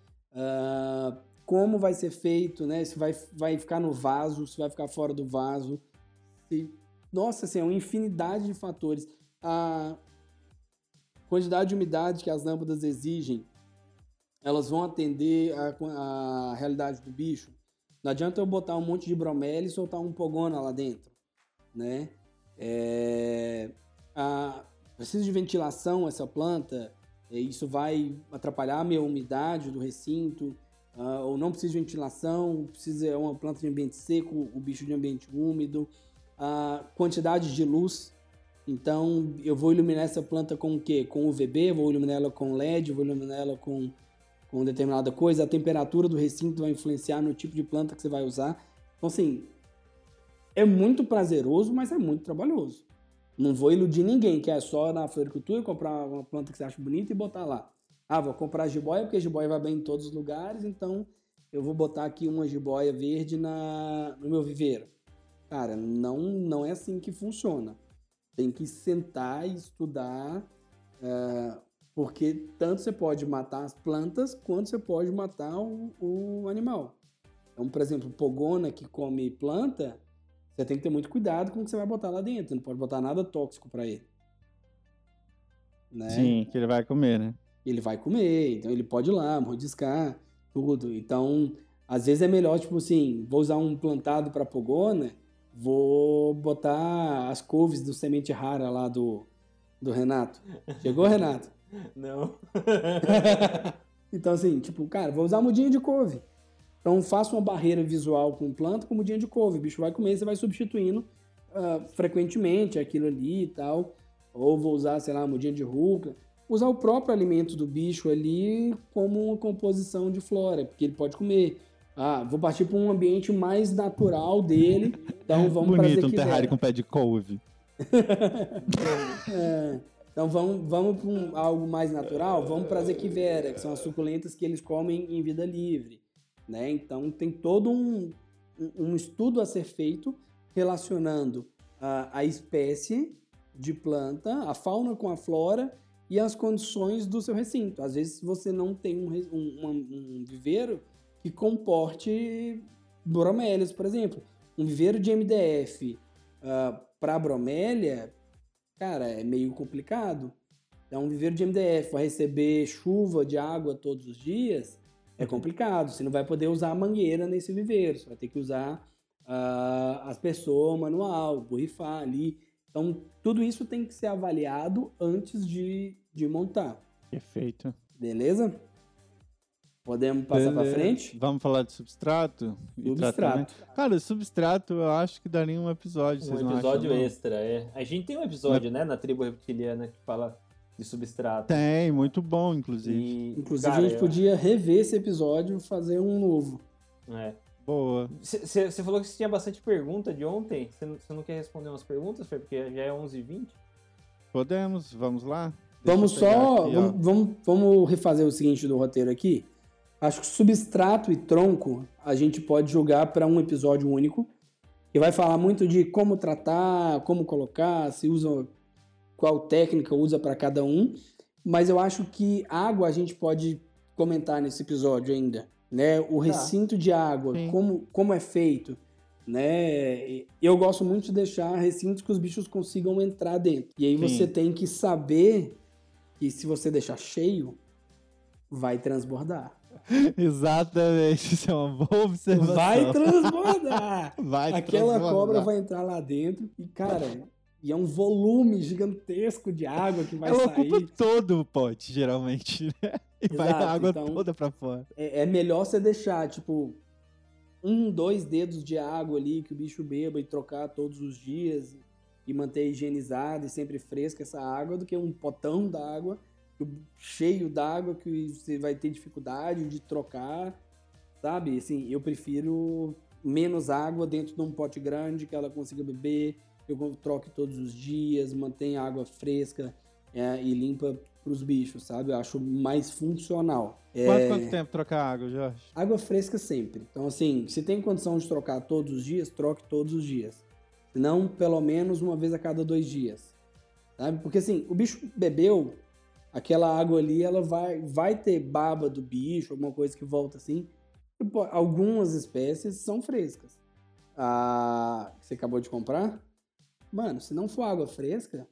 como vai ser feito, né? Se vai ficar no vaso, se vai ficar fora do vaso. E, nossa, assim, é uma infinidade de fatores. A quantidade de umidade que as lâmpadas exigem, elas vão atender a realidade do bicho. Não adianta eu botar um monte de bromélia e soltar um pogona lá dentro, né? Preciso de ventilação essa planta, isso vai atrapalhar a minha umidade do recinto, ou não preciso de ventilação, precisa uma planta de ambiente seco, o bicho de ambiente úmido, quantidade de luz. Então, eu vou iluminar essa planta com o quê? Com UVB, vou iluminar ela com LED, vou iluminar ela com determinada coisa, a temperatura do recinto vai influenciar no tipo de planta que você vai usar. Então, assim, é muito prazeroso, mas é muito trabalhoso. Não vou iludir ninguém, que é só na floricultura comprar uma planta que você acha bonita e botar lá. Ah, vou comprar jiboia, porque jiboia vai bem em todos os lugares, então eu vou botar aqui uma jiboia verde no meu viveiro. Cara, não é assim que funciona. Tem que sentar e estudar, porque tanto você pode matar as plantas, quanto você pode matar o animal. Então, por exemplo, pogona que come planta, você tem que ter muito cuidado com o que você vai botar lá dentro. Não pode botar nada tóxico para ele, né? Sim, que ele vai comer, né? Ele vai comer, então ele pode ir lá, mordiscar, tudo. Então, às vezes é melhor, tipo assim, vou usar um plantado para pogona, vou botar as couves do semente rara lá do Renato. Chegou, Renato? Não. Então, assim, tipo, cara, vou usar mudinha de couve. Então, faça uma barreira visual com planta com mudinha de couve. O bicho vai comer, você vai substituindo frequentemente aquilo ali e tal. Ou vou usar, sei lá, mudinha de rúcula. Usar o próprio alimento do bicho ali como uma composição de flora, porque ele pode comer. Ah, vou partir para um ambiente mais natural dele, então vamos para bonito, um terrário com pé de couve. Então vamos para algo mais natural, vamos para as equivera, que são as suculentas que eles comem em vida livre, né? Então tem todo um estudo a ser feito relacionando a espécie de planta, a fauna com a flora e as condições do seu recinto. Às vezes você não tem um viveiro que comporte bromélias, por exemplo. Um viveiro de MDF para bromélia, cara, é meio complicado. Então, um viveiro de MDF vai receber chuva de água todos os dias, é complicado. Você não vai poder usar a mangueira nesse viveiro, você vai ter que usar aspersor manual, borrifar ali. Então, tudo isso tem que ser avaliado antes de montar. Perfeito. Beleza? Podemos passar para frente? Vamos falar de substrato. Cara, o substrato eu acho que daria um episódio. Um episódio extra. A gente tem um episódio, né, na tribo reptiliana que fala de substrato. Tem, muito bom, inclusive. Cara, a gente podia rever esse episódio e fazer um novo. É. Boa. Você falou que você tinha bastante pergunta de ontem. Você não quer responder umas perguntas, Fer? Porque já é 11h20. Podemos, vamos lá. Vamos refazer o seguinte do roteiro aqui. Acho que substrato e tronco a gente pode jogar para um episódio único, que vai falar muito de como tratar, como colocar, se usa, qual técnica usa para cada um. Mas eu acho que água a gente pode comentar nesse episódio ainda, né? O recinto de água, como é feito, né? Eu gosto muito de deixar recintos que os bichos consigam entrar dentro. E aí você tem que saber que se você deixar cheio, vai transbordar. Exatamente, isso é uma boa observação. Vai transbordar. Aquela cobra vai entrar lá dentro e, cara, e é um volume gigantesco de água que vai sair. Ela ocupa todo o pote, geralmente, né? E exato, vai a água então, toda pra fora. É melhor você deixar, tipo, 1-2 dedos de água ali que o bicho beba e trocar todos os dias e manter higienizada e sempre fresca essa água do que um potão d'água cheio d'água que você vai ter dificuldade de trocar, sabe? Assim, eu prefiro menos água dentro de um pote grande que ela consiga beber, eu troque todos os dias, mantenha a água fresca e limpa para os bichos, sabe? Eu acho mais funcional. Quanto tempo trocar água, Jorge? Água fresca sempre. Então, assim, se tem condição de trocar todos os dias, troque todos os dias. Se não, pelo menos uma vez a cada 2 dias. Sabe? Porque, assim, o bicho bebeu... Aquela água ali, ela vai ter baba do bicho, alguma coisa que volta assim. Algumas espécies são frescas. A que você acabou de comprar, mano, se não for água fresca,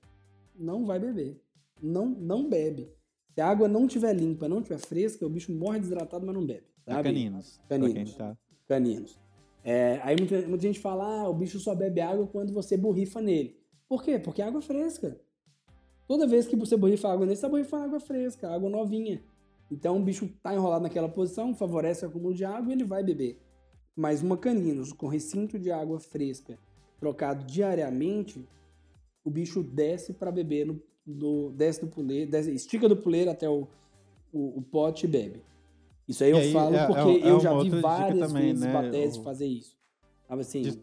não vai beber. Não bebe. Se a água não tiver limpa, não tiver fresca, o bicho morre desidratado, mas não bebe. Sabe? Caninos. Aí muita gente fala, o bicho só bebe água quando você borrifa nele. Por quê? Porque é água fresca. Toda vez que você borrifa água nele, você borrifa água fresca, água novinha. Então o bicho tá enrolado naquela posição, favorece o acúmulo de água e ele vai beber. Mas uma caninos com recinto de água fresca trocado diariamente, o bicho desce para beber, desce do puleiro, estica do puleiro até o pote e bebe. Isso aí eu falo porque eu já vi várias vezes batés fazer isso. Assim,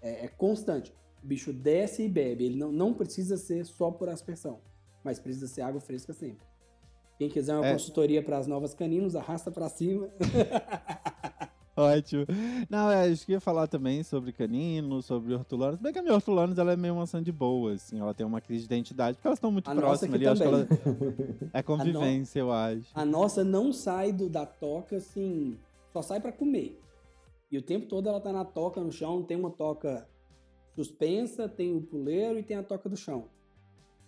é constante. O bicho desce e bebe. Ele não precisa ser só por aspersão, mas precisa ser água fresca sempre. Quem quiser uma consultoria para as novas caninos, arrasta para cima. Ótimo. Não, acho que ia falar também sobre caninos, sobre hortulanos. Bem que a minha hortulanos, ela é meio uma de boa, assim. Ela tem uma crise de identidade, porque elas estão muito próximas ali. Acho que ela... É convivência, eu acho. A nossa não sai da toca, assim, só sai para comer. E o tempo todo ela tá na toca, no chão, tem uma toca... suspensa, tem o puleiro e tem a toca do chão.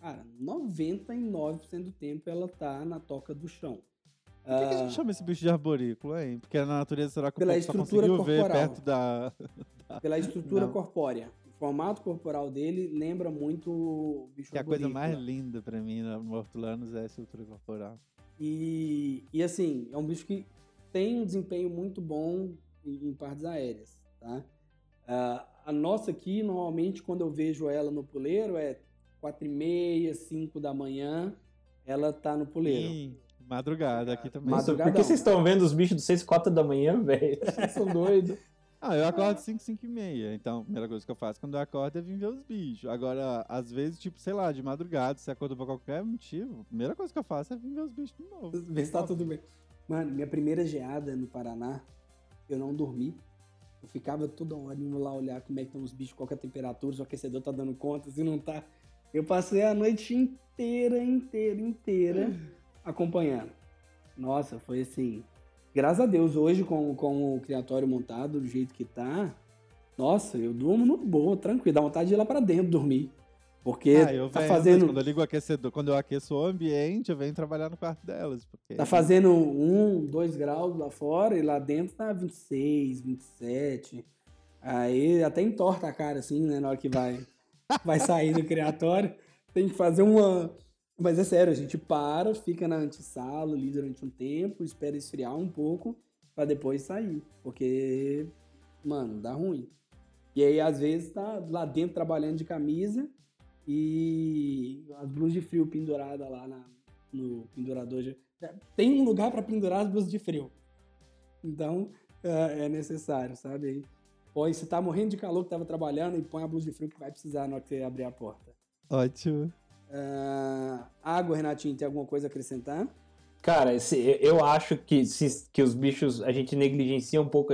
Cara, 99% do tempo ela tá na toca do chão. Por que a gente chama esse bicho de arborícola, hein? Porque na natureza será que o povo só conseguiu corporal, ver perto da... Pela estrutura corpórea. O formato corporal dele lembra muito o bicho arborícola. Que a coisa mais linda pra mim no hortulanos é a estrutura corporal. E assim, é um bicho que tem um desempenho muito bom em partes aéreas, tá? A nossa aqui, normalmente, quando eu vejo ela no puleiro, é 4h30, 5 da manhã, ela tá no puleiro. Sim, madrugada aqui também. Por que vocês estão vendo os bichos de 6, 4 da manhã, velho? Vocês são doidos. Eu acordo 5, 5 e meia. Então, a primeira coisa que eu faço quando eu acordo é vir ver os bichos. Agora, às vezes, tipo, sei lá, de madrugada, se acordou por qualquer motivo, a primeira coisa que eu faço é vir ver os bichos de novo. Ver se tá tudo bem. Mano, minha primeira geada no Paraná, eu não dormi. Eu ficava toda hora indo lá olhar como é que estão os bichos, qual que é a temperatura, se o aquecedor tá dando conta, se não tá. Eu passei a noite inteira acompanhando. Nossa, foi assim. Graças a Deus, hoje com o criatório montado do jeito que tá, nossa, eu durmo no boa, tranquilo. Dá vontade de ir lá pra dentro dormir. Porque tá fazendo... Quando eu ligo o aquecedor, quando eu aqueço o ambiente, eu venho trabalhar no quarto delas. Porque... Tá fazendo 1-2 graus lá fora e lá dentro tá 26, 27. Aí até entorta a cara, assim, né? Na hora que vai sair do criatório. Tem que fazer uma... Mas é sério, a gente para, fica na antessala ali durante um tempo, espera esfriar um pouco pra depois sair. Porque, mano, dá ruim. E aí, às vezes, tá lá dentro trabalhando de camisa... E as blusas de frio penduradas lá no pendurador. Tem um lugar para pendurar as blusas de frio. Então, é necessário, sabe? Põe, se tá morrendo de calor que tava trabalhando, e põe a blusa de frio que vai precisar na hora que você abrir a porta. Ótimo. Água, Renatinho, tem alguma coisa a acrescentar? Cara, eu acho que os bichos... A gente negligencia um pouco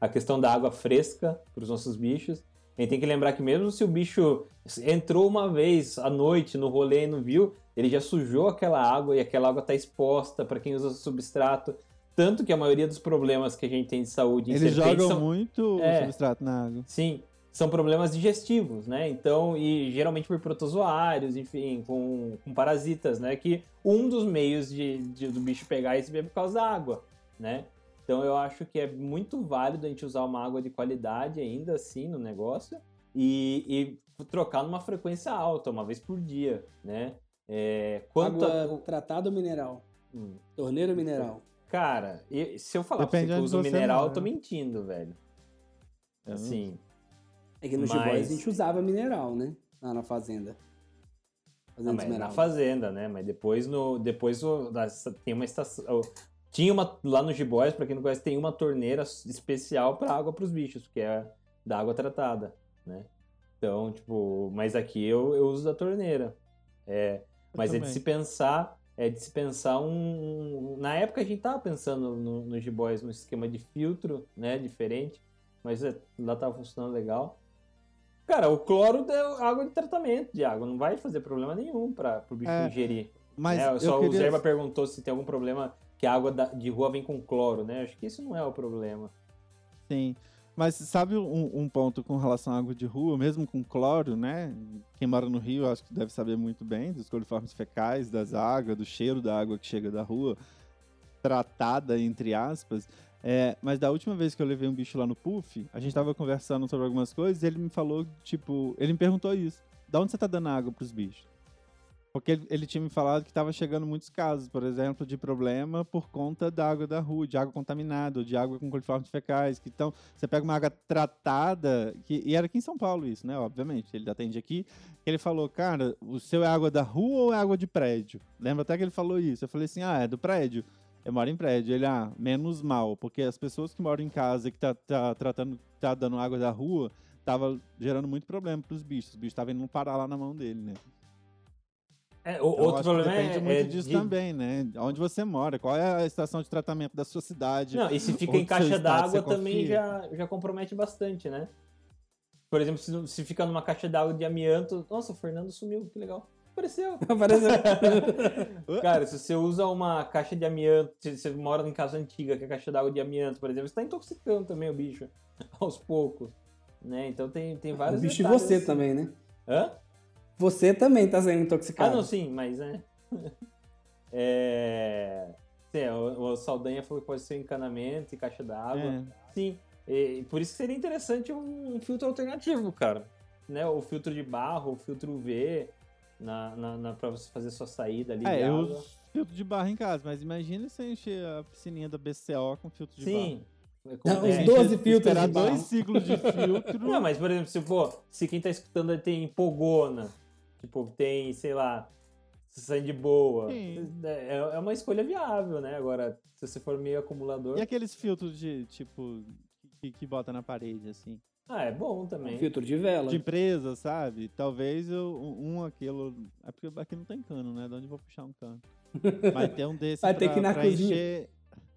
a questão da água fresca para os nossos bichos. A gente tem que lembrar que mesmo se o bicho entrou uma vez à noite no rolê e não viu, ele já sujou aquela água e aquela água está exposta para quem usa substrato. Tanto que a maioria dos problemas que a gente tem de saúde... Eles jogam muito o substrato na água. Sim, são problemas digestivos, né? Então, e geralmente por protozoários, enfim, com parasitas, né? Que um dos meios do bicho pegar esse é por causa da água, né? Então eu acho que é muito válido a gente usar uma água de qualidade ainda assim no negócio e trocar numa frequência alta, uma vez por dia, né? Água tratada ou mineral? Torneira ou mineral? Cara, se eu falar pra você que eu uso mineral, eu tô mentindo, velho. Assim... É que no G-Boys a gente usava mineral, né? Lá na fazenda. Na fazenda, né? Mas depois tem uma estação... Tinha uma... Lá no G-Boys, pra quem não conhece, tem uma torneira especial pra água pros bichos, que é da água tratada, né? Então, tipo... Mas aqui eu uso da torneira. Mas é de se pensar... Na época a gente tava pensando no G-Boys, num esquema de filtro, né? Diferente. Mas lá tava funcionando legal. Cara, o cloro é água de tratamento de água. Não vai fazer problema nenhum para o bicho ingerir. Mas o Zerba perguntou se tem algum problema que a água de rua vem com cloro, né? Acho que isso não é o problema. Sim. Mas sabe um ponto com relação à água de rua, mesmo com cloro, né? Quem mora no Rio, acho que deve saber muito bem dos coliformes fecais, das águas, do cheiro da água que chega da rua, tratada, entre aspas... Mas da última vez que eu levei um bicho lá no Puff, a gente tava conversando sobre algumas coisas e ele me falou, tipo... Ele me perguntou isso. Da onde você tá dando água pros bichos? Porque ele tinha me falado que tava chegando muitos casos, por exemplo, de problema por conta da água da rua, de água contaminada, de água com coliformes fecais. Então, você pega uma água tratada... E era aqui em São Paulo isso, né? Obviamente, ele atende aqui. Ele falou, cara, o seu é água da rua ou é água de prédio? Lembra até que ele falou isso. Eu falei assim, é do prédio. Eu moro em prédio. Ele, menos mal, porque as pessoas que moram em casa e que tá dando água da rua, tava gerando muito problema pros bichos. Os bichos estavam indo parar lá na mão dele, né? Outro problema depende muito disso também, né? Onde você mora, qual é a estação de tratamento da sua cidade. Não, e se fica em caixa d'água também já compromete bastante, né? Por exemplo, se fica numa caixa d'água de amianto, nossa, o Fernando sumiu, que legal. Apareceu. Cara, se você usa uma caixa de amianto, se você mora em casa antiga, que é caixa d'água de amianto, por exemplo, você tá intoxicando também o bicho, aos poucos, né? Então tem vários detalhes. O bicho e você também, né? Hã? Você também tá sendo intoxicado. Não, sim, mas, né? O Saldanha falou que pode ser encanamento e caixa d'água. Sim, e por isso que seria interessante um filtro alternativo, cara. Né? O filtro de barro, o filtro UV... Pra você fazer sua saída ali. Eu uso filtro de barro em casa, mas imagina você encher a piscininha da BCO com filtro de barro. Os 12 filtros de barro. 2 ciclos de filtro. Não, mas por exemplo, se quem tá escutando tem pogona, tipo, tem, sei lá, sangue boa. É uma escolha viável, né? Agora, se você for meio acumulador... E aqueles filtros de, tipo, que bota na parede, assim? É bom também. Um filtro de vela. De empresa, sabe? Talvez aquilo... É porque aqui não tem cano, né? De onde eu vou puxar um cano? Vai ter um desse. Vai ter que ir na cozinha.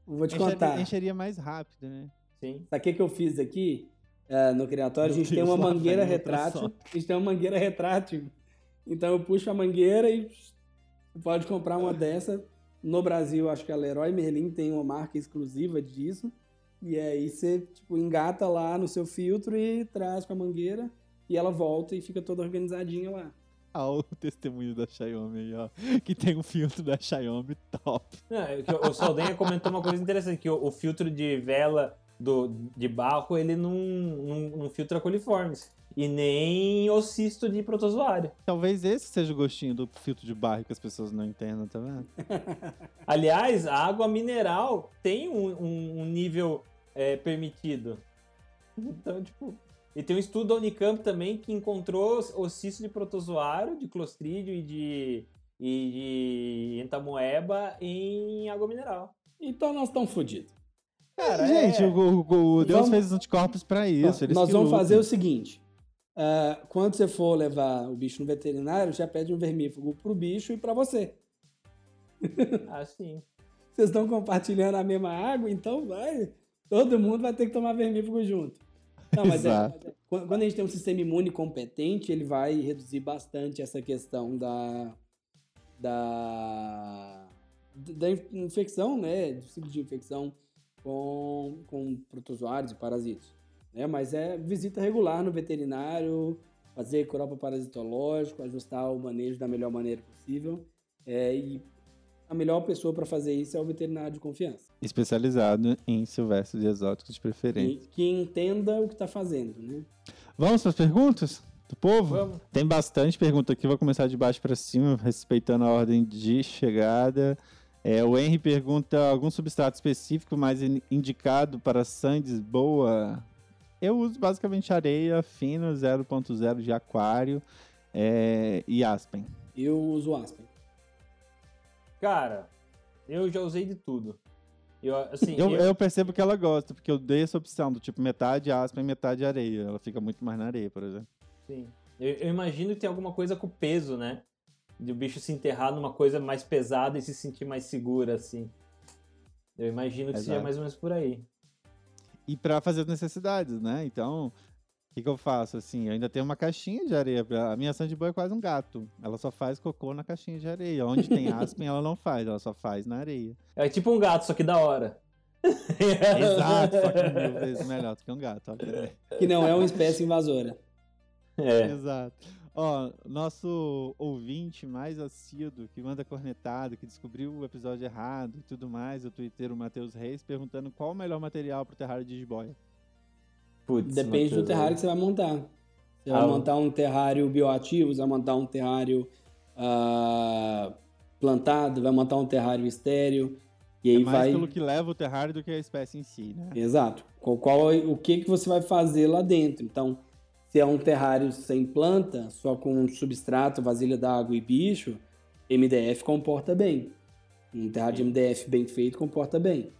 Vou te contar. Encheria mais rápido, né? Sim. Sabe o que eu fiz aqui? No criatório, a gente tem uma mangueira retrátil. Então eu puxo a mangueira e... Pode comprar uma dessa. No Brasil, acho que a Leroy Merlin tem uma marca exclusiva disso. E aí você, tipo, engata lá no seu filtro e traz com a mangueira e ela volta e fica toda organizadinha lá. O testemunho da Xiaomi aí, ó. Que tem um filtro da Xiaomi top. O Saldanha comentou uma coisa interessante, que o filtro de vela de barro, ele não filtra coliformes. E nem o cisto de protozoário. Talvez esse seja o gostinho do filtro de barro que as pessoas não entendam, tá vendo? Aliás, a água mineral tem um nível permitido. Então, tipo... E tem um estudo da Unicamp também que encontrou o cisto de protozoário, de clostridio e de entamoeba em água mineral. Então nós estamos fodidos. Cara, gente, Deus fez os anticorpos pra isso. Nós vamos fazer o seguinte... quando você for levar o bicho no veterinário, já pede um vermífugo pro bicho e pra você. Sim. Vocês estão compartilhando a mesma água, então vai. Todo mundo vai ter que tomar vermífugo junto. Não, mas quando a gente tem um sistema imune competente, ele vai reduzir bastante essa questão da infecção, né? Do ciclo de infecção com protozoários e parasitos. né? Mas é visita regular no veterinário, fazer coral parasitológico, ajustar o manejo da melhor maneira possível. E a melhor pessoa para fazer isso é o veterinário de confiança. Especializado em silvestres e exóticos de preferência. Que entenda o que está fazendo, né? Vamos para as perguntas do povo? Vamos. Tem bastante pergunta aqui, vou começar de baixo para cima, respeitando a ordem de chegada. O Henry pergunta algum substrato específico mais indicado para sandes boa? Eu uso basicamente areia fina, 0.0 de aquário e aspen. Eu uso aspen. Cara, eu já usei de tudo. Eu percebo que ela gosta, porque eu dei essa opção do tipo metade aspa e metade areia. Ela fica muito mais na areia, por exemplo. Sim. Eu imagino que tem alguma coisa com peso, né? De o bicho se enterrar numa coisa mais pesada e se sentir mais segura, assim. Eu imagino que seja mais ou menos por aí. E pra fazer as necessidades, né? Então, o que eu faço, assim? Eu ainda tenho uma caixinha de areia. A minha sand boa é quase um gato. Ela só faz cocô na caixinha de areia. Onde tem aspen, ela não faz. Ela só faz na areia. É tipo um gato, só que da hora. Exato. Só que 1000 vezes melhor do que um gato. Ó. Que não é uma espécie invasora. Exato. Ó, nosso ouvinte mais assíduo, que manda cornetado, que descobriu o episódio errado e tudo mais, o twitteiro Matheus Reis, perguntando qual o melhor material pro terrário de jiboia. Putz, depende do terrário que você vai montar. Você vai montar um terrário bioativo, você vai montar um terrário plantado, vai montar um terrário estéreo. E aí mais pelo que leva o terrário do que a espécie em si, né? Exato. O que você vai fazer lá dentro. Então, se é um terrário sem planta, só com substrato, vasilha d'água e bicho, MDF comporta bem. Um terrário de MDF bem feito comporta bem.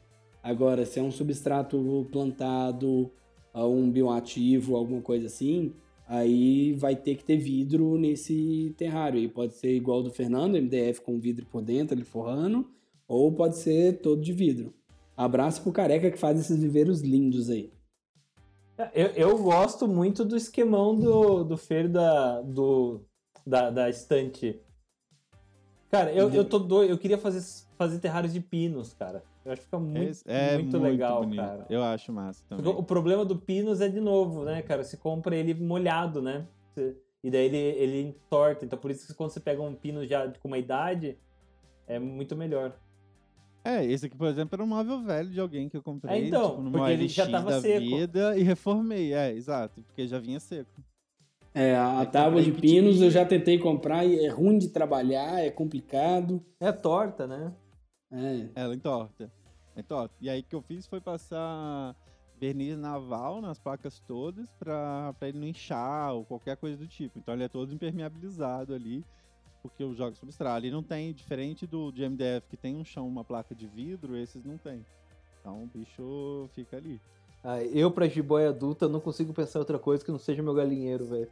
Agora, se é um substrato plantado, um bioativo, alguma coisa assim, aí vai ter que ter vidro nesse terrário. E pode ser igual do Fernando, MDF com vidro por dentro, ele forrando, ou pode ser todo de vidro. Abraço pro Careca que faz esses viveiros lindos aí. Eu gosto muito do esquemão do Fer da estante. Cara, eu tô doido, eu queria fazer terrários de pinos, cara. Eu acho que fica muito legal, bonito. Cara. Eu acho massa também. O problema do pinos é, de novo, né, cara? Você compra ele molhado, né? E daí ele entorta. Então, por isso que quando você pega um pino já com uma idade, é muito melhor. Esse aqui, por exemplo, era um móvel velho de alguém que eu comprei. Porque ele já tava seco. Vida, e reformei, exato. Porque já vinha seco. A tábua de pinos eu já tentei comprar e é ruim de trabalhar, é complicado. É torta, né? Ela entorta. E aí o que eu fiz foi passar verniz naval nas placas todas pra ele não inchar ou qualquer coisa do tipo. Então ele é todo impermeabilizado ali, porque eu jogo substrato. Ali não tem, diferente do de MDF que tem um chão, uma placa de vidro, esses não tem. Então o bicho fica ali. Eu pra jiboia adulta não consigo pensar outra coisa que não seja meu galinheiro, velho.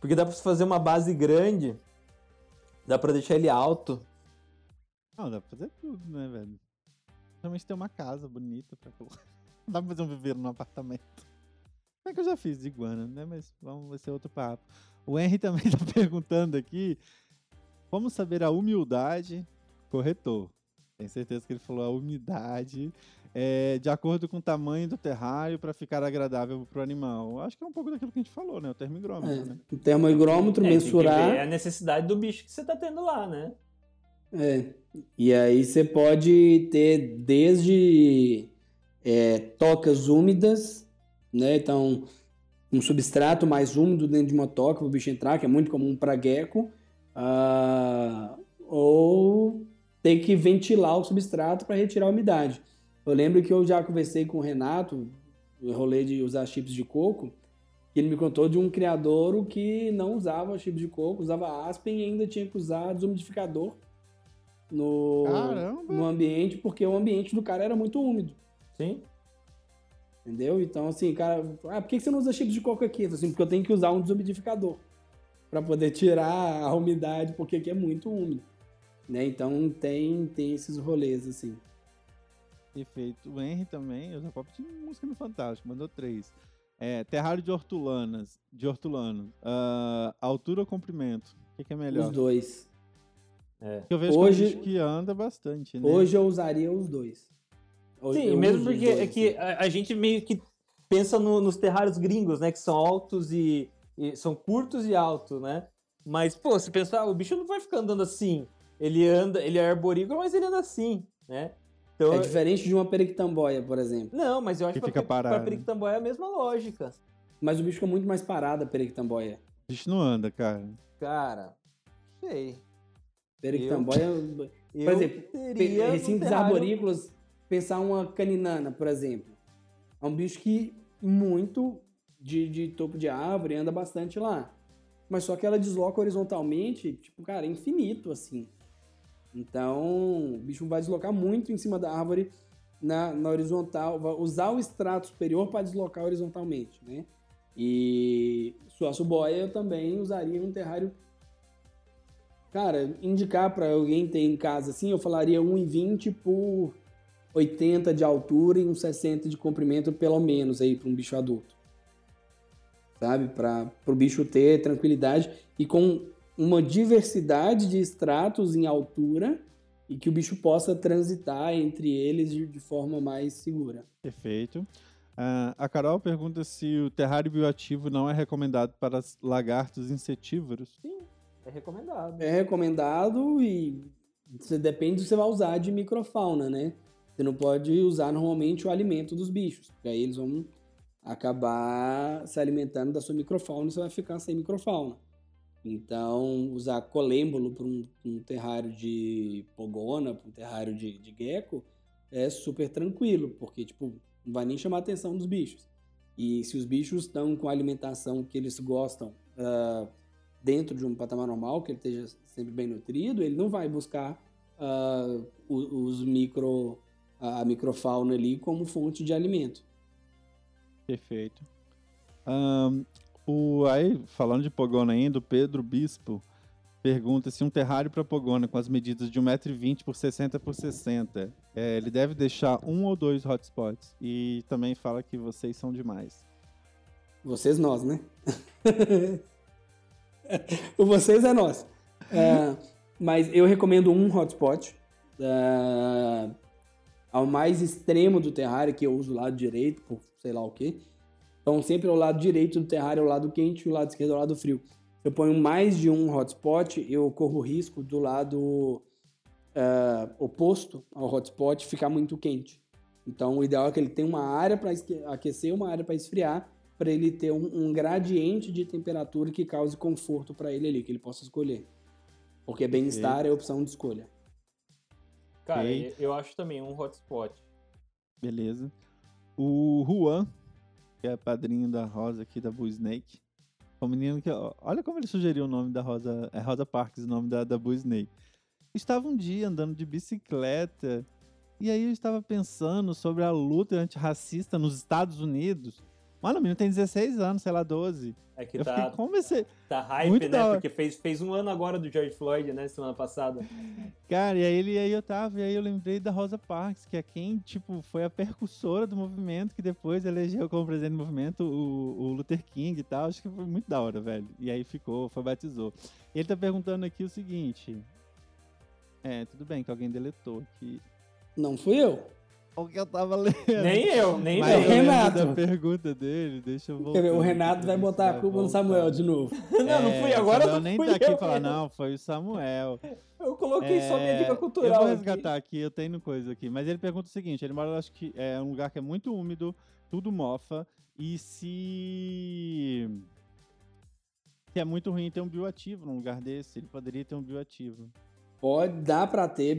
Porque dá pra você fazer uma base grande. Dá pra deixar ele alto. Não, dá pra fazer tudo, né, velho? Realmente tem uma casa bonita pra colocar. Não dá pra fazer um viveiro num apartamento. Como é que eu já fiz de iguana, né? Mas vai ser outro papo. O Henry também tá perguntando aqui. Como saber a umidade corretor? Tenho certeza que ele falou a umidade. De acordo com o tamanho do terrário para ficar agradável para o animal. Acho que é um pouco daquilo que a gente falou, né? O termoigrômetro, né? O termoigrômetro, mensurar... É a necessidade do bicho que você está tendo lá, né? E aí você pode ter desde tocas úmidas, né? Então, um substrato mais úmido dentro de uma toca para o bicho entrar, que é muito comum para gecko. Ou ter que ventilar o substrato para retirar a umidade. Eu lembro que eu já conversei com o Renato, o rolê de usar chips de coco, que ele me contou de um criadouro que não usava chips de coco, usava aspen e ainda tinha que usar desumidificador no ambiente, porque o ambiente do cara era muito úmido. Sim. Entendeu? Então, assim, cara, por que você não usa chips de coco aqui? Assim, porque eu tenho que usar um desumidificador para poder tirar a umidade, porque aqui é muito úmido. Né? Então, tem esses rolês, assim. Perfeito. O Henry também, eu já posso música no Fantástico, mandou 3. Terrário de hortulanas, altura ou comprimento? O que é melhor? Os dois. Eu vejo que anda bastante, né? Hoje eu usaria os dois. Sim, mesmo porque é que a gente meio que pensa nos terrários gringos, né? Que são altos e são curtos e altos, né? Mas, pô, se pensar, o bicho não vai ficar andando assim. Ele anda, ele é arborícola, mas ele anda assim, né? Então, é diferente de uma periquitamboia, por exemplo. Não, mas eu acho que para a periquitamboia é a mesma lógica. Mas o bicho fica muito mais parado, a periquitamboia. O bicho não anda, cara. Cara, sei. Periquitamboia... por exemplo, recintos arborícolas, pensar uma caninana, por exemplo. É um bicho que muito de topo de árvore, anda bastante lá. Mas só que ela desloca horizontalmente, tipo, cara, infinito, assim. Então, o bicho vai deslocar muito em cima da árvore na horizontal, vai usar o estrato superior para deslocar horizontalmente, né? E sua suboia eu também usaria um terrário... Cara, indicar para alguém ter em casa, assim, eu falaria 1,20 por 80 de altura e 1,60 de comprimento, pelo menos, aí, para um bicho adulto. Sabe? Para o bicho ter tranquilidade e com uma diversidade de estratos em altura e que o bicho possa transitar entre eles de forma mais segura. Perfeito. A Carol pergunta se o terrário bioativo não é recomendado para lagartos insetívoros. Sim, é recomendado. É recomendado e depende do que você vai usar de microfauna, né? Você não pode usar normalmente o alimento dos bichos, porque aí eles vão... acabar se alimentando da sua microfauna e você vai ficar sem microfauna. Então, usar colêmbolo para um terrário de pogona, para um terrário de gecko, é super tranquilo, porque tipo, não vai nem chamar a atenção dos bichos. E se os bichos estão com a alimentação que eles gostam dentro de um patamar normal, que ele esteja sempre bem nutrido, ele não vai buscar a microfauna ali como fonte de alimento. Perfeito. Aí, falando de pogona ainda, o Pedro Bispo pergunta se um terrário para pogona com as medidas de 1,20m por 60 por 60, ele deve deixar um ou dois hotspots. E também fala que vocês são demais. Vocês, nós, né? O vocês é nós. Mas eu recomendo um hotspot. Ao mais extremo do terrário, que eu uso o lado direito, por sei lá o quê. Então, sempre o lado direito do terrário é o lado quente e o lado esquerdo é o lado frio. Se eu ponho mais de um hotspot, eu corro o risco do lado oposto ao hotspot ficar muito quente. Então, o ideal é que ele tenha uma área para aquecer e uma área para esfriar, para ele ter um gradiente de temperatura que cause conforto para ele ali, que ele possa escolher. Porque bem-estar é a opção de escolha. Cara, eu acho também um hotspot. Beleza. O Juan, que é padrinho da Rosa aqui, da Blue Snake. É um menino que... Olha como ele sugeriu o nome da Rosa... É Rosa Parks, o nome da Blue Snake. Estava um dia andando de bicicleta e aí eu estava pensando sobre a luta antirracista nos Estados Unidos. Mano, o menino tem 16 anos, sei lá, 12. É que eu tá... Comecei... Tá hype, muito, né? Porque fez um ano agora do George Floyd, né? Semana passada. Cara, e aí eu lembrei da Rosa Parks, que é quem, tipo, foi a percussora do movimento, que depois elegeu como presidente do movimento o Luther King e tal. Acho que foi muito da hora, velho. E aí foi batizou. Ele tá perguntando aqui o seguinte... tudo bem que alguém deletou aqui. Não fui eu. O que eu tava lendo. Nem eu. O Renato. Da pergunta dele, deixa eu voltar. O Renato vai botar a culpa no Samuel de novo. Não fui agora. Não, nem tá aqui e falar, não, foi o Samuel. Eu coloquei só minha dica cultural. Eu vou resgatar aqui, eu tenho coisa aqui. Mas ele pergunta o seguinte: ele mora, acho que é um lugar que é muito úmido, tudo mofa, e se é muito ruim ter um bioativo num lugar desse, ele poderia ter um bioativo. Dá para ter,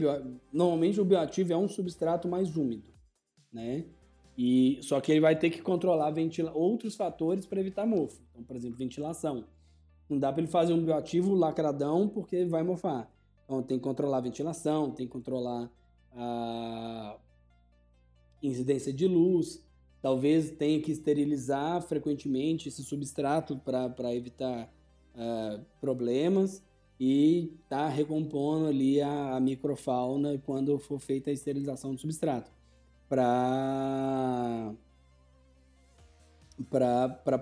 normalmente o bioativo é um substrato mais úmido, né? E, só que ele vai ter que controlar outros fatores para evitar mofo. Então, por exemplo, ventilação. Não dá para ele fazer um bioativo lacradão porque vai mofar. Então tem que controlar a ventilação, tem que controlar a incidência de luz, talvez tenha que esterilizar frequentemente esse substrato para evitar problemas. E tá recompondo ali a microfauna quando for feita a esterilização do substrato para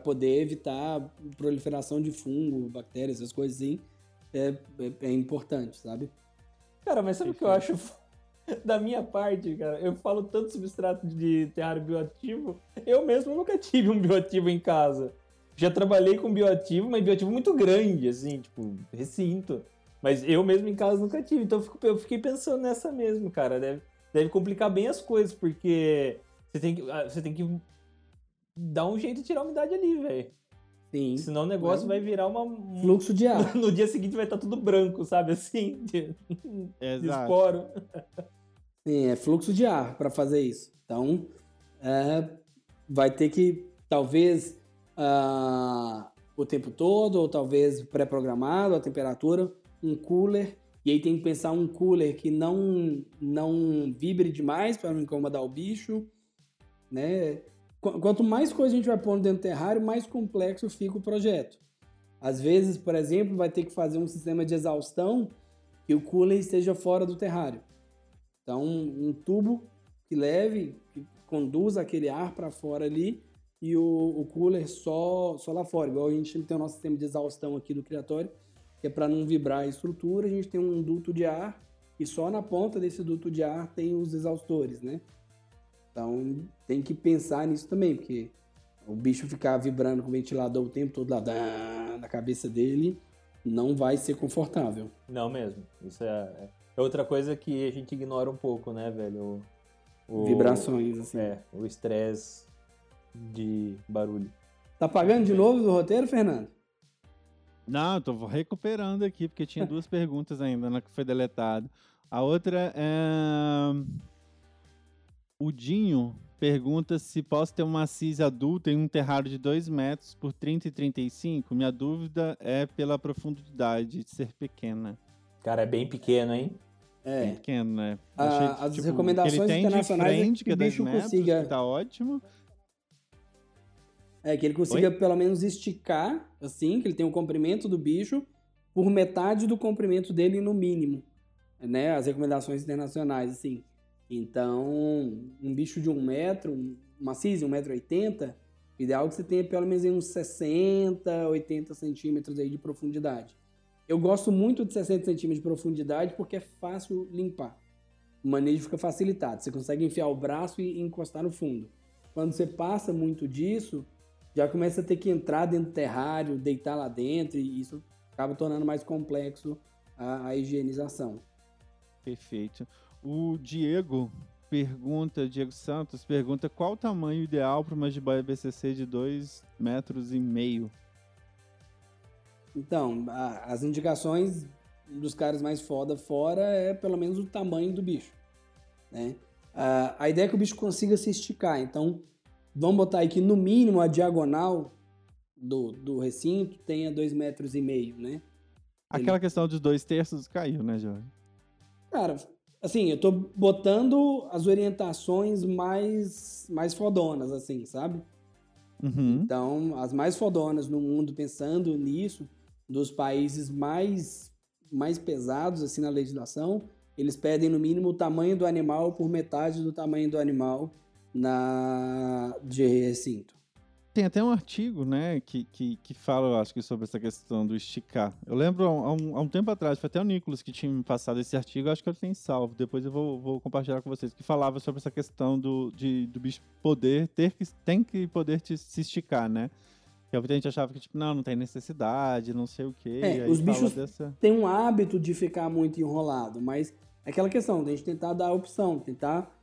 poder evitar a proliferação de fungo, bactérias, essas coisas assim, é importante, sabe? Cara, mas sabe o que eu acho da minha parte, cara. Eu falo tanto substrato de terrário bioativo, eu mesmo nunca tive um bioativo em casa. Já trabalhei com bioativo, mas bioativo muito grande, assim, tipo, recinto. Mas eu mesmo em casa nunca tive, então eu fiquei pensando nessa mesmo, cara. Deve complicar bem as coisas, porque você tem que dar um jeito de tirar a umidade ali, velho. Sim. Senão o negócio vai virar um fluxo de ar. No dia seguinte vai estar tudo branco, sabe? Assim, de esporo. Sim, é fluxo de ar para fazer isso. Então, vai ter que, talvez, o tempo todo, ou talvez pré-programado, a temperatura, um cooler. E aí tem que pensar um cooler que não vibre demais para não incomodar o bicho, né? Quanto mais coisa a gente vai pondo dentro do terrário, mais complexo fica o projeto. Às vezes, por exemplo, vai ter que fazer um sistema de exaustão que o cooler esteja fora do terrário. Então, um tubo que leve, que conduza aquele ar para fora ali e o cooler só lá fora. Igual a gente tem o nosso sistema de exaustão aqui do criatório, que é para não vibrar a estrutura, a gente tem um duto de ar e só na ponta desse duto de ar tem os exaustores, né? Então, tem que pensar nisso também, porque o bicho ficar vibrando com o ventilador o tempo todo lá na cabeça dele não vai ser confortável. Não mesmo. Isso é outra coisa que a gente ignora um pouco, né, velho? Vibrações, assim. É, o estresse de barulho. Tá pagando de novo do roteiro, Fernando? Não, tô recuperando aqui, porque tinha duas perguntas ainda, na que foi deletado. A outra é... O Dinho pergunta se posso ter uma cis adulta em um terrário de 2 metros por 30 e 35. Minha dúvida é pela profundidade de ser pequena. Cara, é bem pequeno, hein? É. Bem pequeno, né? As recomendações internacionais frente, é que o bicho consiga... Tá ótimo. É, que ele consiga pelo menos esticar, assim, que ele tenha o comprimento do bicho por metade do comprimento dele no mínimo. Né? As recomendações internacionais, assim... Então, um bicho de 1 metro, uma cis de 1,80 m, o ideal é que você tenha pelo menos uns 60, 80 centímetros aí de profundidade. Eu gosto muito de 60 centímetros de profundidade porque é fácil limpar. O manejo fica facilitado, você consegue enfiar o braço e encostar no fundo. Quando você passa muito disso, já começa a ter que entrar dentro do terrário, deitar lá dentro, e isso acaba tornando mais complexo a higienização. Perfeito. O Diego Santos pergunta qual o tamanho ideal para uma jiboia BCC de 2,5 metros. Então, as indicações dos caras mais foda fora é pelo menos o tamanho do bicho, né? A ideia é que o bicho consiga se esticar. Então, vamos botar aí que no mínimo a diagonal do recinto tenha 2,5 metros, né? Aquela questão dos 2/3 caiu, né, Jorge? Cara... Assim, eu tô botando as orientações mais fodonas, assim, sabe? Uhum. Então, as mais fodonas no mundo, pensando nisso, dos países mais pesados, assim, na legislação, eles pedem, no mínimo, o tamanho do animal por metade do tamanho do animal de recinto. Tem até um artigo, né, que fala, eu acho, que sobre essa questão do esticar. Eu lembro há um tempo atrás, foi até o Nicolas que tinha me passado esse artigo, acho que eu tenho salvo, depois eu vou compartilhar com vocês, que falava sobre essa questão do bicho poder, tem que poder se esticar, né? Que a gente achava que, tipo, não tem necessidade, não sei o quê. Aí os bichos têm um hábito de ficar muito enrolado, mas é aquela questão de a gente tentar dar a opção, tentar...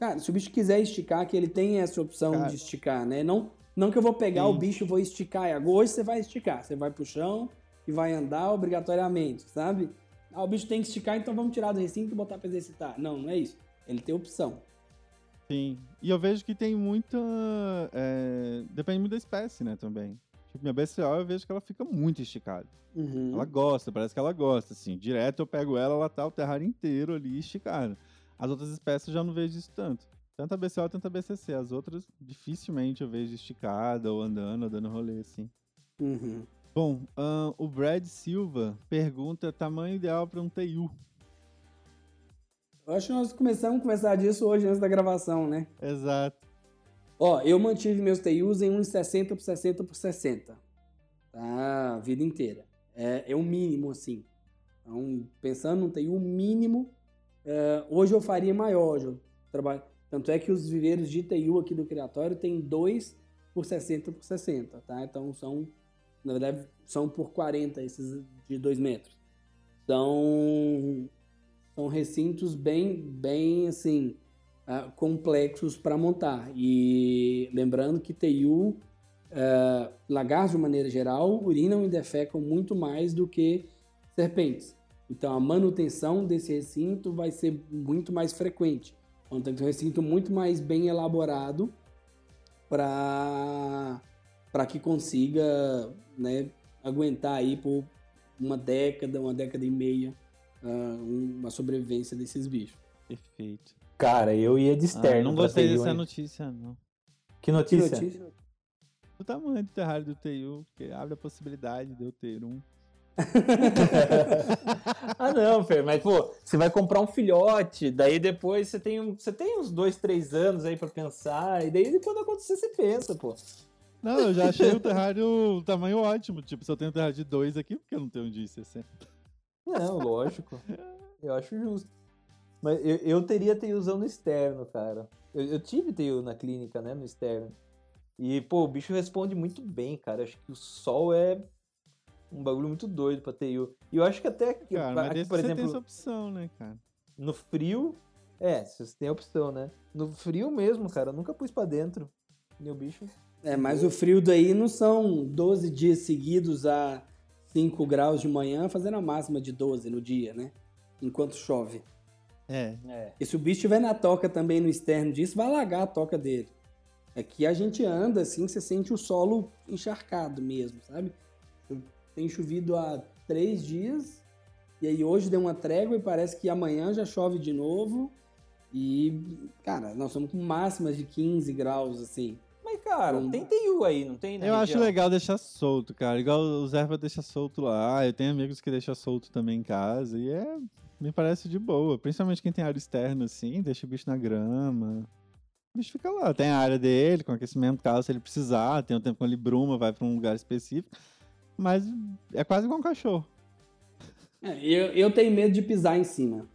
Cara, se o bicho quiser esticar, que ele tem essa opção de esticar, né? Não que eu vou pegar o bicho e vou esticar. Hoje você vai esticar. Você vai pro chão e vai andar obrigatoriamente, sabe? O bicho tem que esticar, então vamos tirar do recinto e botar pra exercitar. Não é isso. Ele tem opção. Sim. E eu vejo que tem muita... Depende muito da espécie, né, também. Tipo, minha BCO, eu vejo que ela fica muito esticada. Uhum. Ela gosta, parece que ela gosta, assim. Direto eu pego ela tá o terrário inteiro ali esticado. As outras espécies eu já não vejo isso tanto. Tanto a BCO, tanto a BCC. As outras, dificilmente eu vejo esticada ou andando, ou dando rolê, assim. Uhum. Bom, o Brad Silva pergunta tamanho ideal para um TU. Eu acho que nós começamos a conversar disso hoje, antes da gravação, né? Exato. Ó, eu mantive meus TUs em 1,60 por 60 por 60. Tá? A vida inteira. É o mínimo, assim. Então, pensando num TU mínimo, Hoje eu faria maior, hoje eu trabalho. Tanto é que os viveiros de ITU aqui do Criatório tem 2 por 60 por 60, tá? Então são, na verdade, são por 40 esses de 2 metros. São recintos bem assim, complexos para montar. E lembrando que TU, lagartos de maneira geral, urinam e defecam muito mais do que serpentes. Então a manutenção desse recinto vai ser muito mais frequente. Então tem que ter um recinto muito mais bem elaborado para que consiga, né, aguentar aí por uma década e meia uma sobrevivência desses bichos. Perfeito. Cara, eu ia de externo. Não gostei dessa notícia, não. Que notícia? O tamanho do terrário do TU, que abre a possibilidade de eu ter um. Ah, não, Fer, mas pô, você vai comprar um filhote, daí depois você tem uns 2, 3 anos aí pra pensar, e daí quando acontecer você pensa, pô. Não, eu já achei o terrário, o tamanho ótimo, tipo, se eu tenho um terrário de 2 aqui, porque eu não tenho um de 60? Não, lógico, eu acho justo. Mas eu teria TUzão no externo, cara. Eu tive TU na clínica, né, no externo. E, pô, o bicho responde muito bem, cara, acho que o sol é um bagulho muito doido pra TU. E eu acho que até aqui, cara, mas aqui por exemplo... Você tem essa opção, né, cara? No frio... É, você tem a opção, né? No frio mesmo, cara. Eu nunca pus pra dentro. Meu bicho... É, mas o frio daí não são 12 dias seguidos a 5 graus de manhã, fazendo a máxima de 12 no dia, né? Enquanto chove. É. E se o bicho estiver na toca também, no externo disso, vai alagar a toca dele. Aqui a gente anda assim, você sente o solo encharcado mesmo, sabe? Tem chovido há 3 dias, e aí hoje deu uma trégua e parece que amanhã já chove de novo. E, cara, nós estamos com máximas de 15 graus, assim. Mas, cara, tem TU aí, não tem, né? Eu acho legal deixar solto, cara. Igual o Zerba deixa solto lá. Eu tenho amigos que deixam solto também em casa. E me parece de boa. Principalmente quem tem área externa, assim, deixa o bicho na grama. O bicho fica lá. Tem a área dele, com aquecimento, caso se ele precisar. Tem um tempo quando ele bruma, vai pra um lugar específico. Mas é quase igual um cachorro. Eu tenho medo de pisar em cima.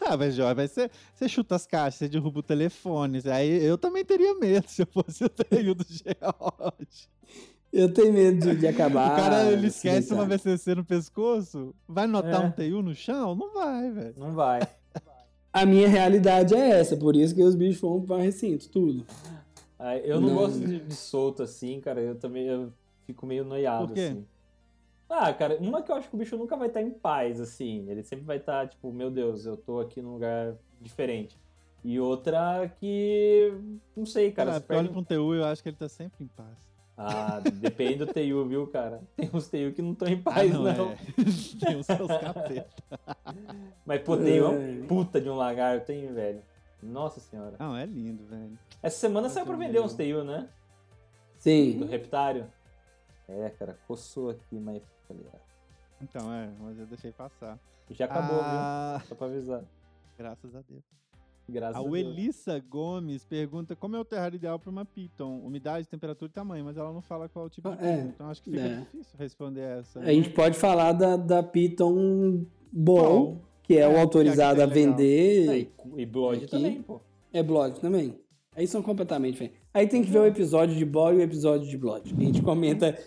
Ah, mas Jorge, você chuta as caixas, você derruba o telefone. Aí eu também teria medo se eu fosse o TU do George. Eu tenho medo de acabar. O cara, ele esquece uma VCC no pescoço, vai notar um TU no chão? Não vai, velho. Não vai. A minha realidade é essa, por isso que os bichos vão para recinto, tudo. Ah, eu não gosto de solto assim, cara. Eu também... Fico meio noiado, assim. Ah, cara, uma que eu acho que o bicho nunca vai estar em paz, assim. Ele sempre vai estar, tipo, meu Deus, eu tô aqui num lugar diferente. E outra que... Não sei, cara. Porque olha pra um TU, eu acho que ele tá sempre em paz. Ah, depende do TU, viu, cara? Tem uns TU que não estão em paz, não. Tem uns seus capeta. Mas, pô, TU é um puta de um lagarto, hein, velho? Nossa senhora. Não, é lindo, velho. Essa semana saiu pra vender uns TU, né? Sim. Do reptário. É, cara, coçou aqui, mas... Então, mas eu deixei passar. Já acabou, viu? Só pra avisar. Graças a Deus. A Elissa Gomes pergunta como é o terrário ideal pra uma piton. Umidade, temperatura e tamanho, mas ela não fala qual tipo de piton. Então acho que fica difícil responder essa. A gente pode falar da piton Ball, que é o autorizado a vender. E Blood também, pô. É Blood também. Aí são completamente diferentes. Aí tem que ver o episódio de Ball e o episódio de Blood. A gente comenta...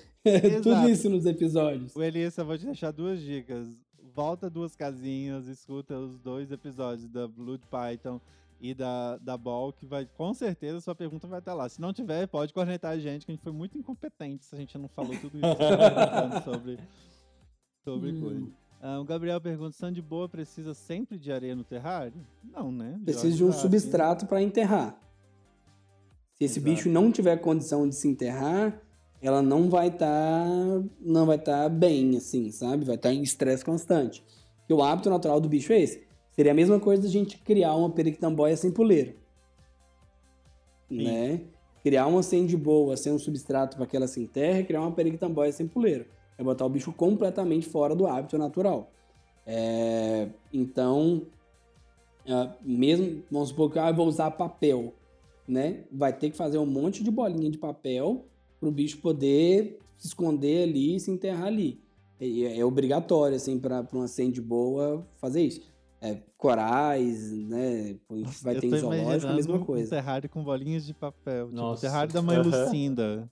Tudo isso nos episódios. O Elissa, vou te deixar 2 dicas. Volta 2 casinhas, escuta os 2 episódios da Blood Python e da Ball, que vai, com certeza sua pergunta vai estar lá. Se não tiver, pode cornetar a gente, que a gente foi muito incompetente se a gente não falou tudo isso que tá sobre coisa. O Gabriel pergunta, Sandy Boa precisa sempre de areia no terrário? Não, né? Precisa de um substrato para enterrar. Se esse bicho não tiver condição de se enterrar, ela não vai estar bem, assim, sabe? Vai estar em estresse constante. Porque o hábito natural do bicho é esse. Seria a mesma coisa da gente criar uma periquitambóia sem puleiro. Sim. Né? Criar uma sand boa sem um substrato para que ela se enterre, criar uma periquitambóia sem puleiro. É botar o bicho completamente fora do hábito natural. Então, mesmo, vamos supor que eu vou usar papel, né? Vai ter que fazer um monte de bolinha de papel para o bicho poder se esconder ali e se enterrar ali. É obrigatório, assim, para uma sand boa fazer isso. corais, né? Vai ter em zoológico, a mesma coisa. Um terrário com bolinhas de papel. Tipo, nossa, terrário da mãe Lucinda.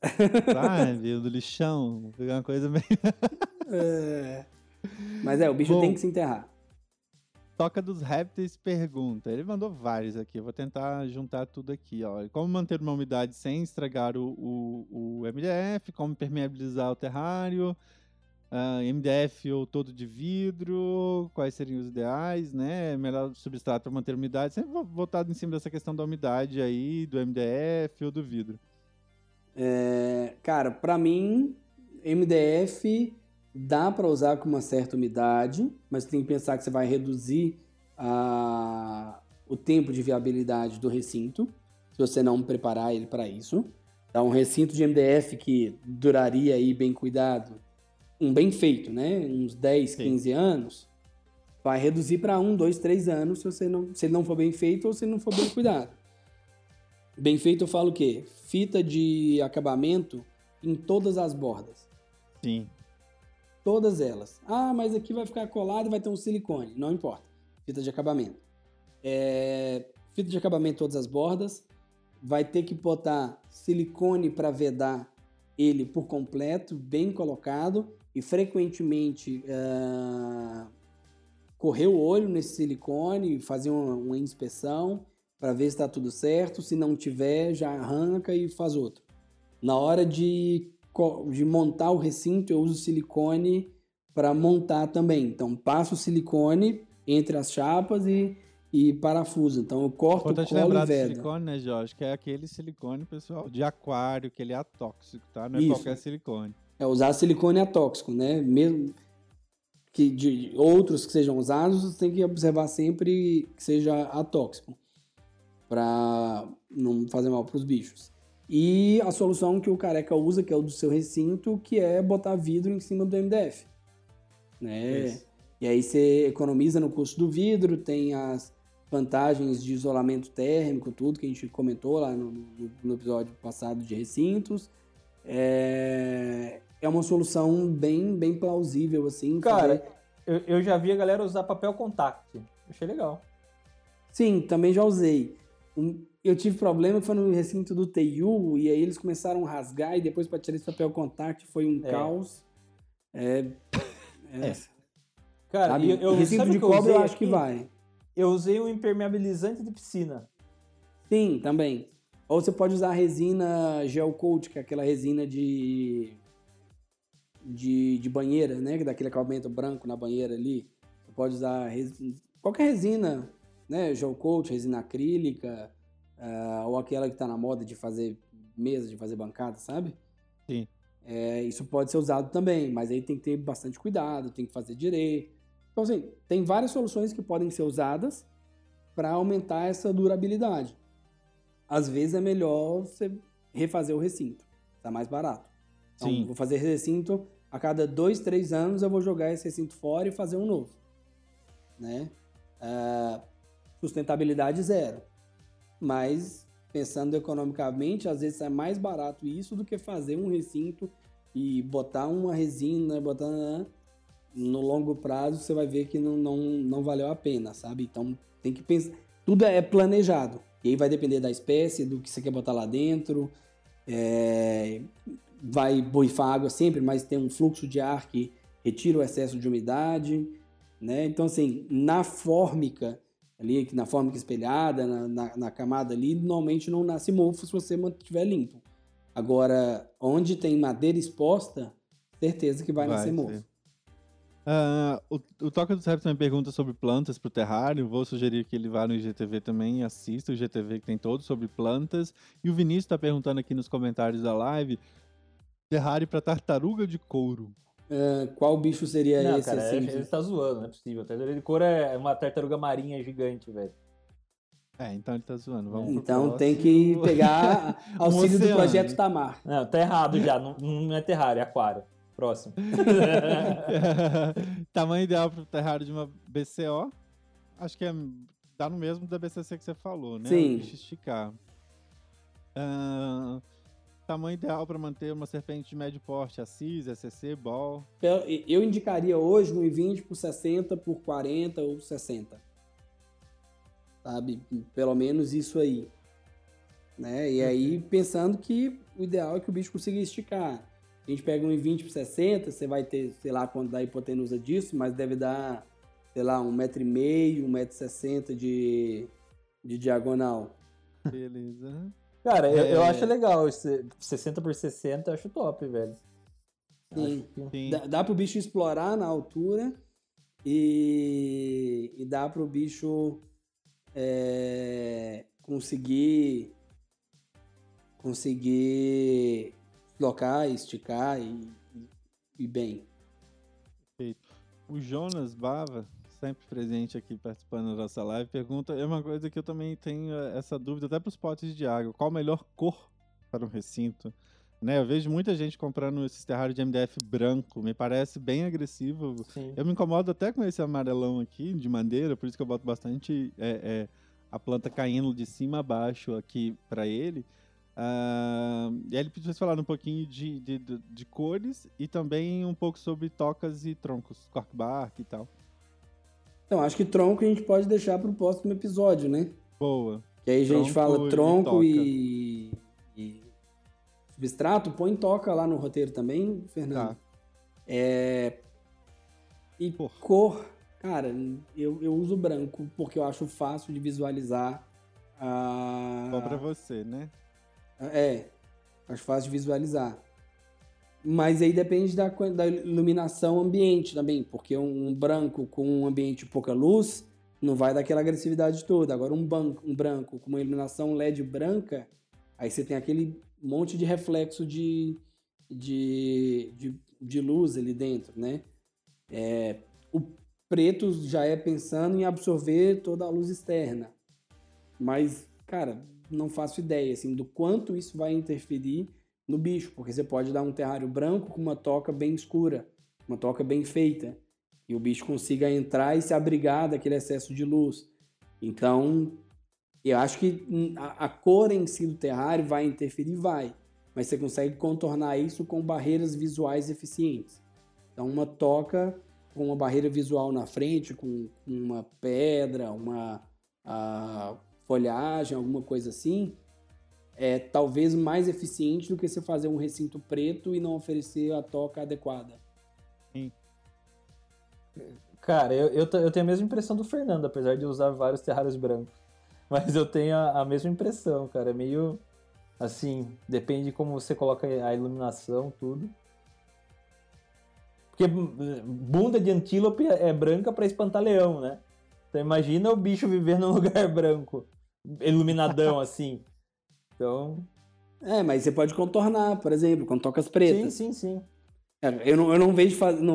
Sabe? Do lixão. Pegar uma coisa meio... Mas o bicho tem que se enterrar. Toca dos Répteis pergunta. Ele mandou vários aqui. Eu vou tentar juntar tudo aqui, ó. Como manter uma umidade sem estragar o MDF? Como permeabilizar o terrário? MDF ou todo de vidro, quais seriam os ideais, né? Melhor substrato para manter a umidade, sempre voltado em cima dessa questão da umidade aí, do MDF ou do vidro. Cara, para mim, MDF dá para usar com uma certa umidade, mas tem que pensar que você vai reduzir o tempo de viabilidade do recinto, se você não preparar ele para isso. Então, um recinto de MDF que duraria aí bem cuidado, um bem feito, né? Uns 10, sim, 15 anos, vai reduzir para 1, 2, 3 anos se ele não for bem feito ou se ele não for bem cuidado. Bem feito eu falo o quê? Fita de acabamento em todas as bordas. Sim. Todas elas. Ah, mas aqui vai ficar colado e vai ter um silicone. Não importa. Fita de acabamento. Fita de acabamento em todas as bordas. Vai ter que botar silicone para vedar ele por completo, bem colocado. E frequentemente correr o olho nesse silicone, fazer uma inspeção para ver se está tudo certo. Se não tiver, já arranca e faz outro. Na hora de montar o recinto, eu uso silicone para montar também. Então, passo o silicone entre as chapas e parafuso. Então, eu corto o colo e veda. Importante lembrar do silicone, né, Jorge? Que é aquele silicone, pessoal, de aquário, que ele é atóxico, tá? Não é isso. Qualquer silicone. Usar silicone atóxico, né? Mesmo que de outros que sejam usados, você tem que observar sempre que seja atóxico, para não fazer mal para os bichos. E a solução que o Careca usa, que é o do seu recinto, que é botar vidro em cima do MDF, né? Isso. E aí você economiza no custo do vidro, tem as vantagens de isolamento térmico, tudo que a gente comentou lá no episódio passado de recintos. É uma solução bem, bem plausível, assim. Cara, eu já vi a galera usar papel contact. Achei legal. Sim, também já usei. Eu tive problema que foi no recinto do TU, e aí eles começaram a rasgar, e depois para tirar esse papel contact foi um caos. Cara, sabe, eu recinto sabe de cobre eu acho aqui, que vai. Eu usei um impermeabilizante de piscina. Sim, também. Ou você pode usar a resina gelcoat, que é aquela resina de banheira, né? Daquele acabamento branco na banheira ali. Você pode usar qualquer resina, né? Gelcoat, resina acrílica, ou aquela que tá na moda de fazer mesa, de fazer bancada, sabe? Sim. Isso pode ser usado também, mas aí tem que ter bastante cuidado, tem que fazer direito. Então, assim, tem várias soluções que podem ser usadas para aumentar essa durabilidade. Às vezes é melhor você refazer o recinto, tá mais barato. Então, sim, vou fazer recinto, a cada 2, 3 anos eu vou jogar esse recinto fora e fazer um novo, né? Sustentabilidade zero. Mas, pensando economicamente, às vezes é mais barato isso do que fazer um recinto e botar uma resina, botar... No longo prazo, você vai ver que não valeu a pena, sabe? Então, tem que pensar... Tudo é planejado. E aí vai depender da espécie, do que você quer botar lá dentro. Vai borrifar água sempre, mas tem um fluxo de ar que retira o excesso de umidade, né? Então, assim, na fórmica, ali, na fórmica espelhada, na camada ali, normalmente não nasce mofo se você mantiver limpo. Agora, onde tem madeira exposta, certeza que vai nascer mofo. O Toca do Répteis também pergunta sobre plantas para o terrário. Vou sugerir que ele vá no IGTV também e assista o IGTV, que tem todo sobre plantas. E o Vinícius está perguntando aqui nos comentários da live: terrário para tartaruga de couro. Qual bicho seria esse? Cara, assim, ele está zoando, não é possível. A tartaruga de couro é uma tartaruga marinha gigante, velho. Então ele tá zoando. Vamos então tem que pegar auxílio do projeto Tamar. Não, tá errado já. Não é terrário, é aquário. Próximo. Tamanho ideal para o terrário de uma BCO. Acho que dá no mesmo da BCC que você falou, né? Sim. Deixa esticar. Tamanho ideal para manter uma serpente de médio porte, Assis, ECC, Ball. Eu indicaria hoje 1,20 por 60 por 40 ou 60. sabe? Pelo menos isso aí, né? E aí, pensando que o ideal é que o bicho consiga esticar. A gente pega um em 20 por 60, você vai ter, sei lá, quanto dá a hipotenusa disso, mas deve dar, sei lá, 1,5 m, 1,60 m de diagonal. Beleza. Cara, eu acho legal. 60 por 60 eu acho top, velho. Sim. Sim. Dá pro bicho explorar na altura e dá pro bicho conseguir deslocar, esticar e bem. Perfeito. O Jonas Bava, sempre presente aqui participando da nossa live, pergunta, é uma coisa que eu também tenho essa dúvida até para os potes de água, qual a melhor cor para um recinto? Né, eu vejo muita gente comprando esses terrários de MDF branco, me parece bem agressivo. Sim. Eu me incomodo até com esse amarelão aqui de madeira, por isso que eu boto bastante a planta caindo de cima a baixo aqui para ele. E aí ele pediu pra você falar um pouquinho de cores e também um pouco sobre tocas e troncos, cork-bark e tal. Então, acho que tronco a gente pode deixar para o próximo episódio, né? Boa. Que aí a gente fala tronco e substrato, põe toca lá no roteiro também, Fernando. Tá. E cor, cara, eu uso branco porque eu acho fácil de visualizar. Bom pra você, né? Acho fácil de visualizar. Mas aí depende da iluminação ambiente também, porque um branco com um ambiente de pouca luz não vai dar aquela agressividade toda. Agora um branco com uma iluminação LED branca, aí você tem aquele monte de reflexo de luz ali dentro, né? O preto já é pensando em absorver toda a luz externa. Mas, cara, não faço ideia, assim, do quanto isso vai interferir no bicho, porque você pode dar um terrário branco com uma toca bem escura, uma toca bem feita, e o bicho consiga entrar e se abrigar daquele excesso de luz. Então, eu acho que a cor em si do terrário vai interferir, mas você consegue contornar isso com barreiras visuais eficientes. Então, uma toca com uma barreira visual na frente, com uma pedra, uma folhagem, alguma coisa assim, é talvez mais eficiente do que você fazer um recinto preto e não oferecer a toca adequada. Sim. Cara, eu tenho a mesma impressão do Fernando, apesar de usar vários terrários brancos. Mas eu tenho a mesma impressão, cara. É meio assim, depende de como você coloca a iluminação, tudo. Porque bunda de antílope é branca pra espantar leão, né? Então imagina o bicho viver num lugar branco, iluminadão assim. Então... mas você pode contornar, por exemplo, com tocas pretas. Sim. Eu não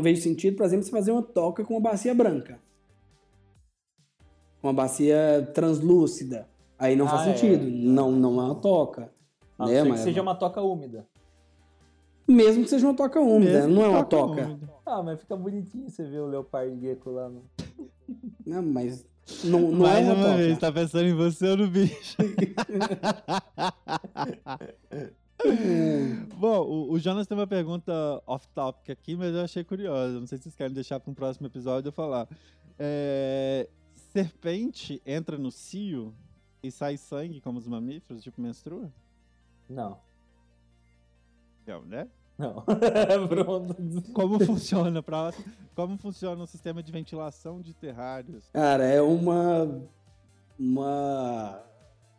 vejo sentido, por exemplo, você fazer uma toca com uma bacia branca. Uma bacia translúcida. Aí não faz sentido. Não é uma toca. A não ser que seja uma toca úmida. Mesmo que seja uma toca úmida, não é uma toca. Mas fica bonitinho você ver o leopardo gecko lá. No... Não, mas... Não é uma toca. Vez, tá pensando em você ou no bicho? Bom, o Jonas tem uma pergunta off-topic aqui, mas eu achei curiosa. Não sei se vocês querem deixar para um próximo episódio eu falar. Serpente entra no cio e sai sangue como os mamíferos, tipo menstrua? Não. Não, né? Não. Pronto. Como funciona o sistema de ventilação de terrários? Cara, é uma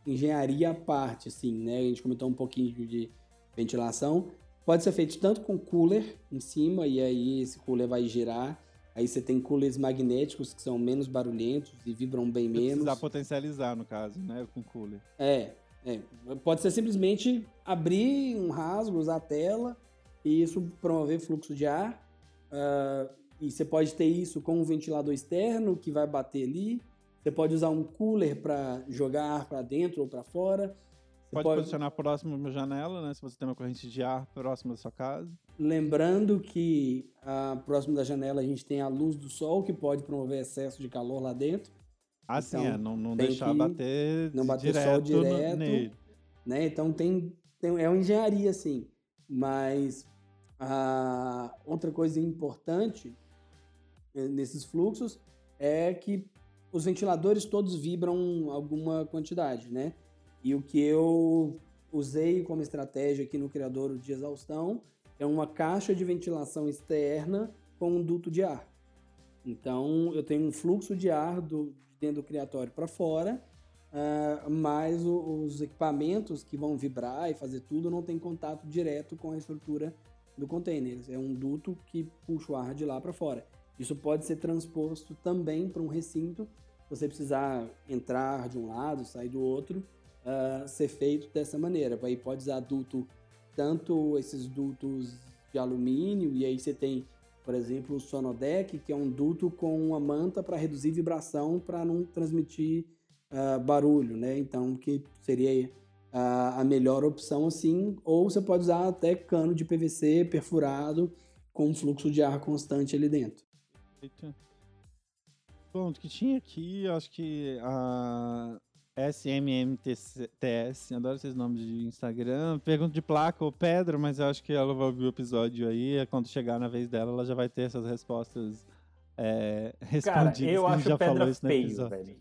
engenharia à parte, assim, né? A gente comentou um pouquinho de ventilação. Pode ser feito tanto com cooler em cima, e aí esse cooler vai girar. Aí você tem coolers magnéticos que são menos barulhentos e vibram bem menos. Precisa potencializar, no caso, né? Com cooler. Pode ser simplesmente abrir um rasgo, usar a tela e isso promover fluxo de ar. E você pode ter isso com um ventilador externo que vai bater ali. Você pode usar um cooler para jogar ar para dentro ou para fora. Você pode posicionar próximo da janela, né? Se você tem uma corrente de ar próxima da sua casa. Lembrando que próximo da janela a gente tem a luz do sol, que pode promover excesso de calor lá dentro. Assim, então, não deixar bater direto. Não bater direto sol direto. Né? Então é uma engenharia, assim. Mas outra coisa importante nesses fluxos é que os ventiladores todos vibram alguma quantidade, né? E o que eu usei como estratégia aqui no criadouro de exaustão é uma caixa de ventilação externa com um duto de ar. Então, eu tenho um fluxo de ar dentro do criatório para fora, mas os equipamentos que vão vibrar e fazer tudo não tem contato direto com a estrutura do container. É um duto que puxa o ar de lá para fora. Isso pode ser transposto também para um recinto, se você precisar entrar de um lado, sair do outro, ser feito dessa maneira. Aí pode usar duto, tanto esses dutos de alumínio, e aí você tem, por exemplo, o Sonodeck, que é um duto com uma manta para reduzir vibração, para não transmitir barulho, né? Então, que seria a melhor opção, assim. Ou você pode usar até cano de PVC perfurado com fluxo de ar constante ali dentro. Bom, o que tinha aqui, acho que a SMMTS, adoro esses nomes de Instagram, pergunta de placa ou pedra, mas eu acho que ela vai ouvir o episódio aí, quando chegar na vez dela, ela já vai ter essas respostas respondidas. Cara, eu acho já pedra falou isso feio, velho.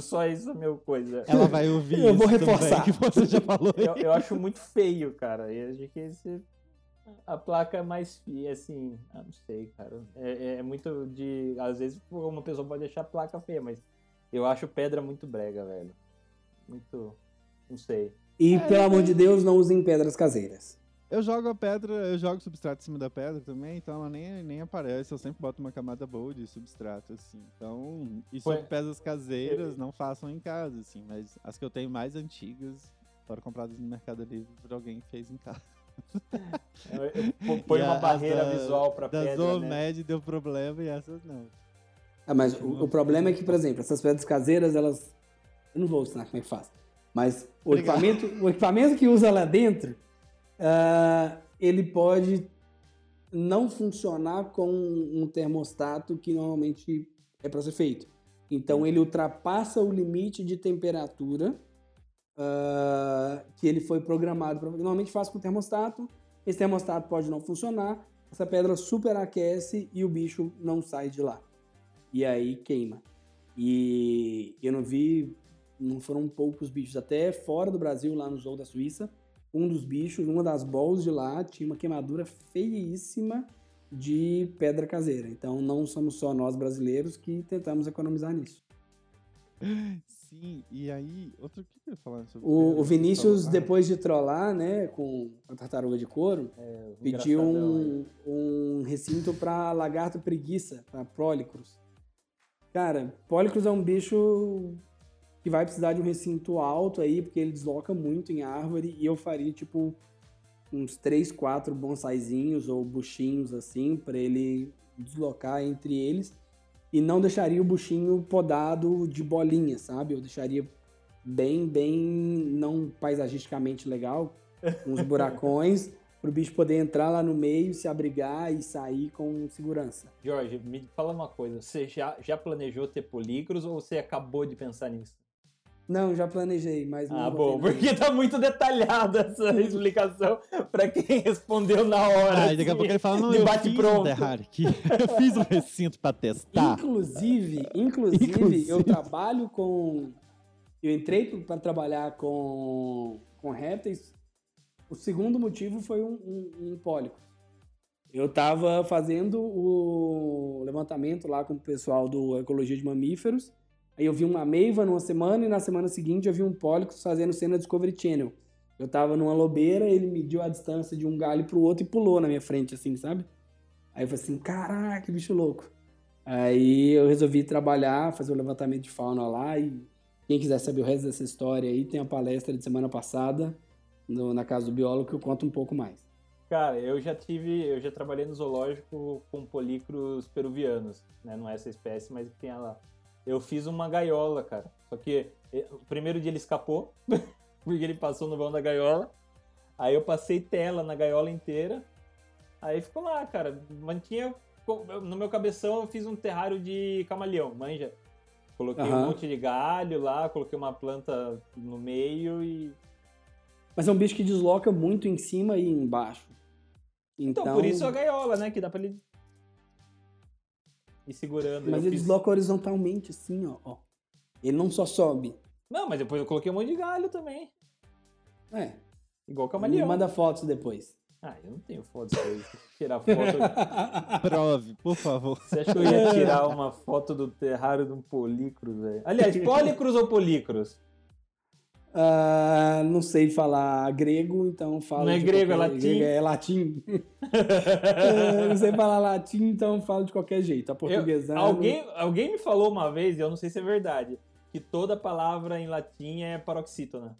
Só isso é a minha coisa. Ela vai ouvir eu isso vou reforçar também, que você já falou. Eu acho muito feio, cara. Eu acho que a placa é mais, assim, não sei, cara. É muito de... Às vezes uma pessoa pode deixar a placa feia, mas eu acho pedra muito brega, velho. Muito... não sei. E, pelo amor de Deus, não usem pedras caseiras. Eu jogo a pedra, eu jogo substrato em cima da pedra também, então ela nem aparece. Eu sempre boto uma camada boa de substrato, assim. Então, isso foi... pedras caseiras, não façam em casa, assim. Mas as que eu tenho mais antigas foram compradas no Mercado Livre por alguém que fez em casa. Põe uma barreira visual pra pedra, né? Da Zomed deu problema e essas não. Ah, mas o problema é que, por exemplo, essas pedras caseiras, elas... Eu não vou ensinar como é que faz. Mas o equipamento que usa lá dentro, ele pode não funcionar com um termostato que normalmente é para ser feito. Então, ele ultrapassa o limite de temperatura que ele foi programado. Normalmente faz com o termostato. Esse termostato pode não funcionar. Essa pedra superaquece e o bicho não sai de lá. E aí queima. E eu não vi, não foram poucos bichos. Até fora do Brasil, lá no Zoo da Suíça, um dos bichos, uma das balls de lá, tinha uma queimadura feíssima de pedra caseira. Então não somos só nós brasileiros que tentamos economizar nisso. Sim, e aí, outro que eu ia falar sobre o Vinícius, depois de trollar, né, com a tartaruga de couro, pediu um recinto para lagarto preguiça, para Pólicrus. Cara, Pólicrus é um bicho que vai precisar de um recinto alto aí, porque ele desloca muito em árvore, e eu faria, tipo, uns 3, 4 bonsaizinhos ou buchinhos, assim, para ele deslocar entre eles, e não deixaria o buchinho podado de bolinha, sabe? Eu deixaria bem, não paisagisticamente legal, uns buracões, pro bicho poder entrar lá no meio, se abrigar e sair com segurança. Jorge, me fala uma coisa, você já planejou ter polícros ou você acabou de pensar nisso? Não, já planejei, mas... Ah, bom, porque tá muito detalhada essa explicação pra quem respondeu na hora. Ah, daqui a pouco ele fala, não, eu fiz um recinto pra testar. Inclusive, eu trabalho com... Eu entrei pra trabalhar com répteis. O segundo motivo foi um pólico. Eu tava fazendo o levantamento lá com o pessoal do Ecologia de Mamíferos. Aí eu vi uma meiva numa semana e na semana seguinte eu vi um pólicos fazendo cena Discovery Channel. Eu tava numa lobeira, ele mediu a distância de um galho pro outro e pulou na minha frente, assim, sabe? Aí eu falei assim, caraca, que bicho louco. Aí eu resolvi trabalhar, fazer o levantamento de fauna lá, e quem quiser saber o resto dessa história aí, tem a palestra de semana passada na Casa do Biólogo que eu conto um pouco mais. Cara, eu já trabalhei no zoológico com polícros peruvianos, né? Não é essa espécie, mas tem ela. Eu fiz uma gaiola, cara. Só que o primeiro dia ele escapou, porque ele passou no vão da gaiola. Aí eu passei tela na gaiola inteira. Aí ficou lá, cara. Mantinha... No meu cabeção eu fiz um terrário de camaleão, manja. Coloquei um monte de galho lá, coloquei uma planta no meio e... Mas é um bicho que desloca muito em cima e embaixo. Então por isso a gaiola, né? Que dá pra ele... me segurando. Mas ele desloca horizontalmente, assim, ó. Ele não só sobe. Não, mas depois eu coloquei um monte de galho também. É. Igual camaleão. Me manda fotos depois. Ah, eu não tenho fotos aí. Tirar foto... Prove, por favor. Você acha que eu ia tirar uma foto do terrário de um polícros, velho? Aliás, pólicros ou polícros? Não sei falar grego, então falo... Não é grego, qualquer... é latim? É latim. Não sei falar latim, então falo de qualquer jeito. A portuguesada... Alguém me falou uma vez, eu não sei se é verdade, que toda palavra em latim é paroxítona.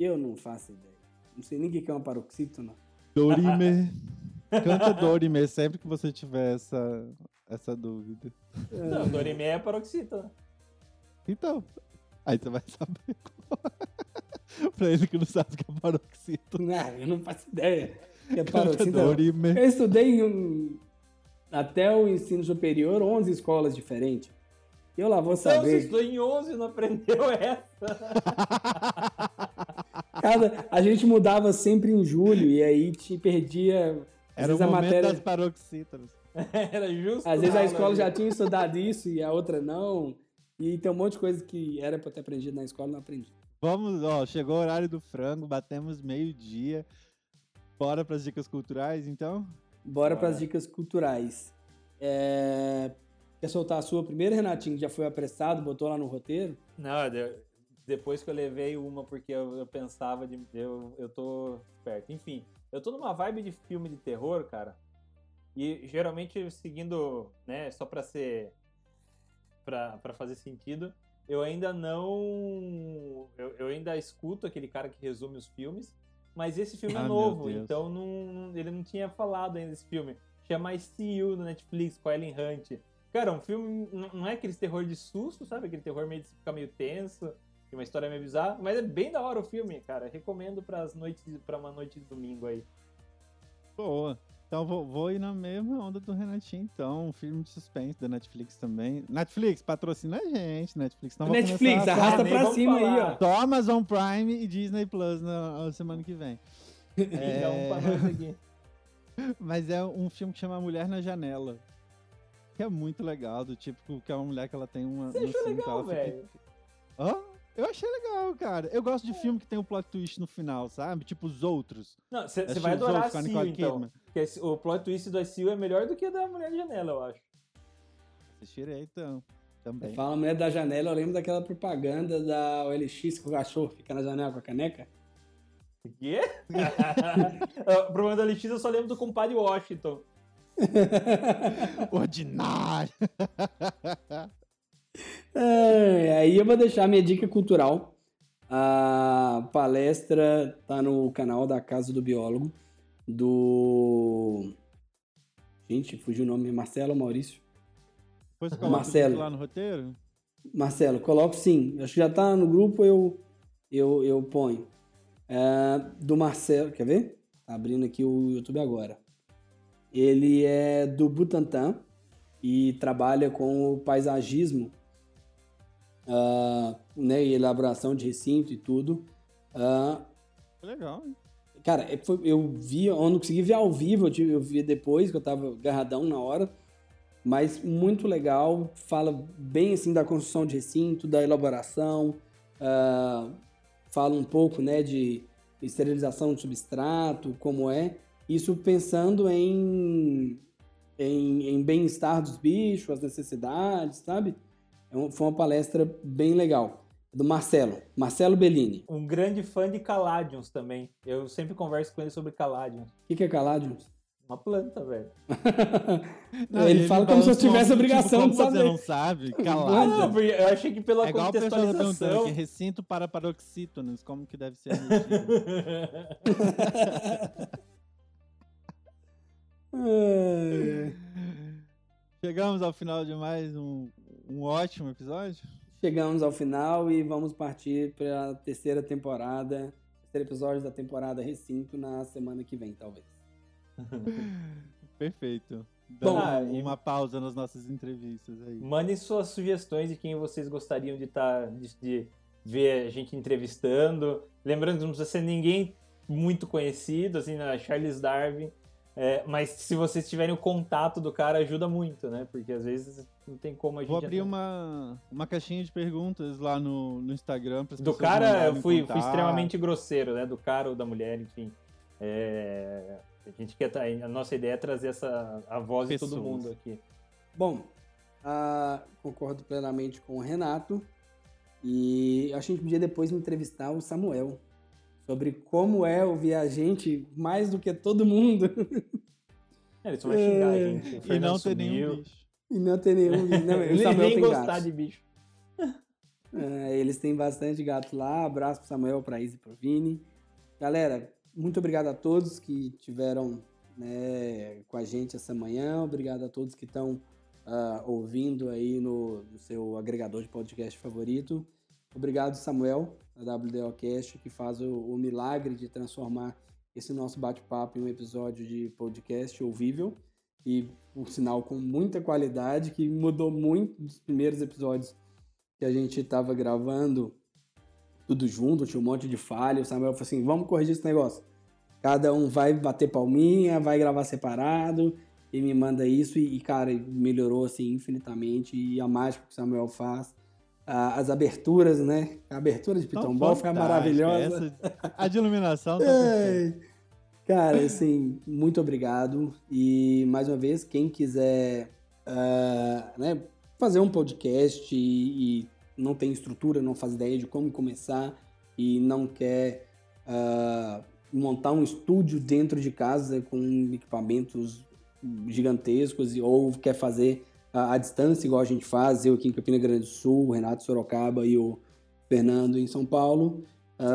Eu não faço ideia. Não sei nem o que é uma paroxítona. Dorime. Canta Dorime sempre que você tiver essa dúvida. Não, Dorime é paroxítona. Então, aí você vai saber qual. Pra ele que não sabe o que é paroxítona. Não, eu não faço ideia. É paroxítona. Dorime. Eu estudei até o ensino superior 11 escolas diferentes. Eu lá vou saber. Você estudou em 11 e não aprendeu essa. A gente mudava sempre em julho e aí te perdia... Era o momento matéria... das paroxítonas. Era justo. Às vezes a escola já tinha estudado isso e a outra não. E tem um monte de coisa que era pra ter aprendido na escola e não aprendi. Vamos, ó, chegou o horário do frango, batemos meio-dia. Bora pras dicas culturais, então? Bora pras dicas culturais. Quer soltar a sua primeiro, Renatinho, que já foi apressado, botou lá no roteiro? Não, depois que eu levei uma, porque eu pensava de... Eu tô esperto. Enfim, eu tô numa vibe de filme de terror, cara. E geralmente seguindo, né, só pra ser... Pra fazer sentido, eu ainda não... Eu ainda escuto aquele cara que resume os filmes, mas esse filme é novo, então ele não tinha falado ainda desse filme. Chama See You no Netflix, com a Ellen Hunt. Cara, um filme... Não é aquele terror de susto, sabe? Aquele terror meio de ficar meio tenso... Uma história meio bizarra, mas é bem da hora o filme, cara. Recomendo pra uma noite de domingo aí. Boa. Então vou ir na mesma onda do Renatinho, então. Um filme de suspense da Netflix também. Netflix, patrocina a gente. Netflix, não Netflix, arrasta pra cima aí, ó. Tô Amazon Prime e Disney Plus na semana que vem. Então, pra nós aqui. Mas é um filme que chama Mulher na Janela. Que é muito legal, do tipo que é uma mulher que ela tem uma... Você achou legal, velho? Eu achei legal, cara. Eu gosto de filme que tem um plot twist no final, sabe? Tipo Os Outros. Não, você vai adorar a Sil, então. Porque o plot twist da Sil é melhor do que a da Mulher da Janela, eu acho. Assistirei, então. Também. Você fala Mulher da Janela, eu lembro daquela propaganda da OLX que o cachorro fica na janela com a caneca. O quê? O problema da OLX eu só lembro do compadre Washington. Ordinário! Aí eu vou deixar minha dica cultural. A palestra tá no canal da Casa do Biólogo do... Gente, fugiu o nome. Marcelo ou Maurício? Depois você coloca Marcelo lá no roteiro? Marcelo, coloco sim. Acho que já tá no grupo, eu ponho. Do Marcelo, quer ver? Tá abrindo aqui o YouTube agora. Ele é do Butantan e trabalha com o paisagismo, né, e elaboração de recinto e tudo. Legal, hein? Cara, eu não consegui ver ao vivo, eu vi depois, que eu tava agarradão na hora, mas muito legal, fala bem assim da construção de recinto, da elaboração, fala um pouco, né, de esterilização de substrato, como é, isso pensando em bem-estar dos bichos, as necessidades, sabe? Foi uma palestra bem legal, do Marcelo Bellini. Um grande fã de Caladiums também. Eu sempre converso com ele sobre Caladiums. O que é Caladiums? Uma planta, velho. Ele fala como se eu tivesse obrigação de saber. Você não sabe? Caladiums. Não, porque eu achei que pela contextualização... Que recinto para paroxítonos, como que deve ser a Chegamos ao final de mais um ótimo episódio. Chegamos ao final e vamos partir para a terceiro episódio da temporada Recinto na semana que vem, talvez. Perfeito. Bom, uma pausa nas nossas entrevistas aí. Mandem suas sugestões de quem vocês gostariam de ver a gente entrevistando. Lembrando que não precisa ser ninguém muito conhecido, assim, Charles Darwin. Mas se vocês tiverem o contato do cara, ajuda muito, né? Porque às vezes não tem como a gente... Vou abrir uma caixinha de perguntas lá no Instagram. Para as pessoas. Do cara, eu fui extremamente grosseiro, né? Do cara ou da mulher, enfim. A nossa ideia é trazer a voz de todo mundo aqui. Bom, concordo plenamente com o Renato. E acho que a gente podia depois entrevistar o Samuel sobre como é ouvir a gente mais do que todo mundo. Ele só vai xingar a gente. E não ter nenhum bicho. E não ter nenhum bicho. Não, o Samuel nem tem gostar gato. De bicho. Eles têm bastante gato lá. Abraço pro Samuel, pra Isa e pro Vini. Galera, muito obrigado a todos que tiveram, né, com a gente essa manhã. Obrigado a todos que estão ouvindo aí no seu agregador de podcast favorito. Obrigado, Samuel, da AW.D.O Cast, que faz o milagre de transformar esse nosso bate-papo em um episódio de podcast ouvível, e um sinal com muita qualidade, que mudou muito dos primeiros episódios que a gente estava gravando tudo junto, tinha um monte de falha, o Samuel falou assim, vamos corrigir esse negócio. Cada um vai bater palminha, vai gravar separado, e me manda isso, e cara, melhorou assim infinitamente, e a mágica que o Samuel faz, as aberturas, né? A abertura de Pitambol fica maravilhosa. A de iluminação tá perfeita. Cara, assim, muito obrigado. E, mais uma vez, quem quiser né, fazer um podcast e não tem estrutura, não faz ideia de como começar e não quer montar um estúdio dentro de casa com equipamentos gigantescos ou quer fazer à distância, igual a gente faz, eu aqui em Campina Grande do Sul, o Renato Sorocaba e o Fernando em São Paulo,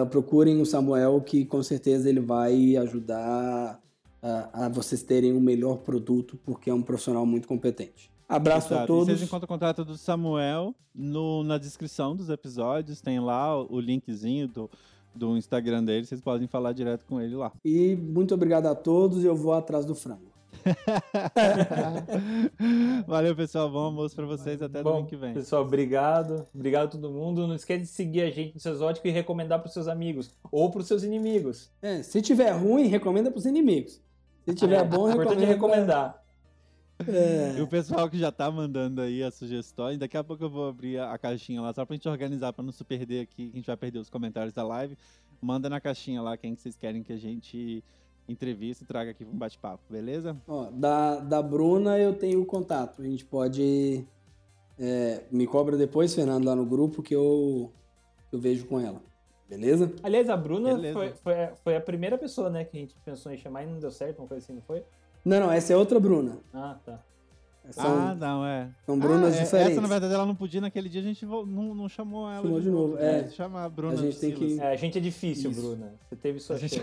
procurem o Samuel, que com certeza ele vai ajudar a vocês terem o melhor produto, porque é um profissional muito competente. Abraço a todos. E vocês encontram o contato do Samuel na descrição dos episódios, tem lá o linkzinho do Instagram dele, vocês podem falar direto com ele lá. E muito obrigado a todos, eu vou atrás do frango. Valeu, pessoal, bom almoço pra vocês, até domingo que vem. Pessoal, obrigado a todo mundo. Não esquece de seguir a gente no Seu Exótico e recomendar pros seus amigos ou pros seus inimigos. Se tiver ruim, recomenda pros inimigos. Se tiver bom, recomenda. É recomendar. E o pessoal que já tá mandando aí as sugestões, daqui a pouco eu vou abrir a caixinha lá, só pra gente organizar, pra não se perder aqui, que a gente vai perder os comentários da live. Manda na caixinha lá quem que vocês querem que a gente entrevista e traga aqui um bate-papo, beleza? Ó, da Bruna eu tenho o contato, a gente pode... me cobra depois, Fernando, lá no grupo, que eu vejo com ela, beleza? Aliás, a Bruna foi a primeira pessoa, né, que a gente pensou em chamar e não deu certo, uma coisa assim, não foi? Não, essa é outra Bruna. Ah, tá. São Brunas diferentes. Essa, na verdade, ela não podia, naquele dia a gente não chamou ela. Chamou de novo, chamar a Bruna. A gente tem que... a gente é difícil, isso. Bruna, você teve sua chance.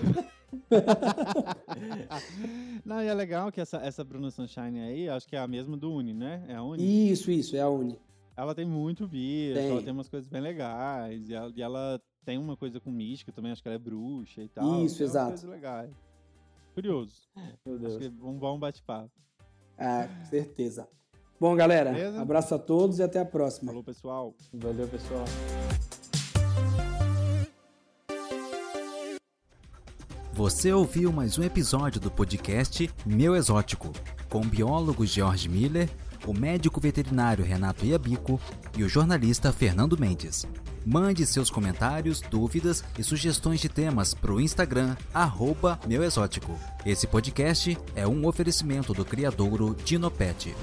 Não, e é legal que essa Bruna Sunshine aí, acho que é a mesma do Uni, né? É a Uni? Isso, é a Uni. Ela tem muito bicho, ela tem umas coisas bem legais, e ela tem uma coisa com mística também, acho que ela é bruxa e tal. Isso, exato. Coisas legais. Curioso. Meu Deus. Acho que é um bom bate-papo. Ah, com certeza. Bom, galera, beleza? Abraço a todos e até a próxima. Falou, pessoal. Valeu, pessoal. Você ouviu mais um episódio do podcast Meu Exótico, com o biólogo George Myller, o médico veterinário Renato Yabiku e o jornalista Fernando Mendes. Mande seus comentários, dúvidas e sugestões de temas para o Instagram @meuexótico. Esse podcast é um oferecimento do criadouro Dinopet.